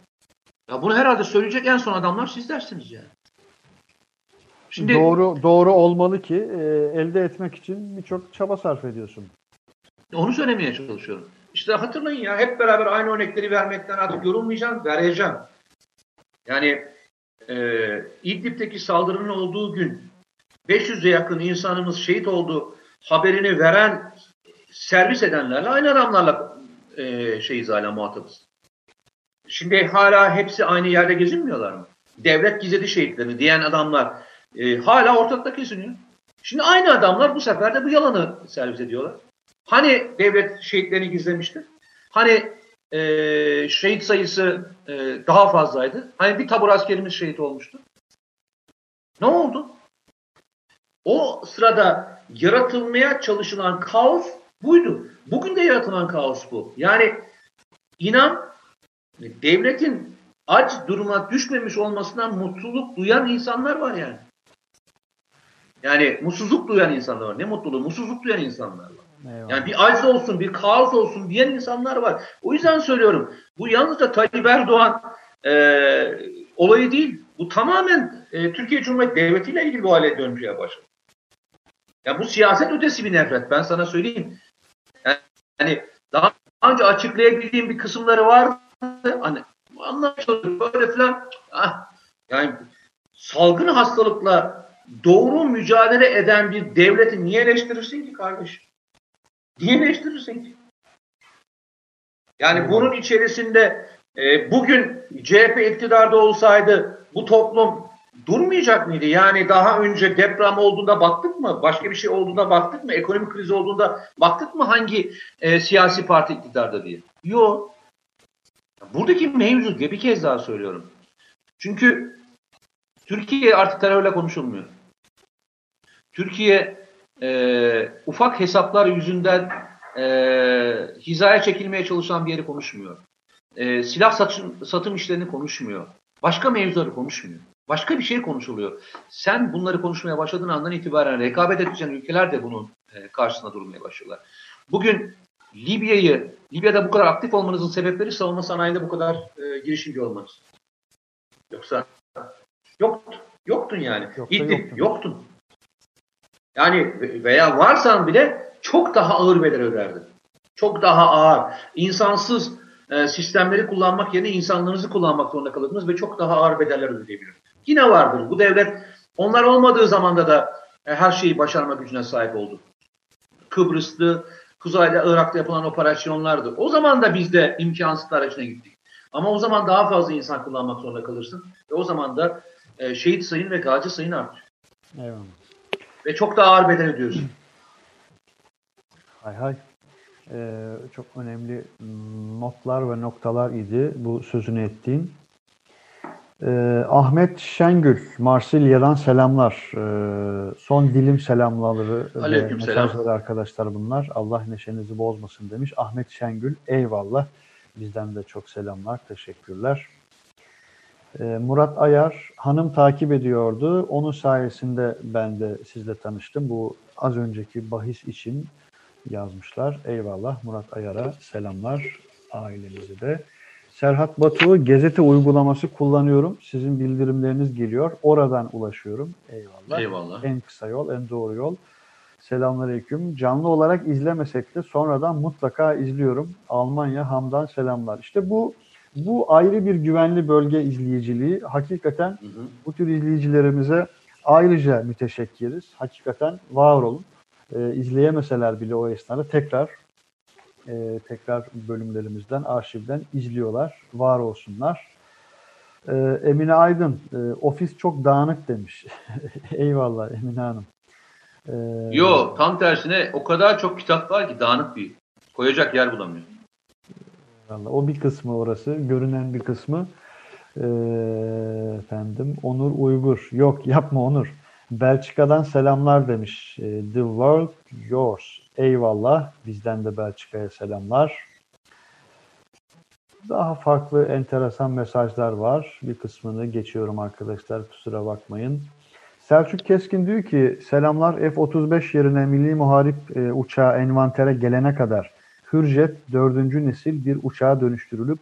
Ya bunu herhalde söyleyecek en son adamlar siz dersiniz yani. Şimdi, doğru doğru olmalı ki e, elde etmek için birçok çaba sarf ediyorsun. Onu söylemeye çalışıyorum. İşte hatırlayın ya, hep beraber aynı örnekleri vermekten artık yorulmayacağım, vereceğim. Yani e, İdlib'deki saldırının olduğu gün beş yüze yakın insanımız şehit oldu haberini veren, servis edenlerle aynı adamlarla e, şeyiz, hala muhatabız. Şimdi hala hepsi aynı yerde gezinmiyorlar mı? Devlet gizledi şehitlerini diyen adamlar e, hala ortalıkta kesiniyor. Şimdi aynı adamlar bu sefer de bu yalanı servis ediyorlar. Hani devlet şehitlerini gizlemişti? Hani e, şehit sayısı e, daha fazlaydı? Hani bir tabur askerimiz şehit olmuştu? Ne oldu? O sırada yaratılmaya çalışılan kaos buydu. Bugün de yaratılan kaos bu. Yani inan devletin aç duruma düşmemiş olmasından mutluluk duyan insanlar var yani. Yani mutsuzluk duyan insanlar var. Ne mutluluğu? Mutsuzluk duyan insanlar var. Eyvallah. Yani bir aç olsun, bir kaos olsun diyen insanlar var. O yüzden söylüyorum. Bu yalnızca Tayyip Erdoğan e, olayı değil. Bu tamamen e, Türkiye Cumhuriyeti Devleti ile ilgili bu hale dönmeye başladı. Ya bu siyaset ötesi bir nefret. Ben sana söyleyeyim. Yani daha önce açıklayabildiğim bir kısımları vardı. Hani anlaşılır böyle filan. Ah, yani salgın hastalıkla doğru mücadele eden bir devleti niye eleştirirsin ki kardeşim? Niye eleştirirsin ki? Yani bunun içerisinde e, bugün C H P iktidarda olsaydı bu toplum durmayacak mıydı? Yani daha önce deprem olduğunda baktık mı? Başka bir şey olduğunda baktık mı? Ekonomik kriz olduğunda baktık mı hangi e, siyasi parti iktidarda diye? Yok. Buradaki mevzu diye bir kez daha söylüyorum. Çünkü Türkiye artık terörle konuşulmuyor. Türkiye e, ufak hesaplar yüzünden e, hizaya çekilmeye çalışan bir yeri konuşmuyor. E, silah satın, satım işlerini konuşmuyor. Başka mevzuları konuşmuyor. Başka bir şey konuşuluyor. Sen bunları konuşmaya başladığın andan itibaren rekabet edeceğin ülkeler de bunun e, karşısına durmaya başlıyorlar. Bugün Libya'yı, Libya'da bu kadar aktif olmanızın sebepleri savunma sanayinde bu kadar e, girişimci olmanız. Yoksa yoktu, yoktun yani. Yoktu, İdlib, yoktun. yoktun. Yani veya varsan bile çok daha ağır bedel öderdin. Çok daha ağır. İnsansız e, sistemleri kullanmak yerine insanlarınızı kullanmak zorunda kalırdınız ve çok daha ağır bedeller ödeyebilirdiniz. Yine vardır. Bu devlet onlar olmadığı zamanda da e, her şeyi başarma gücüne sahip oldu. Kıbrıs'ta, Kuzey'de, Irak'ta yapılan operasyonlardı. O zaman da biz de imkansızlar içine gittik. Ama o zaman daha fazla insan kullanmak zorunda kalırsın. Ve o zaman da e, şehit sayın ve gazi sayın artır. Eyvallah. Ve çok daha ağır bedel ödüyorsun. Hay hay. Ee, çok önemli notlar ve noktalar idi bu sözünü ettiğin. Ee, Ahmet Şengül, Marsilya'dan selamlar. Ee, son dilim selamları. Aleyküm selam. Arkadaşlar bunlar. Allah neşenizi bozmasın demiş. Ahmet Şengül, eyvallah. Bizden de çok selamlar, teşekkürler. Ee, Murat Ayar, hanım takip ediyordu. Onun sayesinde ben de sizle tanıştım. Bu az önceki bahis için yazmışlar. Eyvallah Murat Ayar'a selamlar, ailenizi de. Serhat Batu, gazete uygulaması kullanıyorum. Sizin bildirimleriniz geliyor. Oradan ulaşıyorum. Eyvallah. Eyvallah. En kısa yol, en doğru yol. Selamünaleyküm. Canlı olarak izlemesek de sonradan mutlaka izliyorum. Almanya Ham'dan selamlar. İşte bu bu ayrı bir güvenli bölge izleyiciliği. Hakikaten hı hı. bu tür izleyicilerimize ayrıca müteşekkiriz. Hakikaten var olun. Ee, izleyemeseler bile o esnada tekrar e, tekrar bölümlerimizden, arşivden izliyorlar. Var olsunlar. Ee, Emine Aydın, e, ofis çok dağınık demiş. Eyvallah Emine Hanım. Ee, Yok, tam tersine o kadar çok kitap var ki dağınık bir koyacak yer bulamıyor. Vallahi o bir kısmı orası, görünen bir kısmı. Ee, efendim Onur Uygur. Yok yapma Onur. Belçika'dan selamlar demiş. The world yours. Eyvallah. Bizden de Belçika'ya selamlar. Daha farklı enteresan mesajlar var. Bir kısmını geçiyorum arkadaşlar. Kusura bakmayın. Selçuk Keskin diyor ki selamlar F otuz beş yerine milli muharip e, uçağı envantere gelene kadar Hürjet dördüncü nesil bir uçağa dönüştürülüp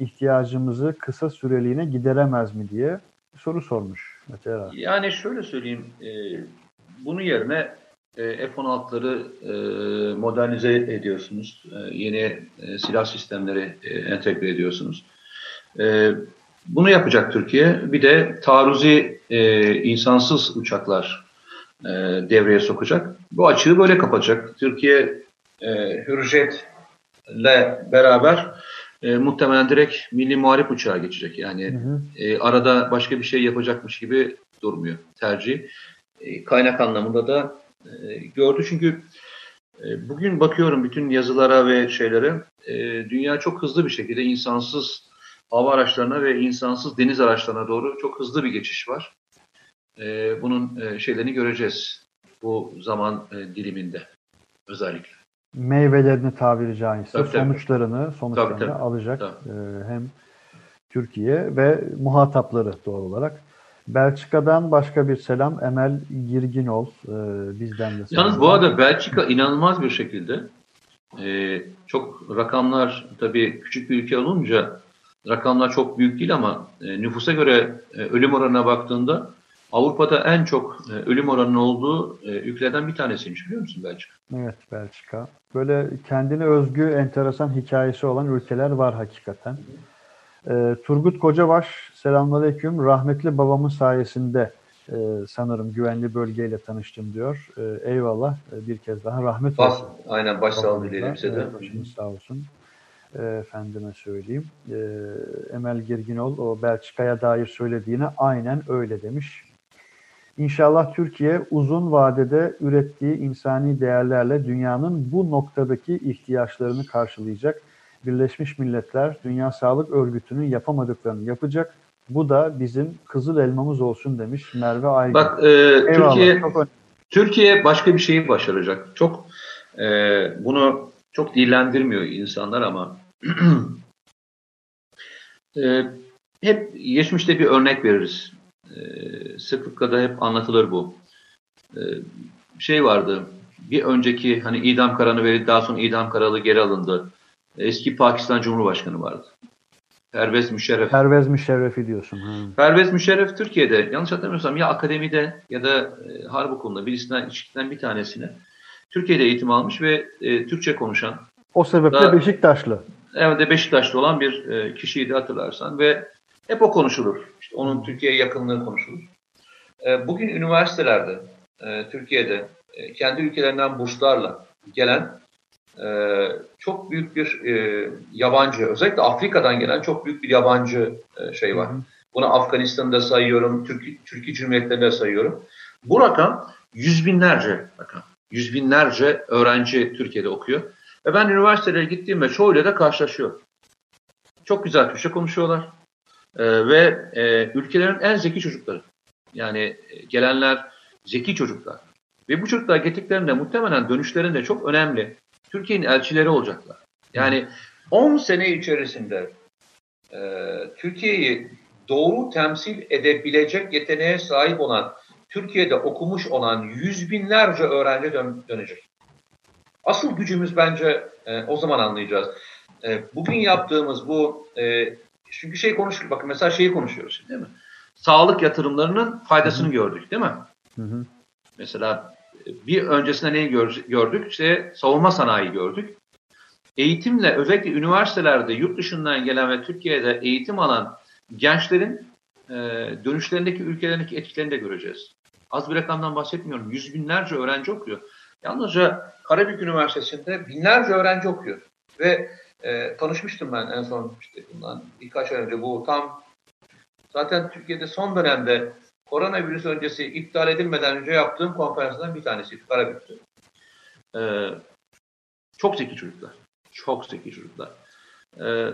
ihtiyacımızı kısa süreliğine gideremez mi diye soru sormuş Mete Erer. Yani şöyle söyleyeyim e, bunun yerine e, F on altıları e, modernize ediyorsunuz. E, yeni e, silah sistemleri e, entegre ediyorsunuz. E, Bunu yapacak Türkiye. Bir de taarruzi e, insansız uçaklar e, devreye sokacak. Bu açığı böyle kapatacak. Türkiye e, Hürjet'le beraber e, muhtemelen direkt milli muharip uçağa geçecek. Yani hı hı. E, arada başka bir şey yapacakmış gibi durmuyor tercih. E, kaynak anlamında da e, gördü. Çünkü e, bugün bakıyorum bütün yazılara ve şeylere. E, dünya çok hızlı bir şekilde insansız hava araçlarına ve insansız deniz araçlarına doğru çok hızlı bir geçiş var. Ee, bunun e, şeylerini göreceğiz bu zaman e, diliminde özellikle. Meyvelerini tabiri caizse tabii, sonuçlarını, tabii. sonuçlarını tabii, tabii. alacak tabii. E, hem Türkiye ve muhatapları doğal olarak. Belçika'dan başka bir selam Emel Girginol e, bizden de. Yalnız bu arada Belçika inanılmaz bir şekilde e, çok rakamlar tabii küçük bir ülke olunca rakamlar çok büyük değil ama e, nüfusa göre e, ölüm oranına baktığında Avrupa'da en çok e, ölüm oranının olduğu e, ülkelerden bir tanesiymiş biliyor musun Belçika? Evet Belçika. Böyle kendine özgü enteresan hikayesi olan ülkeler var hakikaten. E, Turgut Kocabaş, selamünaleyküm. Rahmetli babamın sayesinde e, sanırım güvenli bölgeyle tanıştım diyor. E, eyvallah e, bir kez daha rahmet olsun. Aynen başsağlığı dileyelim size de. Başımız sağ olsun. efendime söyleyeyim, e, Emel Girginol o Belçika'ya dair söylediğine aynen öyle demiş. İnşallah Türkiye uzun vadede ürettiği insani değerlerle dünyanın bu noktadaki ihtiyaçlarını karşılayacak. Birleşmiş Milletler Dünya Sağlık Örgütü'nün yapamadıklarını yapacak. Bu da bizim kızıl elmamız olsun demiş Merve Aygün. Bak e, Eyvallah, Türkiye, Türkiye başka bir şeyi başaracak. Çok e, bunu çok dillendirmiyor insanlar ama e, hep geçmişte bir örnek veririz. E, sıklıkla da hep anlatılır bu. E, şey vardı, bir önceki hani idam kararı verildi, daha sonra idam kararı geri alındı. Eski Pakistan Cumhurbaşkanı vardı. Pervez Müşerref. Pervez Müşerref'i diyorsun. Hmm. Pervez Müşerref Türkiye'de, yanlış hatırlamıyorsam ya akademide ya da e, harp okulunda birisinden, ikisinden bir tanesine Türkiye'de eğitim almış ve e, Türkçe konuşan. O sebeple da, Beşiktaşlı. Evet de Beşiktaşlı olan bir e, kişiydi hatırlarsan ve hep o konuşulur. İşte onun Türkiye'ye yakınlığı konuşulur. E, bugün üniversitelerde e, Türkiye'de e, kendi ülkelerinden burslarla gelen Ee, çok büyük bir e, yabancı, özellikle Afrika'dan gelen çok büyük bir yabancı e, şey var. Bunu Afganistan'da sayıyorum, Türk, Türkiye Cumhuriyetlerinde sayıyorum. Bu rakam yüz binlerce rakam. Yüz binlerce öğrenci Türkiye'de okuyor. Ve ben üniversitelere gittiğimde çoğuyla da karşılaşıyorum. Çok güzel Türkçe konuşuyorlar. E, ve e, ülkelerin en zeki çocukları. Yani e, gelenler zeki çocuklar. Ve bu çocuklar getirdiklerinde muhtemelen dönüşlerinde çok önemli Türkiye'nin elçileri olacaklar. Yani on sene içerisinde e, Türkiye'yi doğru temsil edebilecek yeteneğe sahip olan, Türkiye'de okumuş olan yüz binlerce öğrenci dön- dönecek. Asıl gücümüz bence e, o zaman anlayacağız. E, bugün yaptığımız bu, e, çünkü şey konuşuyoruz, bakın mesela şeyi konuşuyoruz değil mi? Sağlık yatırımlarının faydasını Hı-hı. gördük değil mi? Hı-hı. Mesela bir öncesinde neyi gördük? İşte savunma sanayi gördük. Eğitimle özellikle üniversitelerde yurt dışından gelen ve Türkiye'de eğitim alan gençlerin e, dönüşlerindeki ülkelerindeki etkilerini de göreceğiz. Az bir rakamdan bahsetmiyorum. Yüz binlerce öğrenci okuyor. Yalnızca Karabük Üniversitesi'nde binlerce öğrenci okuyor. Ve e, tanışmıştım ben en son işte bundan birkaç ay önce. Bu tam zaten Türkiye'de son dönemde koronavirüs öncesi iptal edilmeden önce yaptığım konferansından bir tanesi Karabük'te. Ee, çok zeki çocuklar. Çok zeki çocuklar. Ee,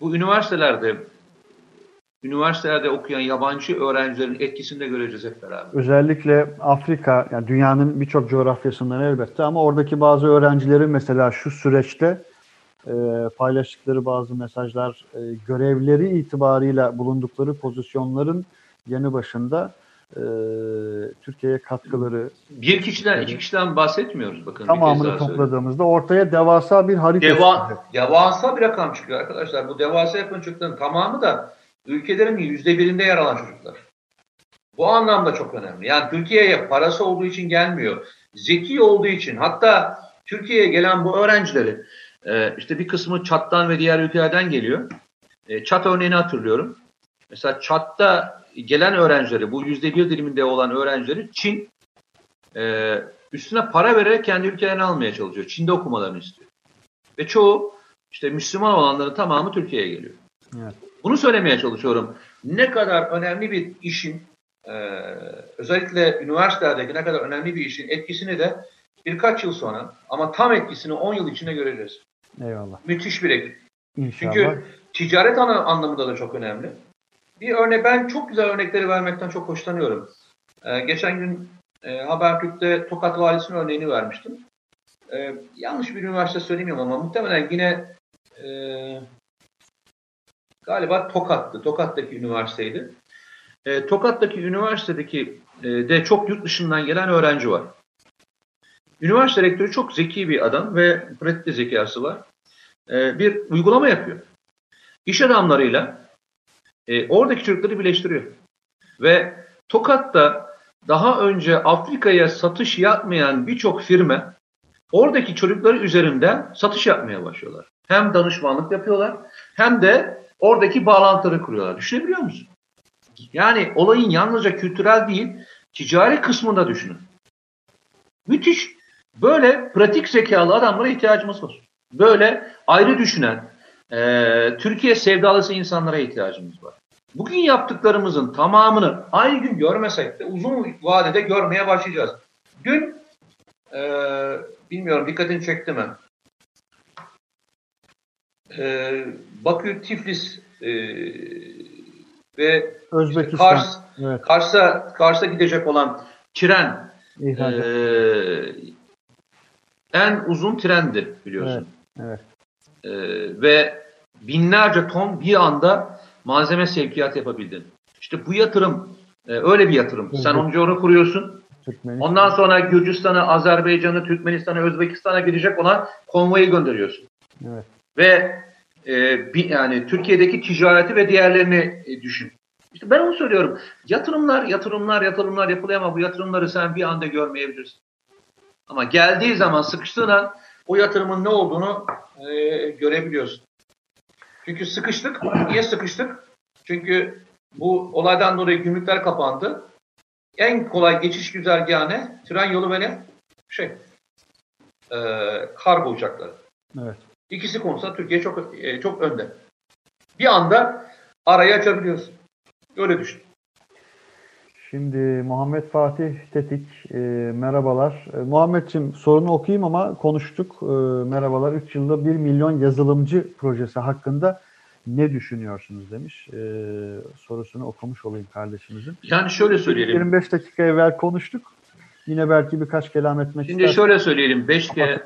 bu üniversitelerde üniversitelerde okuyan yabancı öğrencilerin etkisini de göreceğiz hep beraber. Özellikle Afrika, yani dünyanın birçok coğrafyasından elbette ama oradaki bazı öğrencilerin mesela şu süreçte E, paylaştıkları bazı mesajlar, e, görevleri itibarıyla bulundukları pozisyonların yanı başında e, Türkiye'ye katkıları... Bir kişiden, iki kişiden bahsetmiyoruz bakın. Tamamını topladığımızda söyleyeyim. Ortaya devasa bir harita Deva, çıkıyor. Devasa bir rakam çıkıyor arkadaşlar. Bu devasa yapılan çocukların tamamı da ülkelerin yüzde birinde yer alan çocuklar. Bu anlamda çok önemli. Yani Türkiye'ye parası olduğu için gelmiyor. Zeki olduğu için. Hatta Türkiye'ye gelen bu öğrencileri e, işte bir kısmı Çat'tan ve diğer ülkelerden geliyor. E, Çat örneğini hatırlıyorum. Mesela Çat'ta gelen öğrencileri, bu yüzde bir diliminde olan öğrencileri Çin e, üstüne para vererek kendi ülkelerine almaya çalışıyor. Çin'de okumalarını istiyor. Ve çoğu işte Müslüman olanların tamamı Türkiye'ye geliyor. Evet. Bunu söylemeye çalışıyorum. Ne kadar önemli bir işin e, özellikle üniversitelerdeki ne kadar önemli bir işin etkisini de birkaç yıl sonra ama tam etkisini on yıl içinde göreceğiz. Eyvallah. Müthiş bir ek. İnşallah. Çünkü ticaret anlamında da çok önemli. Bir örnek, ben çok güzel örnekleri vermekten çok hoşlanıyorum. Ee, geçen gün e, Habertürk'te Tokat Valisi'nin örneğini vermiştim. Ee, yanlış bir üniversite söylemiyorum ama muhtemelen yine e, galiba Tokat'tı. Tokat'taki üniversiteydi. E, Tokat'taki üniversitedeki e, de çok yurt dışından gelen öğrenci var. Üniversite rektörü çok zeki bir adam ve pratik zekası var. E, bir uygulama yapıyor. İş adamlarıyla E, oradaki çocukları birleştiriyor. Ve Tokat'ta daha önce Afrika'ya satış yapmayan birçok firma oradaki çocukları üzerinden satış yapmaya başlıyorlar. Hem danışmanlık yapıyorlar hem de oradaki bağlantıları kuruyorlar. Düşünebiliyor musun? Yani olayın yalnızca kültürel değil, ticari kısmında düşünün. Müthiş. Böyle pratik zekalı adamlara ihtiyacımız var. Böyle ayrı düşünen, e, Türkiye sevdalısı insanlara ihtiyacımız var. Bugün yaptıklarımızın tamamını aynı gün görmesek de uzun vadede görmeye başlayacağız. Dün, e, bilmiyorum dikkatini çekti mi? E, Bakü, Tiflis e, ve Özbekistan, Kars, evet. Kars'a, Kars'a gidecek olan tren e, en uzun trendi biliyorsun. Evet, evet. E, ve binlerce ton bir anda malzeme sevkiyat yapabildin. İşte bu yatırım e, öyle bir yatırım. Evet. Sen onca onu kuruyorsun. Ondan sonra Gürcistan'a, Azerbaycan'a, Türkmenistan'a, Özbekistan'a gidecek olan konvoyu gönderiyorsun. Evet. Ve e, bir, yani Türkiye'deki ticareti ve diğerlerini e, düşün. İşte ben onu söylüyorum. Yatırımlar, yatırımlar, yatırımlar yapılıyor ama bu yatırımları sen bir anda görmeyebilirsin. Ama geldiği zaman, sıkıştığın an o yatırımın ne olduğunu e, görebiliyorsun. Çünkü sıkıştık. Niye sıkıştık? Çünkü bu olaydan dolayı gümrükler kapandı. En kolay geçiş güzergahı ne? Tren yolu ve ne? Şey, e, kargo uçakları. Evet. İkisi konusunda Türkiye çok e, çok önde. Bir anda arayı açabiliyorsun. Öyle düşün. Şimdi Muhammed Fatih Tetik, e, merhabalar. E, Muhammedciğim, sorunu okuyayım ama konuştuk. E, merhabalar. üç yılda bir milyon yazılımcı projesi hakkında ne düşünüyorsunuz demiş. E, sorusunu okumuş olayım kardeşimizin. Yani şöyle söyleyelim. yirmi beş dakika evvel konuştuk. Yine belki birkaç kelam etmek Şimdi ister. şöyle söyleyelim. beş G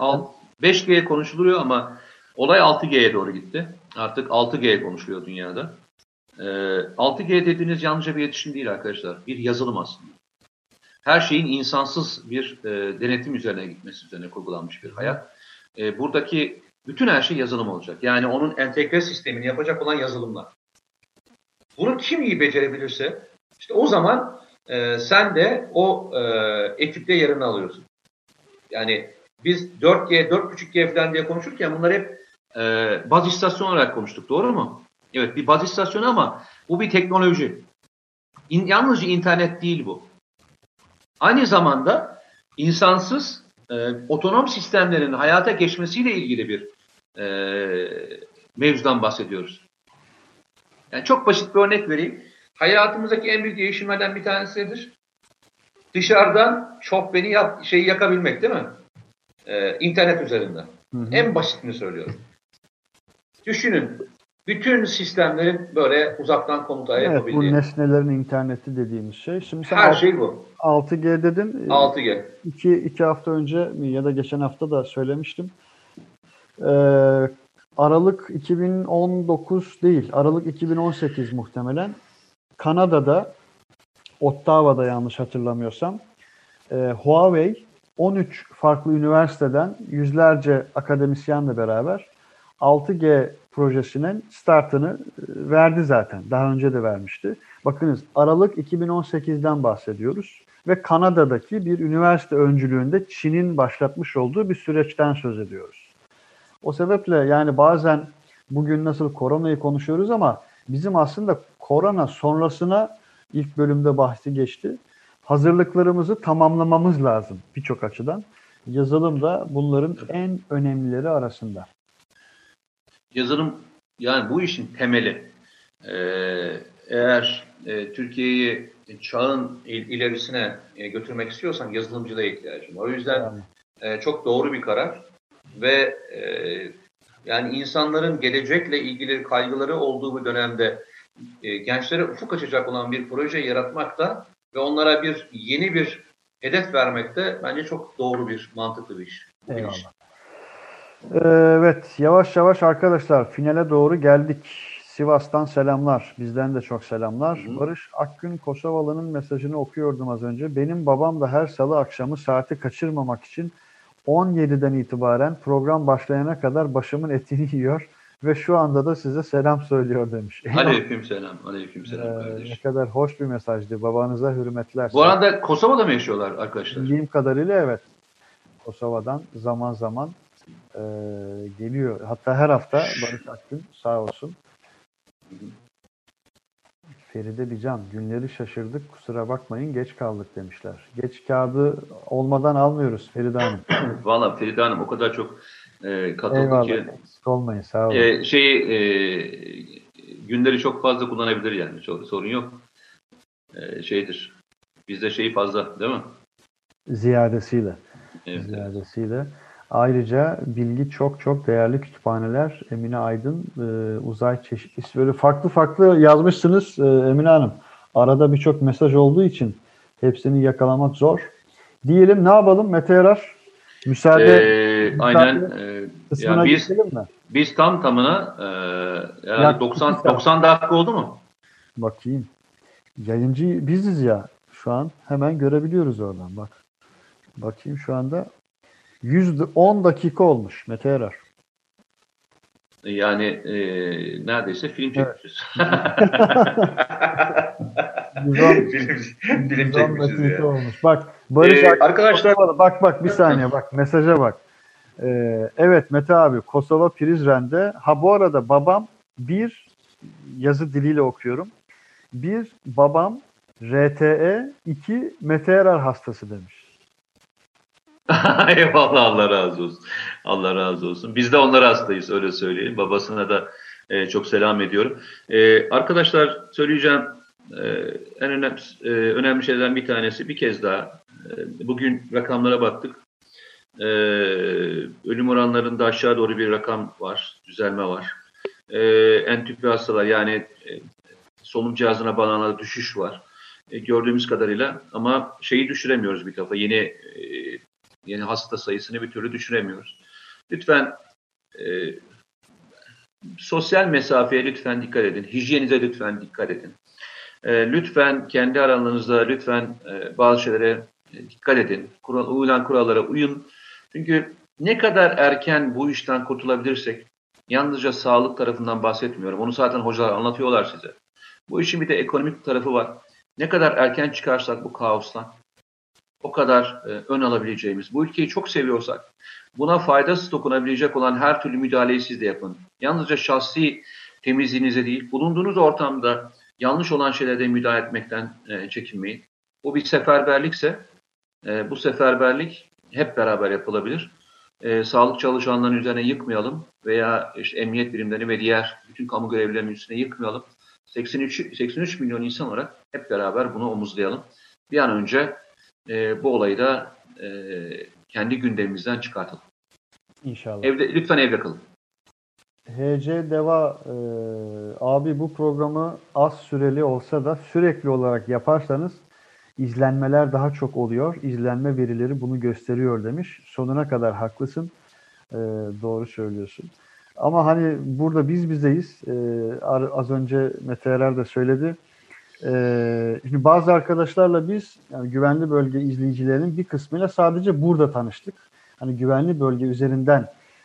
beş G konuşuluyor ama olay altı G'ye doğru gitti. Artık altı G konuşuluyor dünyada. altı G dediğiniz yalnızca bir iletişim değil arkadaşlar. Bir yazılım aslında. Her şeyin insansız bir e, denetim üzerine gitmesi üzerine kurgulanmış bir hayat. E, buradaki bütün her şey yazılım olacak. Yani onun entegre sistemini yapacak olan yazılımlar. Bunu kim iyi becerebilirse işte o zaman e, sen de o e, ekipte yerini alıyorsun. Yani biz dört G, dört buçuk G falan diye konuşurken bunları hep e, baz istasyon olarak konuştuk. Doğru mu? Evet, bir baz istasyonu ama bu bir teknoloji. İn, yalnızca internet değil bu. Aynı zamanda insansız e, otonom sistemlerin hayata geçmesiyle ilgili bir e, mevzudan bahsediyoruz. Yani çok basit bir örnek vereyim. Hayatımızdaki en büyük değişimlerden bir tanesi nedir? Dışarıdan çok beni yap, şeyi yakabilmek değil mi? E, internet üzerinden. Hı hı. En basitini söylüyorum. Düşünün. Bütün sistemlerin böyle uzaktan komuta evet, yapabildiği. Bu nesnelerin interneti dediğimiz şey. Şimdi sen her altı, şey bu. altı G dedin. altı G. İki, iki hafta önce ya da geçen hafta da söylemiştim. Ee, Aralık iki bin on dokuz değil, Aralık iki bin on sekiz muhtemelen. Kanada'da, Ottawa'da yanlış hatırlamıyorsam, e, Huawei on üç farklı üniversiteden yüzlerce akademisyenle beraber altı G projesinin startını verdi zaten. Daha önce de vermişti. Bakınız, Aralık iki bin on sekizden bahsediyoruz ve Kanada'daki bir üniversite öncülüğünde Çin'in başlatmış olduğu bir süreçten söz ediyoruz. O sebeple yani bazen bugün nasıl koronayı konuşuyoruz ama bizim aslında korona sonrasına ilk bölümde bahsi geçti. Hazırlıklarımızı tamamlamamız lazım birçok açıdan. Yazılım da bunların en önemlileri arasında. Yazılım yani bu işin temeli. Ee, eğer e, Türkiye'yi çağın il, ilerisine e, götürmek istiyorsan yazılımcılığa ihtiyacın var. O yüzden e, çok doğru bir karar ve e, yani insanların gelecekle ilgili kaygıları olduğu bir dönemde e, gençlere ufuk açacak olan bir proje yaratmak da ve onlara bir yeni bir hedef vermek de bence çok doğru bir mantıklı bir iş. Eyvallah. Bir iş. Evet, yavaş yavaş arkadaşlar finale doğru geldik. Sivas'tan selamlar, bizden de çok selamlar. Hı. Barış Akgün Kosovalı'nın mesajını okuyordum az önce. Benim babam da her salı akşamı saati kaçırmamak için on yediden itibaren program başlayana kadar başımın etini yiyor ve şu anda da size selam söylüyor demiş. Aleyküm selam, aleyküm selam ee, kardeşim. Ne kadar hoş bir mesajdı, babanıza hürmetler. Bu arada Kosova'da mı yaşıyorlar arkadaşlar? Bildiğim kadarıyla evet. Kosova'dan zaman zaman Ee, geliyor. Hatta her hafta Barış Akgün sağ olsun. Feride Bican, günleri şaşırdık kusura bakmayın geç kaldık demişler. Geç kağıdı olmadan almıyoruz Feride Hanım. Valla Feride Hanım o kadar çok e, katıldık. Eyvallah, eksik olmayın, sağ olun. E, şeyi, e, günleri çok fazla kullanabilir yani, sorun yok. E, şeydir, bizde şeyi fazla değil mi? Ziyadesiyle. Evet. Ziyadesiyle. Ayrıca bilgi çok çok değerli kütüphaneler. Emine Aydın, e, uzay çeşitli, böyle farklı farklı yazmışsınız e, Emine Hanım. Arada birçok mesaj olduğu için hepsini yakalamak zor. Diyelim ne yapalım Mete Erer? Müsaade, ee, müsaade aynen, kısmına yani biz, geçelim mi? Biz tam tamına e, yani ya, doksan, doksan dakika oldu mu? Bakayım. Yayıncı biziz ya şu an. Hemen görebiliyoruz oradan bak. Bakayım şu anda. yüzde on dakika olmuş Mete Erer. Yani e, neredeyse film çekmişiz. Film çekmişiz ya. Olmuş. Bak Barış ee, arkadaşlar Kosovalı. bak bak bir saniye bak mesaja bak. Ee, evet Mete abi, Kosova Prizren'de. Ha bu arada babam bir yazı diliyle okuyorum. Bir babam R T E, iki Mete Erer hastası demiş. Eyvallah, Allah razı olsun. Allah razı olsun. Biz de onlara hastayız, öyle söyleyeyim. Babasına da e, çok selam ediyorum. E, arkadaşlar söyleyeceğim e, en önemli, e, önemli şeylerden bir tanesi, bir kez daha e, bugün rakamlara baktık. E, ölüm oranlarında aşağı doğru bir rakam var, düzelme var. E, entüpü hastalar yani e, solunum cihazına bağlananlarda düşüş var. E, gördüğümüz kadarıyla ama şeyi düşüremiyoruz bir kafa. Yeni e, Yani hasta sayısını bir türlü düşüremiyoruz. Lütfen e, sosyal mesafeye lütfen dikkat edin. Hijyenize lütfen dikkat edin. E, lütfen kendi aranızda lütfen e, bazı şeylere dikkat edin. Kural, uyulan kurallara uyun. Çünkü ne kadar erken bu işten kurtulabilirsek, yalnızca sağlık tarafından bahsetmiyorum. Onu zaten hocalar anlatıyorlar size. Bu işin bir de ekonomik tarafı var. Ne kadar erken çıkarsak bu kaostan, o kadar e, ön alabileceğimiz, bu ülkeyi çok seviyorsak, buna faydası dokunabilecek olan her türlü müdahaleyi siz de yapın. Yalnızca şahsi temizliğinize değil, bulunduğunuz ortamda yanlış olan şeylere de müdahale etmekten e, çekinmeyin. Bu bir seferberlikse, e, bu seferberlik hep beraber yapılabilir. E, sağlık çalışanlarının üzerine yıkmayalım veya işte emniyet birimleri ve diğer bütün kamu görevlilerinin üstüne yıkmayalım. seksen üç, seksen üç milyon insan olarak hep beraber bunu omuzlayalım. Bir an önce E, bu olayı da e, kendi gündemimizden çıkartalım. İnşallah. Evde, lütfen evde kalın. H C Deva e, abi, bu programı az süreli olsa da sürekli olarak yaparsanız izlenmeler daha çok oluyor. İzlenme verileri bunu gösteriyor demiş. Sonuna kadar haklısın. E, doğru söylüyorsun. Ama hani burada biz bizeyiz. E, az önce Mete Erer de söyledi. Ee, şimdi bazı arkadaşlarla biz yani güvenli bölge izleyicilerinin bir kısmıyla sadece burada tanıştık. Hani güvenli bölge üzerinden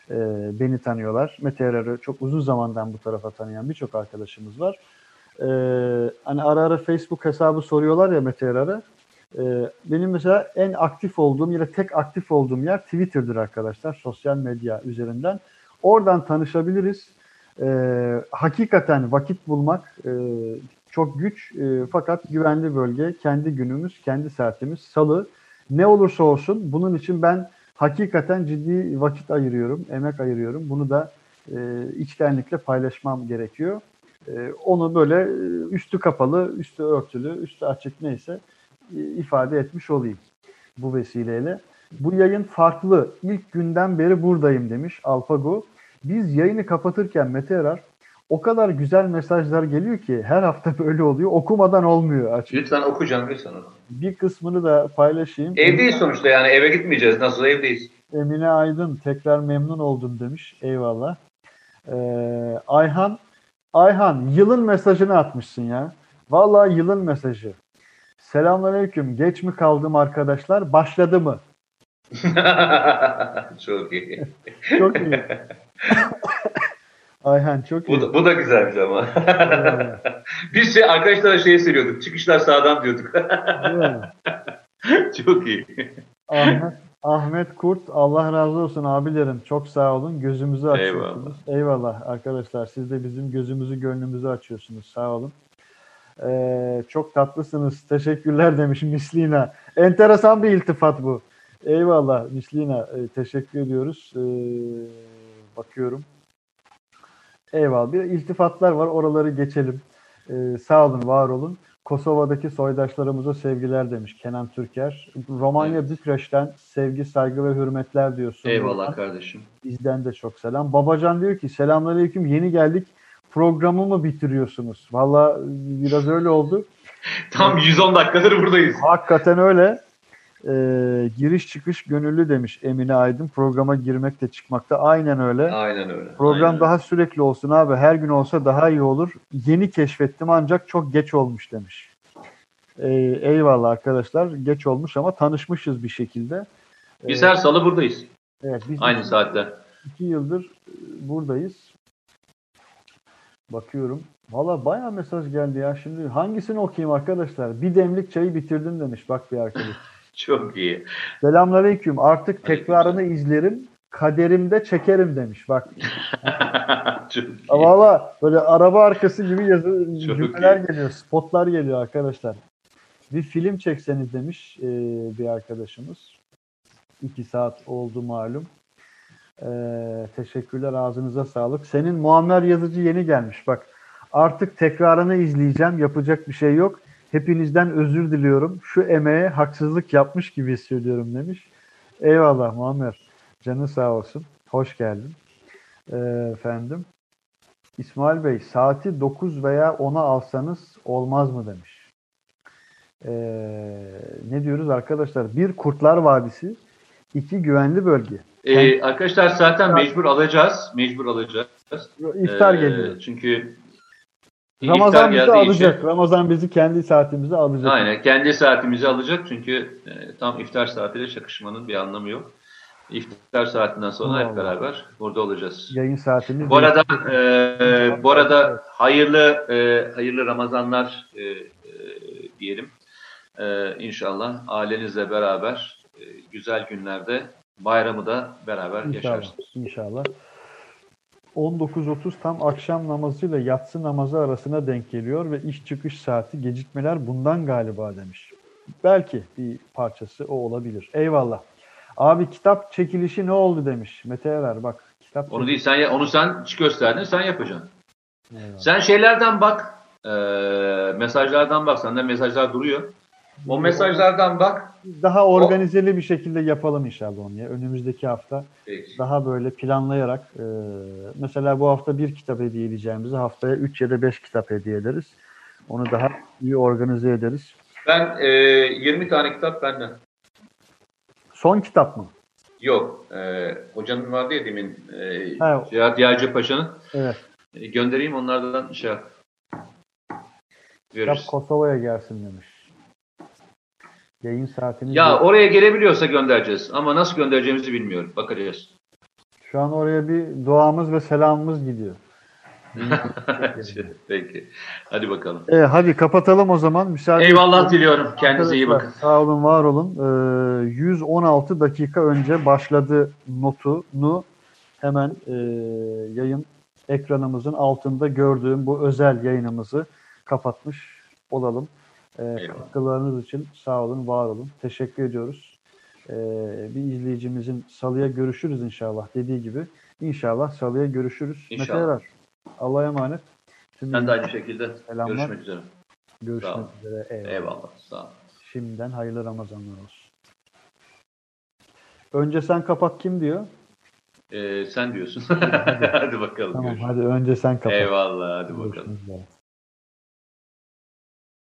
e, beni tanıyorlar. Mete Erer'i çok uzun zamandan bu tarafa tanıyan birçok arkadaşımız var. Ee, hani ara ara Facebook hesabı soruyorlar ya Mete Erer'e. Ee, benim mesela en aktif olduğum yine tek aktif olduğum yer Twitter'dır arkadaşlar. Sosyal medya üzerinden. Oradan tanışabiliriz. Ee, hakikaten vakit bulmak e, çok güç e, fakat güvenli bölge kendi günümüz, kendi saatimiz, salı ne olursa olsun bunun için ben hakikaten ciddi vakit ayırıyorum, emek ayırıyorum. Bunu da e, içtenlikle paylaşmam gerekiyor. E, onu böyle üstü kapalı, üstü örtülü, üstü açık neyse e, ifade etmiş olayım bu vesileyle. Bu yayın farklı, ilk günden beri buradayım demiş Alpagu. Biz yayını kapatırken Mete Erer, o kadar güzel mesajlar geliyor ki her hafta böyle oluyor. Okumadan olmuyor açıkçası. Lütfen okuyacağım. Lütfen. Bir kısmını da paylaşayım. Evdeyiz sonuçta yani, eve gitmeyeceğiz. Nasıl evdeyiz? Emine Aydın tekrar memnun oldum demiş. Eyvallah. Ee, Ayhan, Ayhan yılın mesajını atmışsın ya. Vallahi yılın mesajı. Selamünaleyküm. Geç mi kaldım arkadaşlar? Başladı mı? Çok iyi. Çok iyi. Ayhan çok iyi. Bu da, bu da güzelmiş ama. Biz şey, arkadaşlara şeyi söylüyorduk. Çıkışlar sağdan diyorduk. Çok iyi. Ahmet, Ahmet Kurt, Allah razı olsun abilerim. Çok sağ olun. Gözümüzü açıyorsunuz. Eyvallah. Eyvallah arkadaşlar. Siz de bizim gözümüzü, gönlümüzü açıyorsunuz. Sağ olun. Ee, çok tatlısınız. Teşekkürler demiş Mislina. Enteresan bir iltifat bu. Eyvallah Nislina, teşekkür ediyoruz. Ee, bakıyorum. Eyvallah. Bir iltifatlar var, oraları geçelim. Ee, sağ olun, var olun. Kosova'daki soydaşlarımıza sevgiler demiş Kenan Türker. Romanya, evet. Bükreş'ten sevgi, saygı ve hürmetler diyorsun. Eyvallah buradan. Kardeşim. Bizden de çok selam. Babacan diyor ki selamünaleyküm, yeni geldik. Programı mı bitiriyorsunuz? Valla biraz öyle oldu. Tam yüz on dakikadır buradayız. Hakikaten öyle. Ee, giriş çıkış gönüllü demiş Emine Aydın. Programa girmek de çıkmak da aynen öyle. Aynen öyle. Program aynen daha öyle. Sürekli olsun abi. Her gün olsa daha iyi olur. Yeni keşfettim ancak çok geç olmuş demiş. Ee, eyvallah arkadaşlar. Geç olmuş ama tanışmışız bir şekilde. Ee, biz her salı buradayız. Evet, biz aynı saatler. İki yıldır buradayız. Bakıyorum. Valla bayağı mesaj geldi ya. Şimdi hangisini okuyayım arkadaşlar? Bir demlik çayı bitirdim demiş. Bak bir arkadaş. Çok iyi. Selamünaleyküm. Artık tekrarını aleyküm izlerim. Kaderimde çekerim demiş. Bak. Çok iyi. Valla böyle araba arkası gibi yazı, cümleler iyi geliyor. Spotlar geliyor arkadaşlar. Bir film çekseniz demiş e, bir arkadaşımız. İki saat oldu malum. E, teşekkürler. Ağzınıza sağlık. Senin Muammer Yazıcı yeni gelmiş. Bak. Artık tekrarını izleyeceğim. Yapacak bir şey yok. Hepinizden özür diliyorum. Şu emeğe haksızlık yapmış gibi hissediyorum demiş. Eyvallah Muammer. Canın sağ olsun. Hoş geldin. Ee, efendim. İsmail Bey, saati dokuz veya ona alsanız olmaz mı demiş. Ee, ne diyoruz arkadaşlar? Bir, Kurtlar Vadisi. İki, Güvenli Bölge. Ee, yani, arkadaşlar zaten saat... mecbur alacağız. Mecbur alacağız. İftar ee, geliyor. Çünkü... Ramazan bizi alacak. Için. Ramazan bizi kendi saatimize alacak. Aynen. Kendi saatimizi alacak çünkü e, tam iftar saatiyle çakışmanın bir anlamı yok. İftar saatinden sonra Allah hep beraber burada olacağız. Yayın saatimiz. Bu arada, e, bu arada hayırlı e, hayırlı Ramazanlar e, e, diyelim. E, inşallah ailenizle beraber e, güzel günlerde bayramı da beraber inşallah yaşarsınız. İnşallah. on dokuz otuz tam akşam namazıyla yatsı namazı arasına denk geliyor ve iş çıkış saati gecikmeler bundan galiba demiş. Belki bir parçası o olabilir. Eyvallah. Abi kitap çekilişi ne oldu demiş Mete Erer, bak. Kitap onu değil sen onu sen gösterdin, sen yapacaksın. Eyvallah. Sen şeylerden bak, e, mesajlardan bak, sende mesajlar duruyor. O mesajlardan bak. Daha organizeli o... bir şekilde yapalım inşallah onu ya. Önümüzdeki hafta peki daha böyle planlayarak e, mesela bu hafta bir kitap hediye edeceğimizi haftaya üç ya da beş kitap hediye ederiz. Onu daha iyi organize ederiz. Ben e, yirmi tane kitap benden. Son kitap mı? Yok. E, hocanın vardı ya demin. E, Cihat Yağcı Paşa'nın. Evet. E, göndereyim onlardan şey yap. Kitap Kosova'ya gelsin demiş. Yayın saatini... Ya bir... oraya gelebiliyorsa göndereceğiz. Ama nasıl göndereceğimizi bilmiyorum. Bakacağız. Şu an oraya bir duamız ve selamımız gidiyor. Peki. Hadi bakalım. E, hadi kapatalım o zaman. Müsaade eyvallah diliyorum. Kendinize iyi bakın. Sağ olun, var olun. E, yüz on altı dakika önce başladı notunu hemen e, yayın ekranımızın altında gördüğüm bu özel yayınımızı kapatmış olalım. E, katkılarınız için sağ olun, var olun. Teşekkür ediyoruz. E, bir izleyicimizin salıya görüşürüz inşallah dediği gibi. İnşallah salıya görüşürüz. İnşallah. Mete Erer, Allah'a emanet. Tüm ben de aynı şekilde. Selamlar. Görüşmek üzere. Görüşmek sağ üzere. Eyvallah. Eyvallah. Sağ olun. Şimdiden hayırlı Ramazanlar olsun. Önce sen kapat kim diyor? Ee, sen diyorsun. Hadi bakalım. Tamam, hadi önce sen kapat. Eyvallah. Hadi bakalım. Görüşmek üzere.